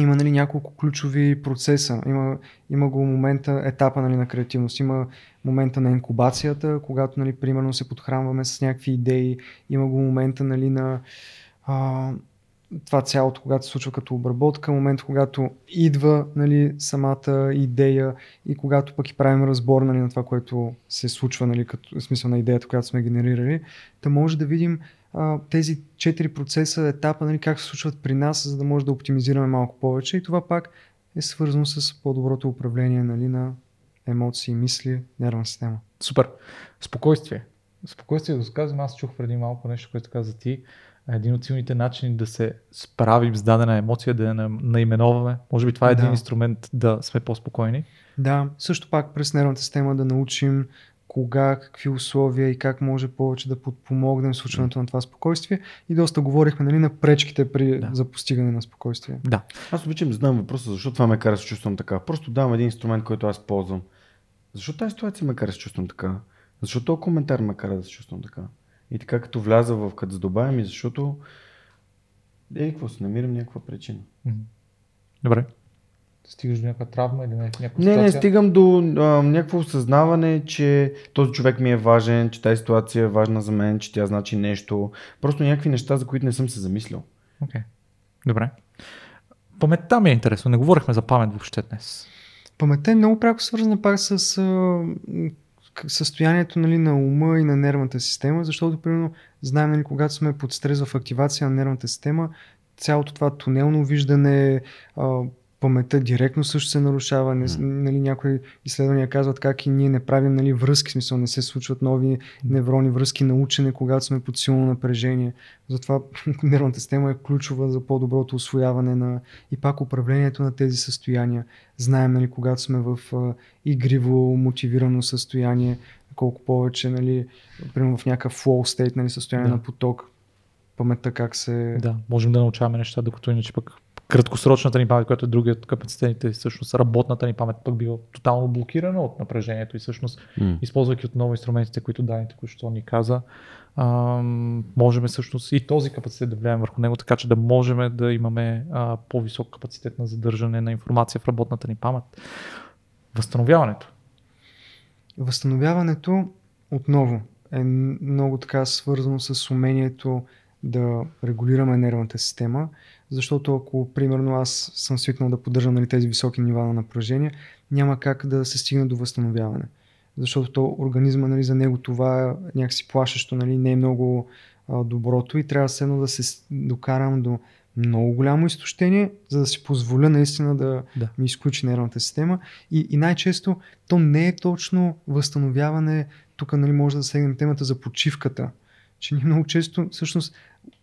има, нали, няколко ключови процеса. Има, има го момента, етапа, нали, на креативност, има момента на инкубацията, когато, нали, примерно се подхранваме с някакви идеи, има го момента, нали, на а, това цялото, когато се случва като обработка, момент, когато идва, нали, самата идея и когато пък и правим разбор, нали, на това, което се случва, нали, като, в смисъл на идеята, която сме генерирали, да може да видим а, тези четири процеса, етапа, нали, как се случват при нас, за да може да оптимизираме малко повече и това пак е свързано с по-доброто управление, нали, на емоции, мисли, нервна система. Супер. Спокойствие. Спокойствие да сказвам, аз чух преди малко нещо, което каза ти. Един от силните начини да се справим с дадена емоция, да я наименуваме. Може би това е един да. инструмент да сме по-спокойни. Да, също пак през нервната система да научим кога, какви условия и как може повече да подпомогнем случването на това спокойствие. И доста говорихме, нали, на пречките при... да. за постигане на спокойствие. Да. Аз обичам да знам въпроса, защото това ме кара да се чувствам така. Просто давам един инструмент, който аз ползвам. Защо тази ситуация ме кара да се чувствам така? Защо този коментар ме кара да се чувствам така? И така като вляза в като задобавям и защото е какво се намирам някаква причина. Добре. Стигаш до някаква травма или някаква ситуация? Не, не, стигам до а, някакво осъзнаване, че този човек ми е важен, че тази ситуация е важна за мен, че тя значи нещо. Просто някакви неща, за които не съм се замислил. Окей. Okay. Добре. Паметта ми е интересно. Не говорихме за памет въобще днес. Паметта е много пряко свързана пак с а, състоянието, нали, на ума и на нервната система, защото, примерно, знаем, нали, когато сме под стрес в активация на нервната система, цялото това тунелно виждане, а, паметта директно също се нарушава. Не, нали, някои изследвания казват как и ние не правим, нали, връзки, в смисъл не се случват нови неврони връзки на учене, когато сме под силно напрежение. Затова нервната система е ключова за по-доброто усвояване на и пак управлението на тези състояния. Знаем, нали, когато сме в а, игриво мотивирано състояние, колко повече, нали, примерно в някакъв flow state, нали, състояние да. На поток, паметта как се... Да, можем да научаваме неща, докато иначе пък краткосрочната ни памет, която е другият капацитетите, всъщност работната ни памет пък бива тотално блокирана от напрежението и всъщност, mm. използвайки отново инструментите, които Дани току-що ни каза, ам, можем всъщност и този капацитет да влияем върху него, така че да можем да имаме а, по-висок капацитет на задържане на информация в работната ни памет. Възстановяването. Възстановяването отново е много така свързано с умението да регулираме нервната система, защото ако, примерно, аз съм свикнал да поддържам, нали, тези високи нива на напрежение, няма как да се стигне до възстановяване. Защото то, организма, нали, за него това някакси плашещо, нали, не е много а, доброто и трябва следно да се докарам до много голямо изтощение, за да си позволя наистина да, да. Ми изключи нервната система. И, и най-често то не е точно възстановяване. Тук, нали, може да засегнем темата за почивката, че ние много често всъщност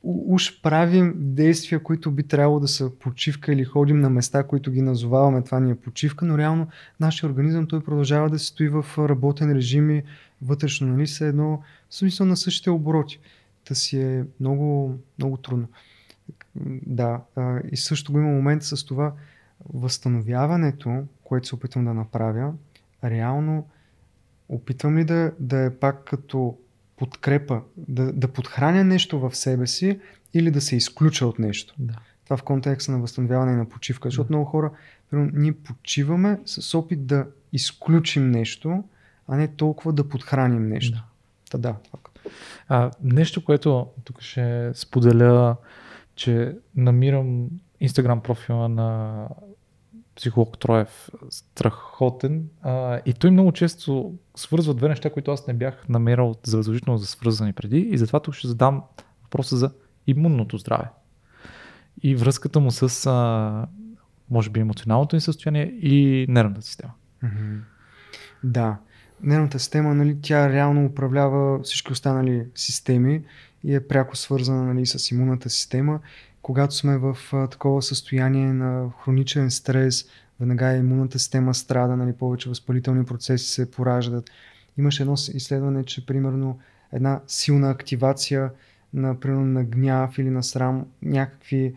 уж правим действия, които би трябвало да са почивка или ходим на места, които ги назоваваме, това ни е почивка, но реално нашия организъм той продължава да се стои в работен режим и вътрешно, нали, са едно смисъл на същите обороти. Та си е много, много трудно. Да, и също го има момент с това възстановяването, което се опитвам да направя, реално опитвам ли да, да е пак като подкрепа, да, да подхраня нещо в себе си или да се изключа от нещо. Да. Това в контекста на възстановяване и на почивка, защото да. Много хора, примерно, ние почиваме с опит да изключим нещо, а не толкова да подхраним нещо. Да. Та да, а, нещо, което тук ще споделя, че намирам Instagram профила на психолог Троев страхотен, а, и той много често свързва две неща, които аз не бях намерил задължително за свързани преди, и затова тук ще задам въпроса за имунното здраве и връзката му с а, може би емоционалното ни състояние и нервната система. Mm-hmm. Да, нервната система, нали, тя реално управлява всички останали системи и е пряко свързана, нали, с имунната система. Когато сме в а, такова състояние на хроничен стрес, веднага имунната система страда, нали, повече възпалителни процеси се пораждат. Имаше едно изследване, че примерно една силна активация на, примерно, на гняв или на срам, някакви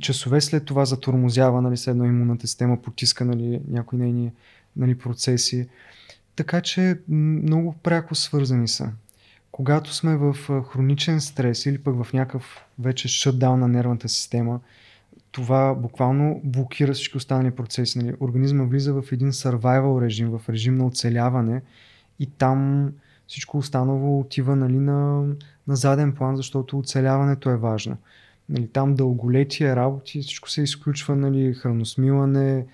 часове след това затормозява, нали, следно имунната система, потиска, нали, някои нейни, нали, процеси. Така че много пряко свързани са. Когато сме в хроничен стрес или пък в някакъв вече шътдаун на нервната система, това буквално блокира всички останали процеси. Нали? Организма влиза в един survival режим, в режим на оцеляване и там всичко останало отива, нали, на, на заден план, защото оцеляването е важно. Нали? Там дълголетие, работи, всичко се изключва, нали, храносмилане,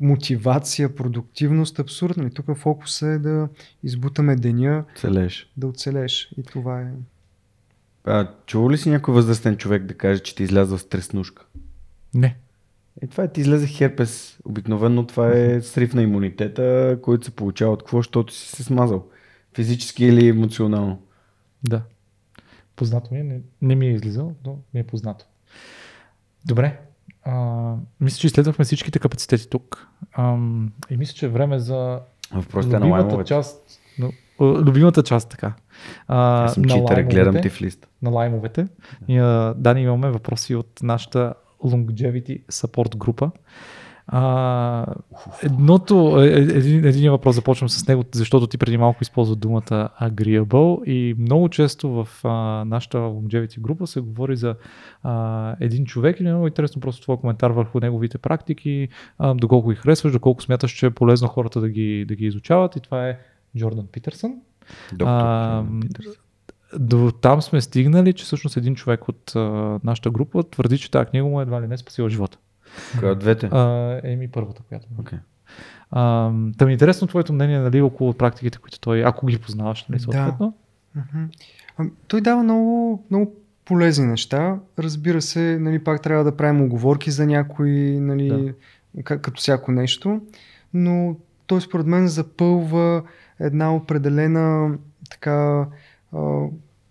мотивация, продуктивност, абсурд. Нали? Тук фокус е да избутаме деня, целеш. Да оцелеш. И това е. А, чува ли си някой възрастен човек да каже, че ти излязва стреснушка? Не. И това е, ти излезе херпес. Обикновено това е срив на имунитета, който се получава от какво, защото си се смазал. Физически или емоционално. Да. Познато ми е. Не, не ми е излизал, но ми е познато. Добре. А, мисля, че изследвахме всичките капацитети тук. А, и мисля, че е време за любимата, на лаймовете. Част, любимата част, така. А, аз съм читър, гледам ти в лист. На лаймовете. Да, ние имаме въпроси от нашата LongevIT support група. А, едното, един, един въпрос започвам с него, защото ти преди малко използва думата agreeable и много често в а, нашата LongevIT група се говори за а, един човек и е много интересно просто твой коментар върху неговите практики, а, доколко ги харесваш, доколко смяташ, че е полезно хората да ги, да ги изучават, и това е Джордан Питерсън. Доктор Джордан Питерсън. До там сме стигнали, че всъщност един човек от а, нашата група твърди, че тая книга му едва ли не е спасила живота. Коя от двете? А, еми първата, която. Okay. А, да, ми е интересно твоето мнение, нали, около практиките, които той, ако ги познаваш, нали, съответно? Да. Uh-huh. Той дава много, много полезни неща. Разбира се, нали, пак трябва да правим уговорки за някои, нали, да. Като всяко нещо, но той според мен запълва една определена така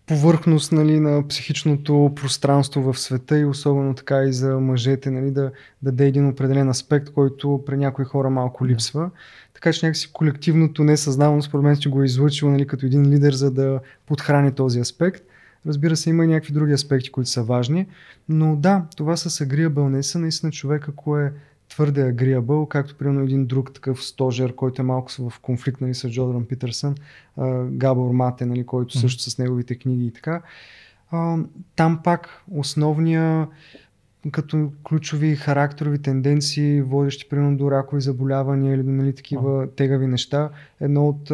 повърхност, нали, на психичното пространство в света и особено така и за мъжете, нали, да, да даде един определен аспект, който при някои хора малко липсва. Да. Така че някакси колективното несъзнавано според мен ще го е излъчило, нали, като един лидер, за да подхрани този аспект. Разбира се, има и някакви други аспекти, които са важни, но да, това с agreeableness, наистина човек, ако е твърде agreeable, както примерно един друг такъв стожер, който е малко в конфликт, нали, с Джордан Питерсън, Габор Мате, нали, който също с неговите книги и така. Там пак основния, като ключови характерови тенденции, водещи примерно до ракови заболявания или, нали, такива тегави неща, едно от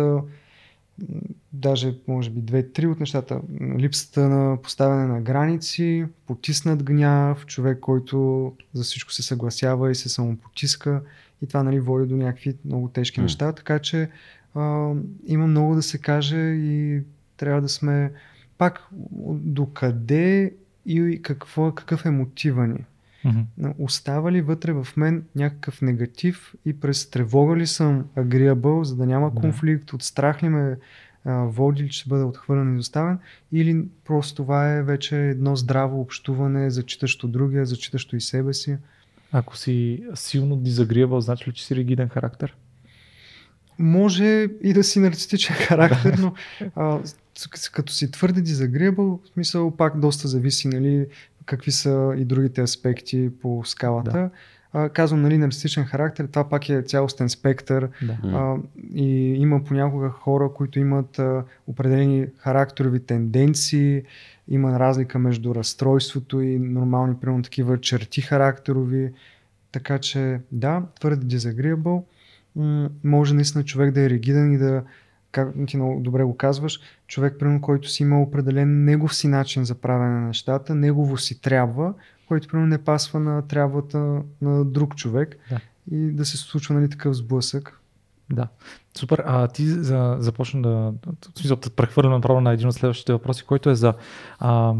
даже може би две-три от нещата, липсата на поставяне на граници, потиснат гняв, човек, който за всичко се съгласява и се самопотиска, и това, нали, води до някакви много тежки mm. неща, така че а, има много да се каже и трябва да сме пак докъде и какво, какъв е мотива ни. Mm-hmm. Остава ли вътре в мен някакъв негатив и през тревога ли съм agreeable, за да няма конфликт, yeah. от страх ли ме а, води ли, ще бъда отхвърлен и изоставен, или просто това е вече едно здраво общуване, зачитащо другия, зачитащо и себе си. Ако си силно disagreeable, значи ли, че си ригиден характер? Може и да си нарцистичен характер, но а, като си твърде disagreeable, в смисъл пак доста зависи, нали, какви са и другите аспекти по скалата. Да. А, казвам, нали, нарцистичен характер, това пак е цялостен спектър, да. а, и има понякога хора, които имат а, определени характерови тенденции, има разлика между разстройството и нормални, примерно такива черти характерови, така че да, твърде disagreeable, м- може наистина човек да е ригиден и да, как ти много добре го казваш, човек, примерно, който си има определен негов си начин за правене на нещата, негово си трябва, който, примерно, не пасва на трябвата на друг човек, да. И да се случва, нали, такъв сблъсък. Да, супер. А ти за, започна да, в смисъл, да прехвърлям направо на един от следващите въпроси, който е за а,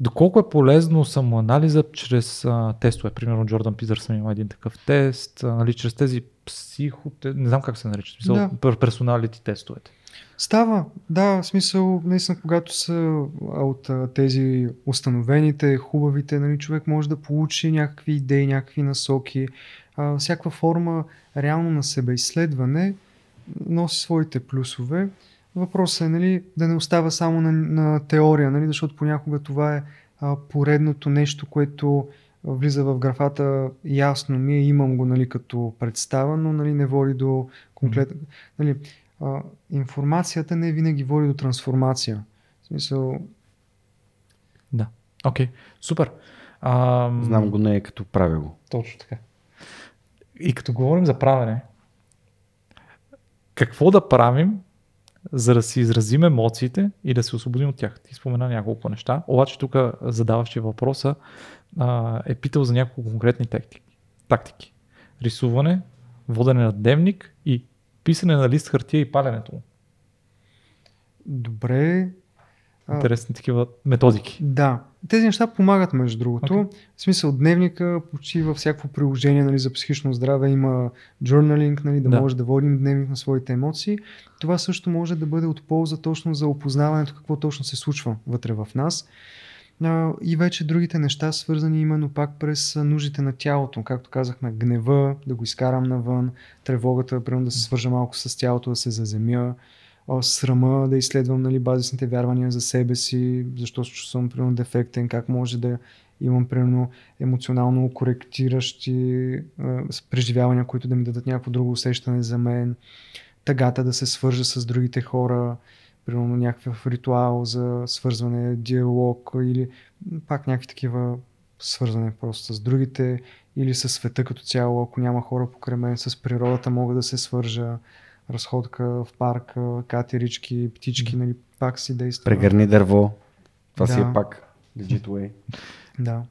доколко е полезно самоанализа чрез а, тестове. Примерно Джордан Питерсън има един такъв тест, а, нали, чрез тези психотест, не знам как се наричат, смисъл, да. Персоналити тестовете. Става, да, в смисъл, наистина, когато са от тези установените, хубавите, нали, човек може да получи някакви идеи, някакви насоки, а, всякаква форма реално на себе изследване носи своите плюсове. Въпросът е, нали, да не остава само на, на теория, нали, защото понякога това е а, поредното нещо, което влиза в графата ясно ми, имам го, нали, като представа, но, нали, не води до конкретно. Нали, а, информацията не винаги води до трансформация. В смисъл... Да, окей, okay. Супер. А... Знам го, не е като правило. Точно така. И като говорим за правене, какво да правим, за да си изразим емоциите и да се освободим от тях? Ти спомена няколко неща, обаче тук задаващия въпроса а, е питал за няколко конкретни тактики. тактики. Рисуване, водене на дневник и писане на лист хартия и паленето му. Добре. Интересни такива методики. Да. Тези неща помагат, между другото. Okay. В смисъл, дневника почти във всяко приложение, нали, за психично здраве има journaling, нали, да, да може да водим дневник на своите емоции. Това също може да бъде от полза точно за опознаването какво точно се случва вътре в нас. И вече другите неща, свързани именно пак през нуждите на тялото. Както казахме, гнева, да го изкарам навън, тревогата, примерно да се свържа малко с тялото, да се заземя. Срама, да изследвам, нали, базисните вярвания за себе си, защо се чувствам, примерно, дефектен, как може да имам примерно емоционално коректиращи преживявания, които да ми дадат някакво друго усещане за мен, тъгата да се свържа с другите хора, примерно някакъв ритуал за свързване, диалог или пак някакви такива свързване просто с другите или със света като цяло, ако няма хора покрай мен, с природата мога да се свържа, разходка в парка, катерички, птички, нали, пак си действа. Прегърни дърво, това да. Си е пак legit way. Да.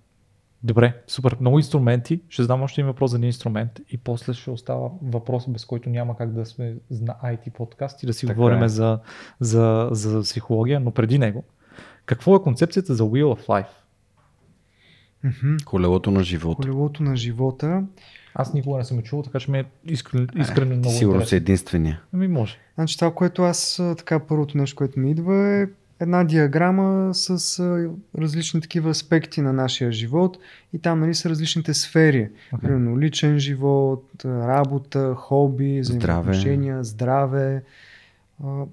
Добре, супер, много инструменти, ще знам още един въпрос за един инструмент и после ще остава въпрос, без който няма как да сме на ай ти подкаст и да си така говорим е. за, за, за психология, но преди него, какво е концепцията за Wheel of Life? Mm-hmm. Колелото на живота. Колелото на живота. Аз никога не съм чувал, така че ми е искрено много интересно. Сигурно си единствения. Ами може. Значи това, което аз, така първото нещо, което ми идва е една диаграма с различни такива аспекти на нашия живот и там нали са различните сфери. Okay. Примерно личен живот, работа, хобби, взаимоотношения, здраве,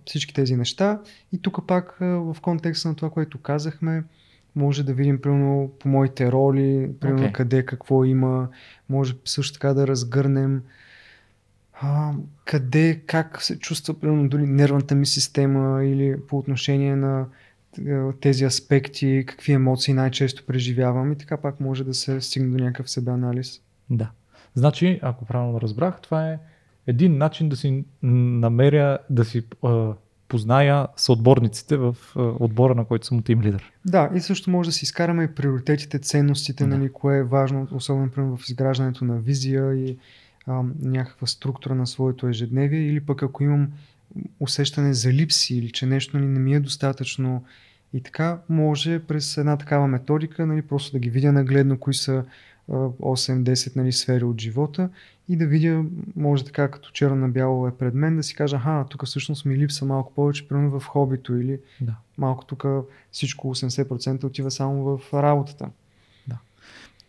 всички тези неща. И тук пак в контекста на това, което казахме, може да видим примерно по моите роли, примерно okay. къде какво има, може също така да разгърнем а, къде, как се чувства примерно дори нервната ми система или по отношение на тези аспекти, какви емоции най-често преживявам и така пак може да се стигне до някакъв себеанализ. Да. Значи, ако правилно разбрах, това е един начин да си намеря, да си... позная съотборниците в отбора, на който съм тим лидер. Да, и също може да си изкараме и приоритетите, ценностите, да. Нали, кое е важно, особено примерно в изграждането на визия и а, някаква структура на своето ежедневие, или пък ако имам усещане за липси или че нещо не ми е достатъчно и така, може през една такава методика, нали, просто да ги видя нагледно, кои са осем-десет нали, сфери от живота и да видя, може така като черно на бяло е пред мен, да си кажа, аха, тук всъщност ми липса малко повече, примерно в хобито или да. Малко тук всичко осемдесет процента отива само в работата. Да.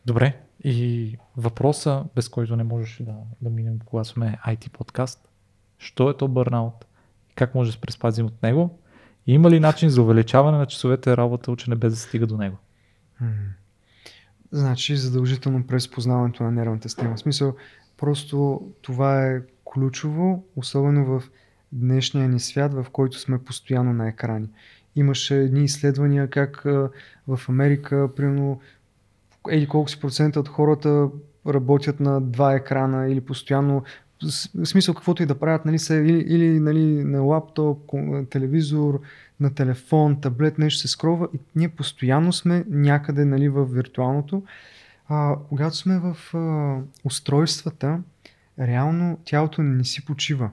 Добре, и въпроса, без който не можеш да, да минем, когато сме ай ти подкаст, що е то бърнаут? Как може да се преспазим от него? И има ли начин за увеличаване на часовете работа, учене без да се стига до него? Значи задължително през познаването на нервната система. В смисъл, просто това е ключово, особено в днешния ни свят, в който сме постоянно на екрани. Имаше едни изследвания как в Америка, примерно, еди колко си процента от хората работят на два екрана или постоянно, в смисъл каквото и да правят, нали, са, или, или нали, на лаптоп, телевизор, на телефон, таблет, нещо се скрова и ние постоянно сме някъде нали, в виртуалното. А, когато сме в а, устройствата, реално тялото не си почива.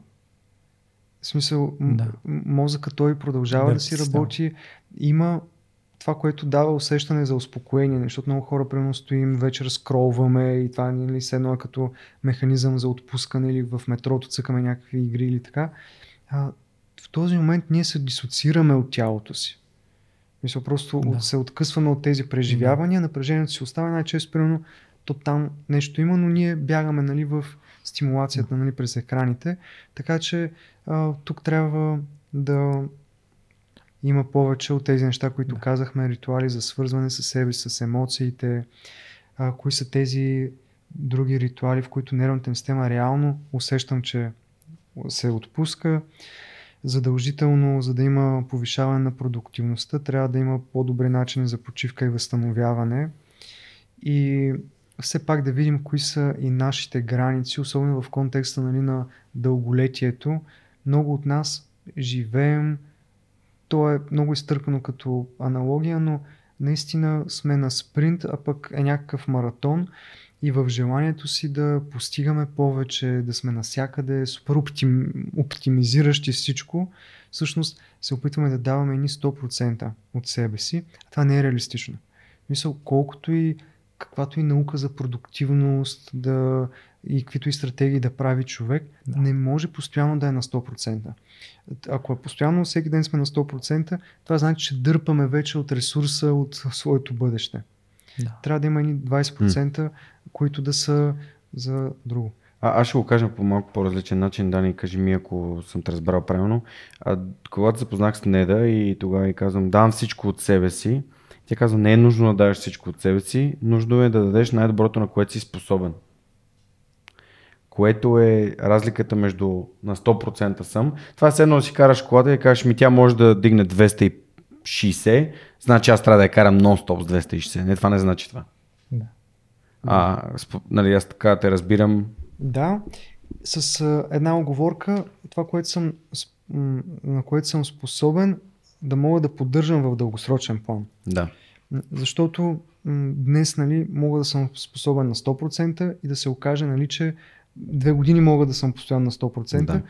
В смисъл, да. Мозъкът той продължава да, да си работи. Има това, което дава усещане за успокоение, защото много хора примерно стоим, вечер скролваме и това нали, се едно е като механизъм за отпускане или в метрото цъкаме някакви игри или така. А, в този момент ние се дисоциираме от тялото си. Мисля, просто да. се откъсваме от тези преживявания, напрежението си остава най-често, примерно, то там нещо има, но ние бягаме нали, в стимулацията нали, през екраните, така че а, тук трябва да има повече от тези неща, които да. казахме, ритуали за свързване с себе, с емоциите, а, кои са тези други ритуали, в които нервната система реално усещам, че се отпуска. Задължително, за да има повишаване на продуктивността, трябва да има по-добри начини за почивка и възстановяване. И все пак да видим кои са и нашите граници, особено в контекста нали, на дълголетието. Много от нас живеем, то е много изтъркано като аналогия, но наистина сме на спринт, а пък е някакъв маратон. И в желанието си да постигаме повече, да сме насякъде, супер оптим, оптимизиращи всичко, всъщност се опитваме да даваме едни сто процента от себе си, а това не е реалистично. Мисля, колкото и каквато и наука за продуктивност да, и каквито и стратегии да прави човек, да. не може постоянно да е на сто процента. Ако е постоянно всеки ден сме на сто процента, това значи, че дърпаме вече от ресурса от своето бъдеще. Да. Трябва да има едни двайсет процента, м. които да са за друго. А, аз ще го кажа по малко по-различен начин, Дани, кажи ми, ако съм те разбрал правилно. А, когато запознах с Неда и тогава и казвам, давам всичко от себе си, Тя казва, не е нужно да даваш всичко от себе си, нужно е да дадеш най-доброто, на което си способен. Което е разликата между на сто процента съм. Това е все едно да си караш колата и кажеш, ми тя може да дигне двеста и шейсет, значи аз трябва да я карам нон-стоп с двеста и шейсет. Не, това не значи това. Да. А, нали, аз така те разбирам. Да, с една оговорка, това, което съм, на което съм способен, да мога да поддържам в дългосрочен план. Да. Защото днес, нали, мога да съм способен на сто процента и да се окаже, нали, че две години мога да съм постоянно на сто процента. Да.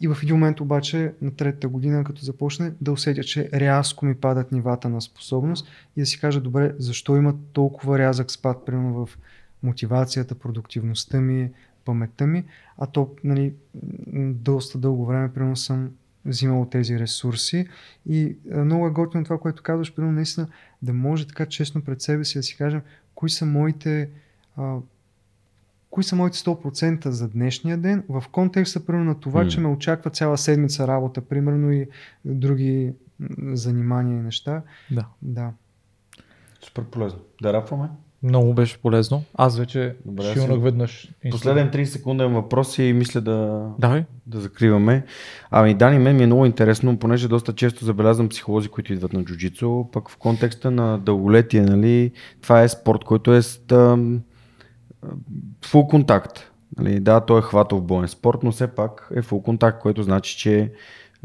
И в един момент обаче на третата година, като започне, да усетя, че рязко ми падат нивата на способност и да си кажа, добре, защо има толкова рязък спад, примерно в мотивацията, продуктивността ми, паметта ми, а то, нали, доста дълго време, примерно съм взимал тези ресурси и много е готино това, което казваш, примерно наистина да може така честно пред себе си да си кажем, кои са моите а, кои са моите сто процента за днешния ден, в контекста примерно на това, mm. че ме очаква цяла седмица работа, примерно и други занимания и неща. Да. Да. Супер полезно. Да рапваме? Много беше полезно. Аз вече шилнах веднъж. Последен три секунден въпрос и мисля да, да, да закриваме. Ами Дани, мен ми е много интересно, понеже доста често забелязвам психолози, които идват на джуджицу, пък в контекста на дълголетие, нали, това е спорт, който е фул контакт. Нали, да, той е хватов боен спорт, но все пак е фул контакт, което значи, че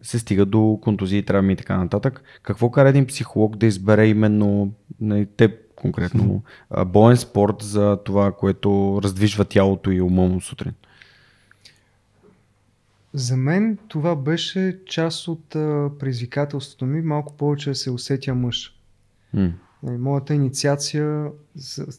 се стига до контузии, травми и така нататък. Какво кара един психолог да избере именно, нали, те конкретно боен спорт за това, което раздвижва тялото и ума му сутрин? За мен това беше част от предизвикателството ми, малко повече да се усетя мъж. М. Моята инициация,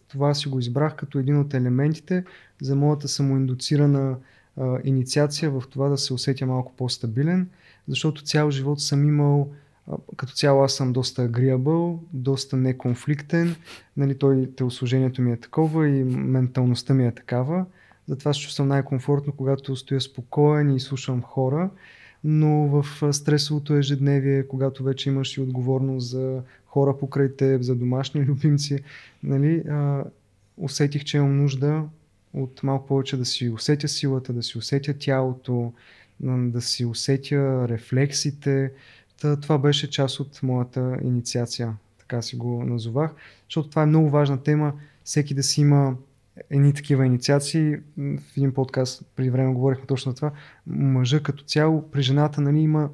това си го избрах като един от елементите за моята самоиндуцирана а, инициация в това да се усетя малко по-стабилен, защото цял живот съм имал, а, като цяло аз съм доста agreeable, доста неконфликтен, нали, той, телосложението ми е такова и менталността ми е такава, затова се чувствам най-комфортно, когато стоя спокоен и слушам хора. Но в стресовото ежедневие, когато вече имаш и отговорност за хора покрай теб, за домашни любимци, нали, а, усетих, че имам нужда от малко повече да си усетя силата, да си усетя тялото, да си усетя рефлексите. Та, това беше част от моята инициация, така си го назовах, защото това е много важна тема, всеки да си има едни такива инициации. В един подкаст преди време говорихме точно за това. Мъжа като цяло, при жената, нали, има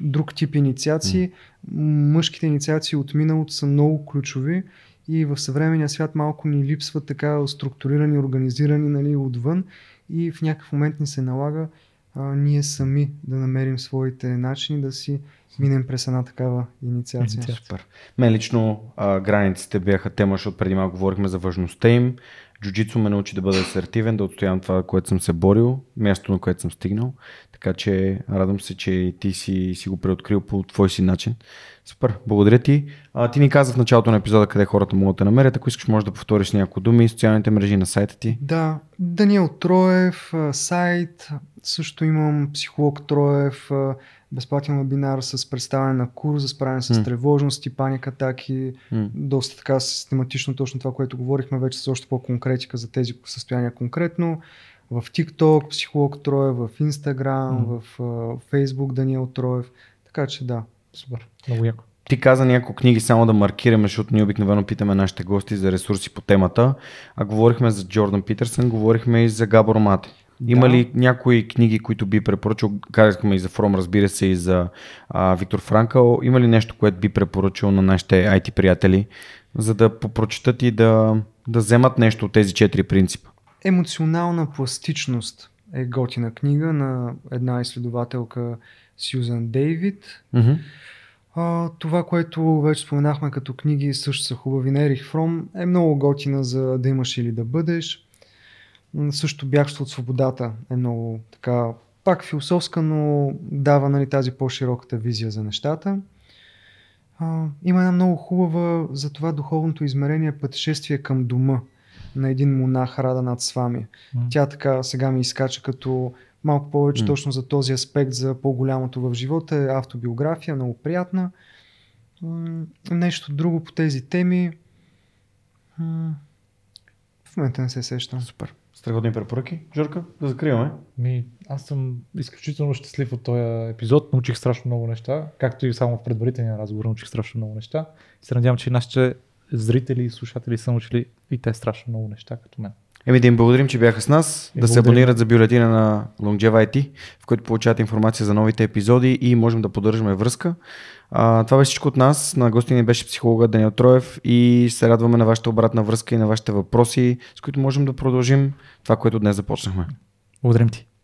друг тип инициации. Мъжките инициации от миналото са много ключови и в съвременния свят малко ни липсват така структурирани, организирани, нали, отвън и в някакъв момент ни се налага а, ние сами да намерим своите начини да си минем през една такава инициация. Супер. Мен лично а, границите бяха тема, защото преди малко говорихме за важността им. Джуджицу ме научи да бъда асертивен, да отстоявам това, което съм се борил, мястото, на което съм стигнал. Така че радвам се, че и ти си, си го преоткрил по твой си начин. Супер, благодаря ти. А, ти ни каза в началото на епизода къде хората могат да намерят. Ако искаш, може да повториш няколко думи, социалните мрежи на сайта ти. Да, Даниел Троев, сайт. Също имам психолог Троев, безплатен вебинар с представяне на курс за справяне с mm. тревожности, паник атаки, mm. доста така систематично точно това, което говорихме вече с още по-конкретика за тези състояния конкретно. В TikTok психолог Троев, в Instagram, mm. в uh, Facebook Даниел Троев, така че да. Супер, много яко. Ти каза няколко книги, само да маркираме, защото ние обикновено питаме нашите гости за ресурси по темата, а говорихме за Джордан Питерсън, говорихме и за Габор Мате. Да. Има ли някои книги, които би препоръчал? Казахме и за Фром, разбира се, и за а, Виктор Франкъл. Има ли нещо, което би препоръчал на нашите ай ти приятели, за да попрочитат и да, да вземат нещо от тези четири принципа? Емоционална пластичност е готина книга на една изследователка Сюзан Дейвид. Mm-hmm. А, това, което вече споменахме като книги, също са хубави. На Ерих Фром е много готина за да имаш или да бъдеш. Също Бягство от свободата е много така, пак философска, но дава, нали, тази по-широката визия за нещата. А, има една много хубава за това духовното измерение Пътешествие към дома на един монах Радханат Свами. Mm. Тя така сега ми изкача като малко повече mm. точно за този аспект за по-голямото в живота. Автобиография, много приятна. Нещо друго по тези теми в момента не се сещам. Супер. Страхотни препоръки. Жорка, да закриваме. Ми, аз съм изключително щастлив от този епизод. Научих страшно много неща. Както и само в предварителния разговор научих страшно много неща. И се надявам, че нашите зрители и слушатели са научили и те страшно много неща, като мен. Еми да им благодарим, че бяха с нас, е, да благодарим. Се абонират за бюлетина на LongevIT, в който получават информация за новите епизоди и можем да поддържаме връзка. А, това беше всичко от нас. На гости ни беше психологът Даниел Троев и се радваме на вашата обратна връзка и на вашите въпроси, с които можем да продължим това, което днес започнахме. Благодарим ти.